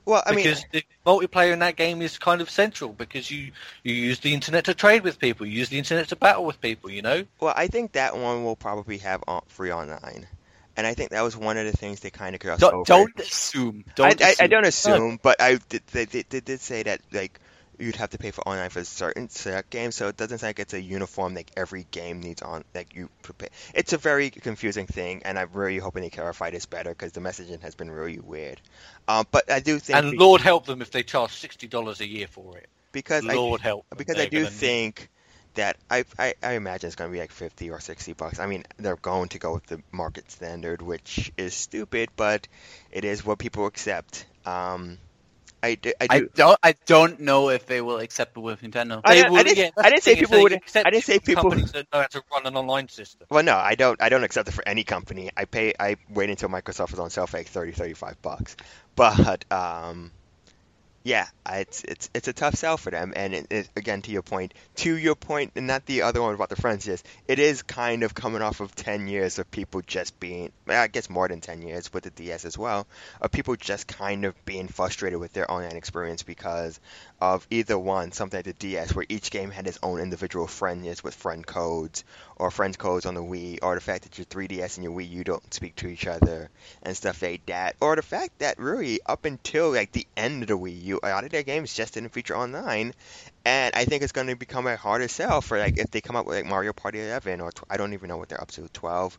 Well, I mean, because the multiplayer in that game is kind of central, because you, you use the internet to trade with people, you use the internet to battle with people, you know? Well, I think that one will probably have free online. And I think that was one of the things they kind of crossed don't, over. Don't assume. Don't I, assume. I, I don't assume, no. But I did, they, they, they did say that, like, you'd have to pay for online for certain select games, so it doesn't sound like it's a uniform, like, every game needs on, like, you prepare. It's a very confusing thing, and I'm really hoping they clarify this better, because the messaging has been really weird. Um, but I do think... And because, Lord help them if they charge sixty dollars a year for it. Because Lord I, help them. Because I do think that, I, I, I imagine it's going to be like fifty or sixty bucks. I mean, they're going to go with the market standard, which is stupid, but it is what people accept. Um... I, do, I, do. I don't. I don't know if they will accept it with Nintendo. I, I, will, I, didn't, yeah, I didn't say people would. I didn't say people. Companies that know how to run an online system. Well, no, I don't. I don't accept it for any company. I pay. I wait until Microsoft is on sale for like thirty, thirty-five bucks. But um, yeah, it's it's it's a tough sell for them. And it, it, again, to your point, to your point, and not the other one about the friends. Yes, it is kind of coming off of ten years of people just being. I guess more than ten years with the D S as well, of people just kind of being frustrated with their online experience because of either one, something like the D S, where each game had its own individual friend list with friend codes, or friend codes on the Wii, or the fact that your three D S and your Wii U don't speak to each other and stuff like that, or the fact that really up until like the end of the Wii U, a lot of their games just didn't feature online. And I think it's going to become a harder sell for, like, if they come up with like Mario Party eleven or tw- I don't even know what they're up to, twelve,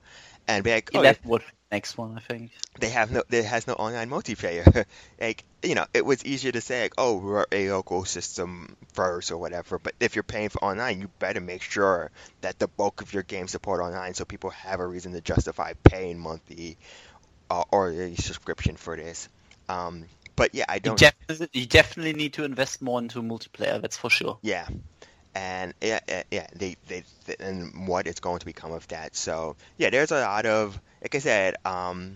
and be like, oh, yeah, what next one I think they have no, there has no online multiplayer. Like, you know, it was easier to say like, oh, we're a local system first or whatever. But if you're paying for online, you better make sure that the bulk of your games support online, so people have a reason to justify paying monthly uh, or a subscription for this. Um, But yeah, I don't. You definitely, you definitely need to invest more into multiplayer. That's for sure. Yeah, and yeah, yeah, they, they, they, and what is going to become of that? So yeah, there's a lot of, like I said, um,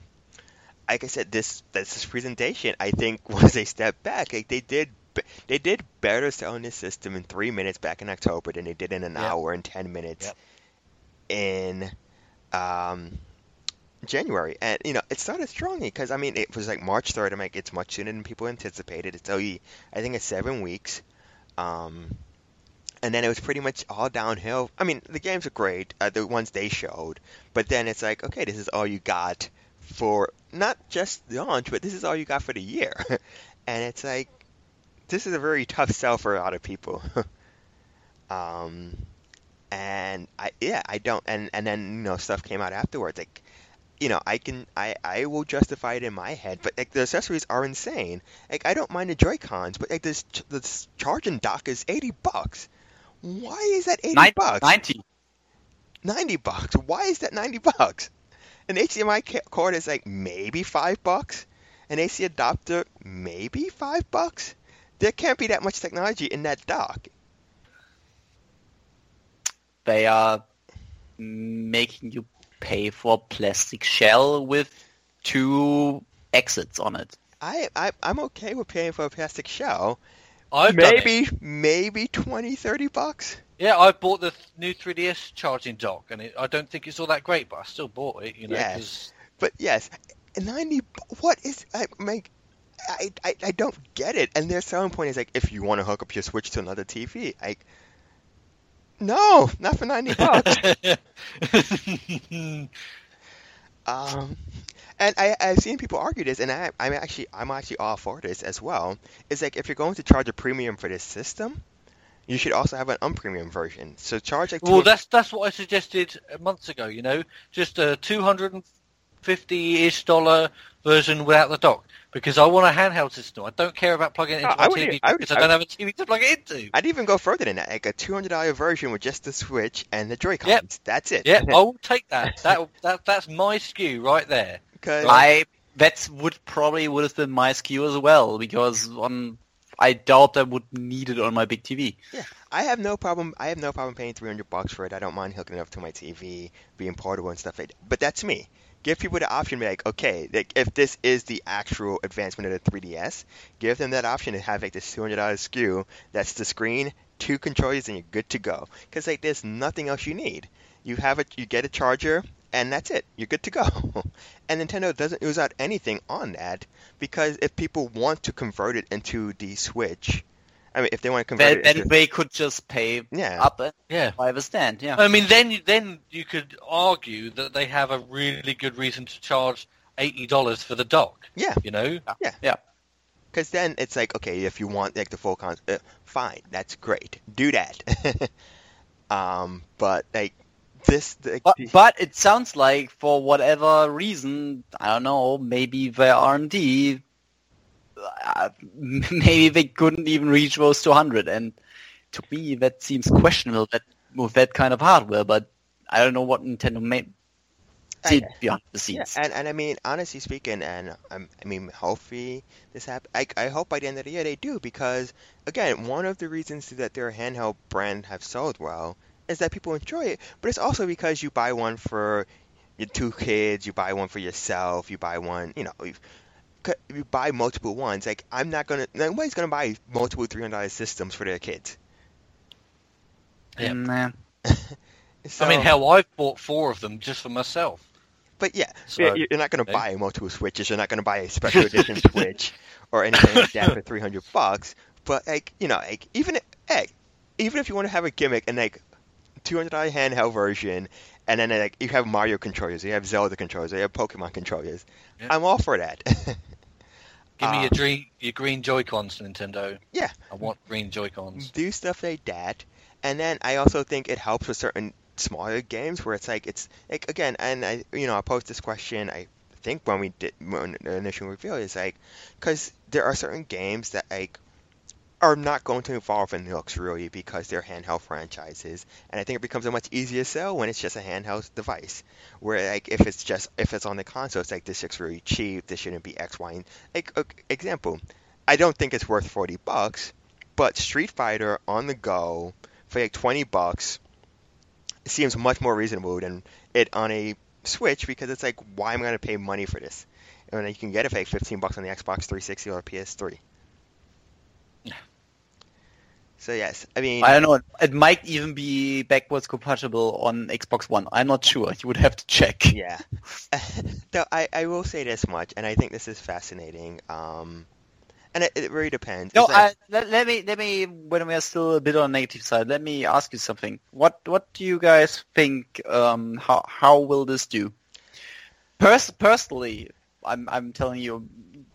like I said, this this presentation I think was a step back. Like they did, they did better selling this system in three minutes back in October than they did in an yep. hour and ten minutes yep. in, um, January, and you know it started strongly because I mean it was like March third. I'm like, it's much sooner than people anticipated. It's only I think it's seven weeks, um, and then it was pretty much all downhill. I mean the games are great, uh, the ones they showed, but then it's like okay, this is all you got for not just launch, but this is all you got for the year, and it's like this is a very tough sell for a lot of people. um, and I yeah I don't and and then you know stuff came out afterwards like. You know, I can, I, I will justify it in my head, but like the accessories are insane. Like I don't mind the Joy-Cons, but like this, this charging dock is eighty bucks. Why is that eighty ninety, bucks? Ninety. Ninety bucks. Why is that ninety bucks? An H D M I cord is like maybe five bucks. An A C adapter, maybe five bucks. There can't be that much technology in that dock. They are making you pay for a plastic shell with two exits on it. I, I I'm okay with paying for a plastic shell. I've maybe maybe twenty, thirty bucks. Yeah, I bought the new three D S charging dock, and it, I don't think it's all that great, but I still bought it. You know, yes, cause... but yes, ninety. What is I make? I, I I don't get it. And their selling point is like, if you want to hook up your Switch to another T V, like. No, not for ninety bucks. um, and I, I've seen people argue this, and I, I'm actually I'm actually all for this as well. It's like if you're going to charge a premium for this system, you should also have an unpremium version. So charge like. Well, that's that's what I suggested months ago. You know, just a two hundred and fifty-ish dollar version without the dock. Because I want a handheld system. I don't care about plugging it into oh, my would, T V I would, because I, would, I don't I would, have a T V to plug it into. I'd even go further than that. Like a two hundred dollars version with just the Switch and the Joy-Cons. Yep. That's it. Yeah, I'll take that. that. That That's my S K U right there. I That would probably would have been my S K U as well, because on I doubt I would need it on my big T V. Yeah, I have no problem I have no problem paying three hundred bucks for it. I don't mind hooking it up to my T V, being portable and stuff like that. But that's me. Give people the option to be like, okay, like if this is the actual advancement of the three D S, give them that option to have like this two hundred dollars S K U that's the screen, two controllers, and you're good to go. Because like there's nothing else you need. You have it, you get a charger, and that's it. You're good to go. And Nintendo doesn't lose out anything on that because if people want to convert it into the Switch, I mean, if they want to convert then, it, into... then they could just pay yeah. up and yeah. buy the stand. Yeah, I mean, then then you could argue that they have a really good reason to charge eighty dollars for the dock. Yeah, you know. Yeah, yeah. Because then it's like, okay, if you want like the full con, uh, fine, that's great, do that. um, but like this, the... but, but it sounds like for whatever reason, I don't know, maybe their R and D. Uh, maybe they couldn't even reach those two hundred, and to me that seems questionable that with that kind of hardware, but I don't know what Nintendo made did and, beyond the scenes. Yeah, and, and I mean, honestly speaking, and um, I mean, hopefully this happens. I, I hope by the end of the year they do, because again, one of the reasons that their handheld brand have sold well is that people enjoy it, but it's also because you buy one for your two kids, you buy one for yourself, you buy one, you know, you buy multiple ones. Like I'm not gonna, nobody's gonna buy multiple three hundred dollars systems for their kids. Yeah, man. So, I mean, hell, I've bought four of them just for myself. But yeah, so, you're not gonna yeah. buy multiple Switches. You're not gonna buy a special edition Switch or anything like that for three hundred bucks. But like, you know, like even hey, even if you want to have a gimmick and like two hundred dollars handheld version. And then like you have Mario controllers, you have Zelda controllers, you have Pokemon controllers. Yeah. I'm all for that. Give um, me your, dream, your green Joy-Cons, Nintendo. Yeah. I want green Joy-Cons. Do stuff like that. And then I also think it helps with certain smaller games where it's like, it's like again, and I you know, I posed this question, I think when we did when the initial reveal, is like, because there are certain games that like, are not going to involve in looks really because they're handheld franchises, and I think it becomes a much easier sell when it's just a handheld device. Where like if it's just if it's on the console, it's like this looks really cheap. This shouldn't be X, Y, and like uh, example. I don't think it's worth forty bucks, but Street Fighter on the go for like twenty bucks seems much more reasonable than it on a Switch, because it's like, why am I going to pay money for this? And you can get it for like fifteen bucks on the Xbox three sixty or P S three. So yes, I mean... I don't know, it might even be backwards compatible on Xbox One. I'm not sure, you would have to check. Yeah. Though I, I will say this much, and I think this is fascinating, um, and it, it really depends. No, like... I, let, let me, let me, when we are still a bit on the negative side, let me ask you something. What what do you guys think, um, how how will this do? Pers- personally, I'm I'm telling you,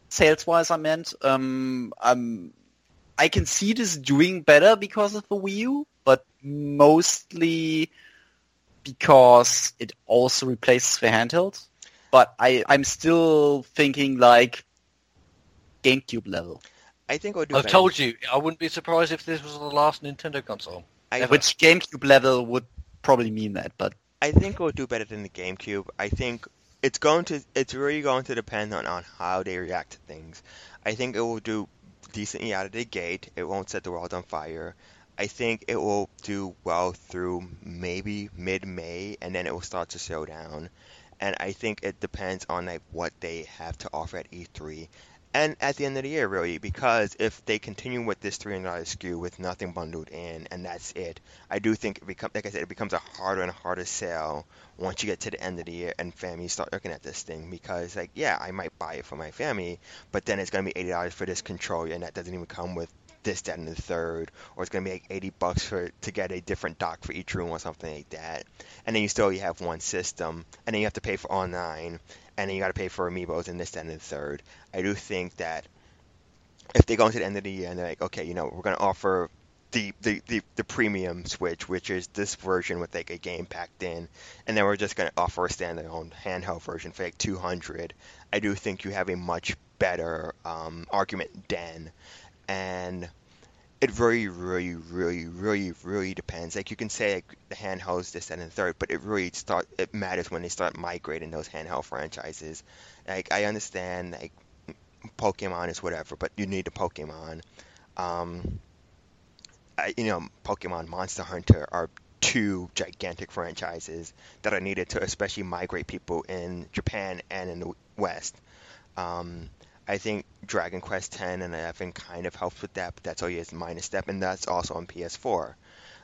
sales-wise I meant, um, I'm... I can see this doing better because of the Wii U, but mostly because it also replaces the handheld. But I, I'm still thinking like GameCube level. I think I'll do I've better. told you, I wouldn't be surprised if this was the last Nintendo console. I, Which GameCube level would probably mean that, but I think it'll do better than the GameCube. I think it's going to it's really going to depend on, on how they react to things. I think it will do decently out of the gate. It won't set the world on fire. I think it will do well through maybe mid-May, and then it will start to slow down. And I think it depends on like what they have to offer at E three and at the end of the year, really, because if they continue with this three hundred dollars S K U with nothing bundled in and that's it, I do think it becomes, like I said, it becomes a harder and harder sale once you get to the end of the year and families start looking at this thing, because like, yeah, I might buy it for my family, but then it's going to be eighty dollars for this controller and that doesn't even come with this, that, and the third, or it's going to be like eighty bucks for to get a different dock for each room or something like that, and then you still only have one system, and then you have to pay for online, and then you got to pay for amiibos and this, that, and the third. I do think that if they go into the end of the year and they're like, okay, you know, we're going to offer the, the, the, the premium Switch, which is this version with like a game packed in, and then we're just going to offer a standalone handheld version for like two hundred dollars, I do think you have a much better um, argument then. And it really, really, really, really, really depends. Like, you can say like, the handhelds, this, that, and the third, but it really start. It matters when they start migrating those handheld franchises. Like, I understand, like, Pokemon is whatever, but you need the Pokemon. Um, I, you know, Pokemon, Monster Hunter are two gigantic franchises that are needed to especially migrate people in Japan and in the West. Um... I think Dragon Quest ten and eleven kind of helps with that, but that's only a minor step, and that's also on P S four.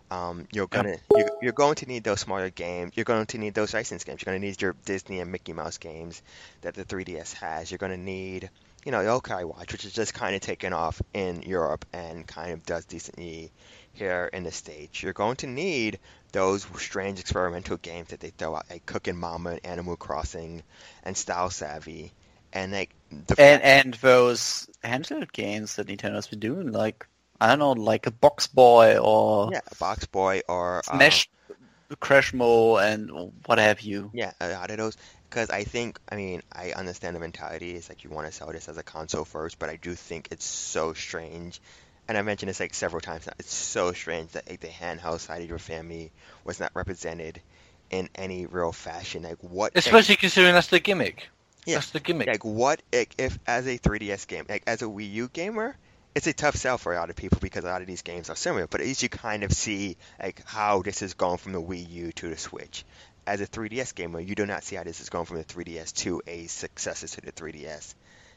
Um, you're gonna you're, you're going to need those smaller games. You're going to need those licensed games. You're going to need your Disney and Mickey Mouse games that the three D S has. You're going to need, you know, the Yokai Watch, which is just kind of taken off in Europe and kind of does decently here in the States. You're going to need those strange experimental games that they throw out, like Cookin' Mama and Animal Crossing and Style Savvy. And like the and, and those handheld games that Nintendo's been doing, like I don't know, like a Box Boy or yeah, a Box Boy or Smash, uh, Crashmo, and what have you. Yeah, a lot of those. Because I think, I mean, I understand the mentality. It's like you want to sell this as a console first, but I do think it's so strange. And I mentioned this like several times now. It's so strange that like, the handheld side of your family was not represented in any real fashion. Like what? Especially ex- considering that's the gimmick. Yeah. That's the gimmick. Like, what like, if, as a three D S game, like, as a Wii U gamer, it's a tough sell for a lot of people because a lot of these games are similar, but at least you kind of see, like, how this is going from the Wii U to the Switch. As a three D S gamer, you do not see how this is going from the three D S to a successor to the three D S.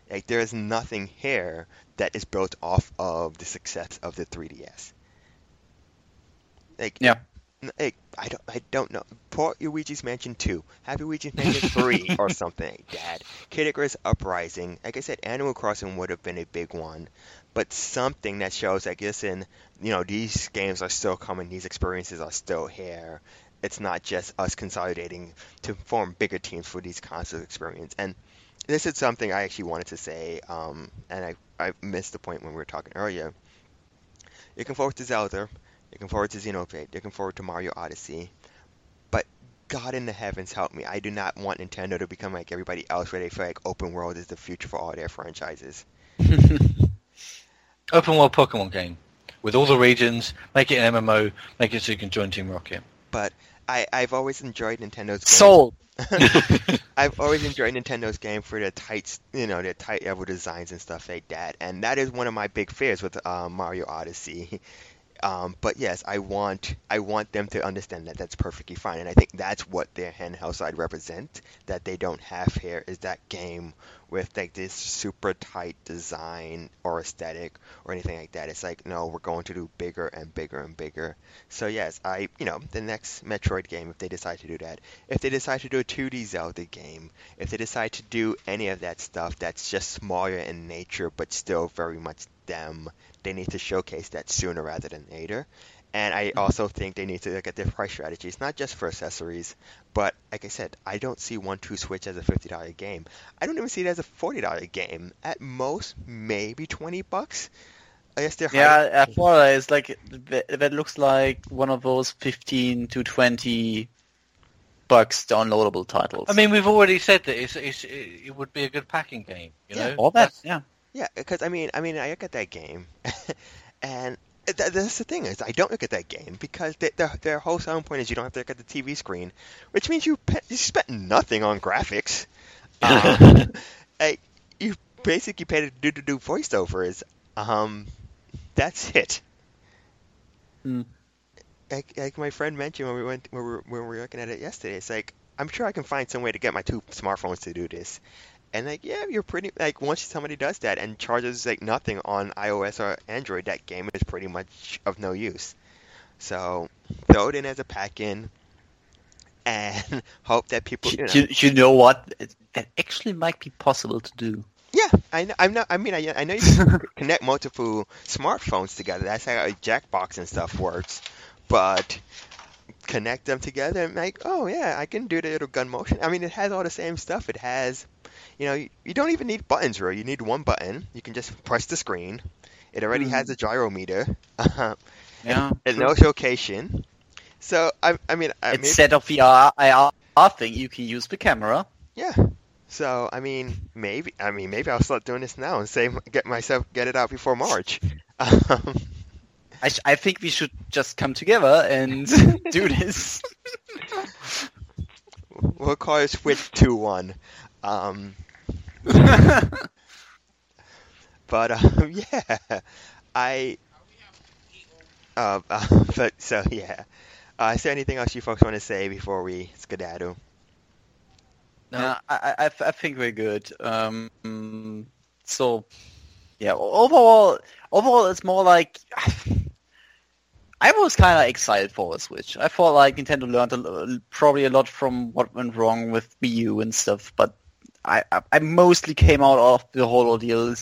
Like, there is nothing here that is built off of the success of the three D S. Like, yeah. Like, I don't, I don't know. Port Luigi's Mansion two, Happy Luigi's Mansion three, or something like that. Kid Icarus Uprising. Like I said, Animal Crossing would have been a big one, but something that shows, like, listen, you know, these games are still coming, these experiences are still here. It's not just us consolidating to form bigger teams for these console experiences. And this is something I actually wanted to say, um, and I, I missed the point when we were talking earlier. You can forward to Zelda. Looking forward to Xenoblade. Looking forward to Mario Odyssey. But God in the heavens help me. I do not want Nintendo to become like everybody else where they feel like open world is the future for all their franchises. Open world Pokemon game. With all the regions. Make it an M M O. Make it so you can join Team Rocket. But I, I've always enjoyed Nintendo's games. Sold! I've always enjoyed Nintendo's game for their tight, you know, their tight level designs and stuff like that. And that is one of my big fears with uh, Mario Odyssey. Um, but yes, I want I want them to understand that that's perfectly fine, and I think that's what their handheld side represent that they don't have here is that game with like this super tight design or aesthetic or anything like that. It's like, no, we're going to do bigger and bigger and bigger. So yes, I, you know, the next Metroid game, if they decide to do that, if they decide to do a two D Zelda game, if they decide to do any of that stuff that's just smaller in nature but still very much them, they need to showcase that sooner rather than later. And I also think they need to look at their price strategies, not just for accessories, but like I said, I don't see one two Switch as a fifty dollar game. I don't even see it as a forty dollar game. At most, maybe twenty bucks. I guess they're yeah, high- at all, it's like that looks like one of those fifteen to twenty bucks downloadable titles. I mean, we've already said that it's, it's, it would be a good packing game, you yeah, know. All that, yeah, yeah. Because I mean, I mean, I look at that game, and. That's the thing is, I don't look at that game because they, their their whole selling point is you don't have to look at the T V screen, which means you pe- you spent nothing on graphics. Um, I, you basically paid to do to do voiceovers. Um, that's it. Mm. Like, like my friend mentioned when we went when we were, when we were looking at it yesterday, it's like I'm sure I can find some way to get my two smartphones to do this. And like, yeah, you're pretty, like, once somebody does that and charges like nothing on iOS or Android, that game is pretty much of no use. So throw it in as a pack-in and hope that people. You know. You, you know what? That actually might be possible to do. Yeah, I know. I'm not. I mean, I, I know you can connect multiple smartphones together. That's how like Jackbox and stuff works, but. Connect them together and like, oh yeah, I can do the little gun motion. I mean, it has all the same stuff. It has, you know, you, you don't even need buttons, really. You need one button. You can just press the screen. It already mm. has a gyrometer. Uh-huh. Yeah. And, and no location. So I, I mean, I instead maybe, of the I R thing, you can use the camera. Yeah. So I mean, maybe I mean maybe I'll start doing this now and save get myself get it out before March. Um, I, sh- I think we should just come together and do this. We'll call it Switch two one. Um, but um, yeah, I. Uh, uh, but so yeah, uh, is there anything else you folks want to say before we skedaddle? No, uh, I, I I think we're good. Um, so yeah, overall, overall, it's more like. I was kind of excited for a Switch. I thought like Nintendo learned a, probably a lot from what went wrong with Wii U and stuff, but I, I, I mostly came out of the whole ordeal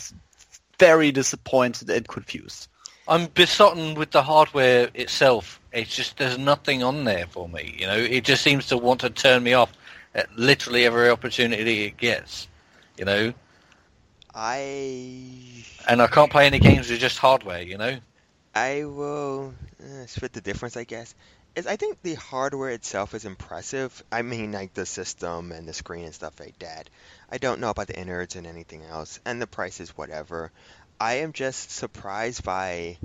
very disappointed and confused. I'm besotted with the hardware itself. It's just there's nothing on there for me. You know, it just seems to want to turn me off at literally every opportunity it gets. You know, I and I can't play any games with just hardware. You know. I will uh, split the difference, I guess. Is I think the hardware itself is impressive. I mean, like, the system and the screen and stuff like that. I don't know about the innards and anything else. And the price is whatever. I am just surprised by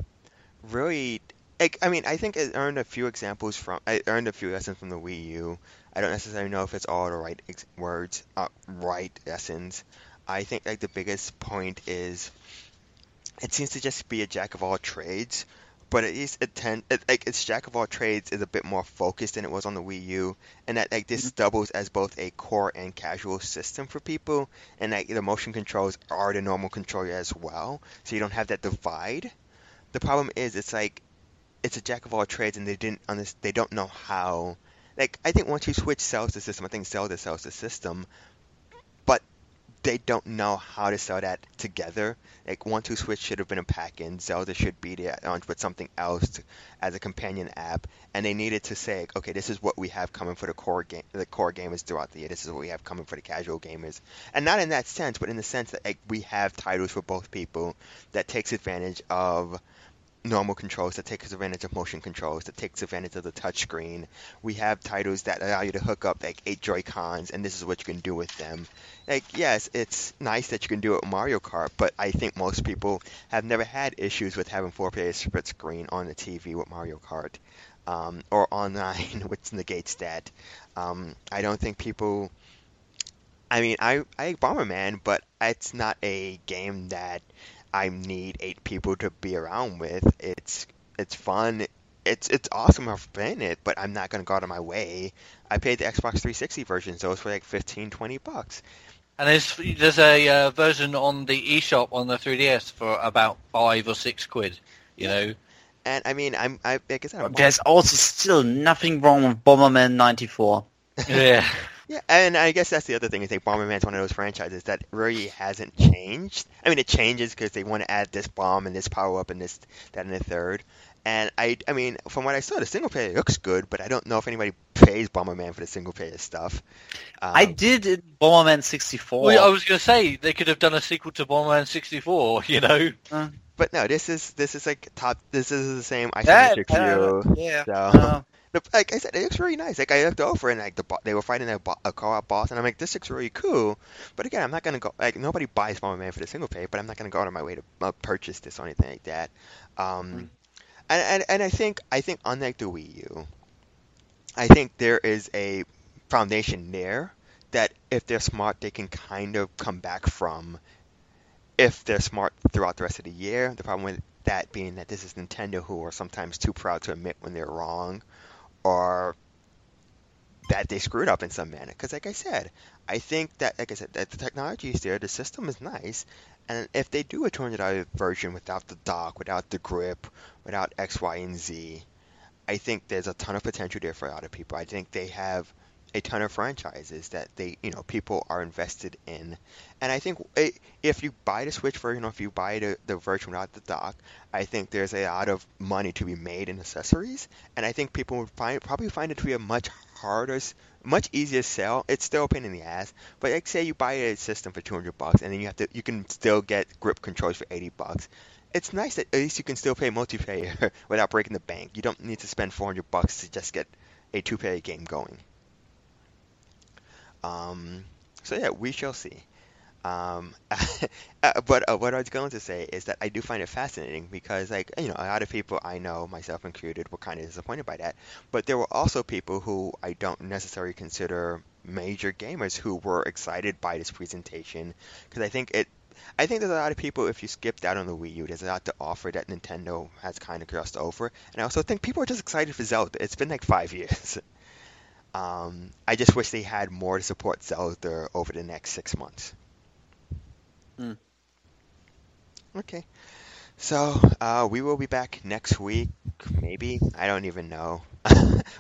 really... Like, I mean, I think it earned a few examples from... I earned a few lessons from the Wii U. I don't necessarily know if it's all the right ex- words, uh, right lessons. I think, like, the biggest point is... It seems to just be a jack of all trades, but at least it tend, it, like its jack of all trades is a bit more focused than it was on the Wii U, and that like this doubles as both a core and casual system for people, and like the motion controls are the normal controller as well, so you don't have that divide. The problem is it's like it's a jack of all trades, and they didn't they don't know how. Like I think once you switch sells the system, I think Zelda sells the system. They don't know how to sell that together. Like, one two Switch should have been a pack-in. Zelda should be there with something else to, as a companion app. And they needed to say, like, okay, this is what we have coming for the core game, the core gamers throughout the year. This is what we have coming for the casual gamers. And not in that sense, but in the sense that like, we have titles for both people that takes advantage of normal controls, that takes advantage of motion controls, that takes advantage of the touchscreen. We have titles that allow you to hook up like eight Joy-Cons, and this is what you can do with them. Like, yes, it's nice that you can do it with Mario Kart, but I think most people have never had issues with having four players split screen on the T V with Mario Kart, um, or online, which negates that. Um, I don't think people... I mean, I, I like Bomberman, but it's not a game that... I need eight people to be around with. It's it's fun. It's it's awesome. I've played it, but I'm not gonna go out of my way. I paid the Xbox three sixty version, so it's for like fifteen, twenty bucks. And there's there's a uh, version on the eShop on the three D S for about five or six quid, you yeah. know. And I mean, I'm I, I guess I'm there's also still nothing wrong with Bomberman ninety-four. Yeah. Yeah, and I guess that's the other thing is that Bomberman's one of those franchises that really hasn't changed. I mean, it changes because they want to add this bomb and this power up and this that and the third. And I, I mean, from what I saw, the single player looks good, but I don't know if anybody pays Bomberman for the single player stuff. Um, I did in Bomberman sixty-four. Well, I was going to say they could have done a sequel to Bomberman sixty-four, you know. Uh, but no, this is this is like top. This is the same isometric view. Uh, yeah. So. Uh, Like I said, it looks really nice. Like I looked over and like the bo- they were fighting a, bo- a co-op boss, and I'm like, this looks really cool. But again, I'm not gonna go. Like nobody buys Bomberman for the single player, but I'm not gonna go out of my way to uh, purchase this or anything like that. Um, mm. and, and and I think I think unlike the Wii U, I think there is a foundation there that if they're smart, they can kind of come back from. If they're smart throughout the rest of the year, the problem with that being that this is Nintendo, who are sometimes too proud to admit when they're wrong. Or that they screwed up in some manner. Because, like I said, I think that, like I said, that the technology is there, the system is nice, and if they do a two hundred dollars version without the dock, without the grip, without X, Y, and Z, I think there's a ton of potential there for a lot of people. I think they have a ton of franchises that they, you know, people are invested in, and I think if you buy the Switch version or if you buy the, the version without the dock, I think there's a lot of money to be made in accessories, and I think people would find probably find it to be a much harder, much easier sell. It's still a pain in the ass, but like say you buy a system for two hundred bucks, and then you have to, you can still get grip controls for eighty bucks. It's nice that at least you can still play multiplayer without breaking the bank. You don't need to spend four hundred bucks to just get a two-player game going. Um, so yeah, we shall see. Um, but uh, what I was going to say is that I do find it fascinating because, like, you know, a lot of people I know, myself included, were kind of disappointed by that. But there were also people who I don't necessarily consider major gamers who were excited by this presentation because I think it. I think there's a lot of people, if you skipped out on the Wii U, there's a lot to offer that Nintendo has kind of crossed over. And I also think people are just excited for Zelda. It's been like five years. Um, I just wish they had more to support Zelda over the next six months. Mm. Okay. So, uh, we will be back next week, maybe. I don't even know.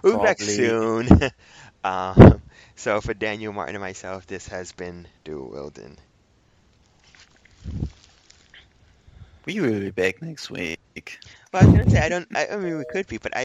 We'll be back soon. um, so, for Daniel, Martin, and myself, this has been Dual Wilden. We will be back next week. Well, I was going to say, I don't, I, I mean, we could be, but I...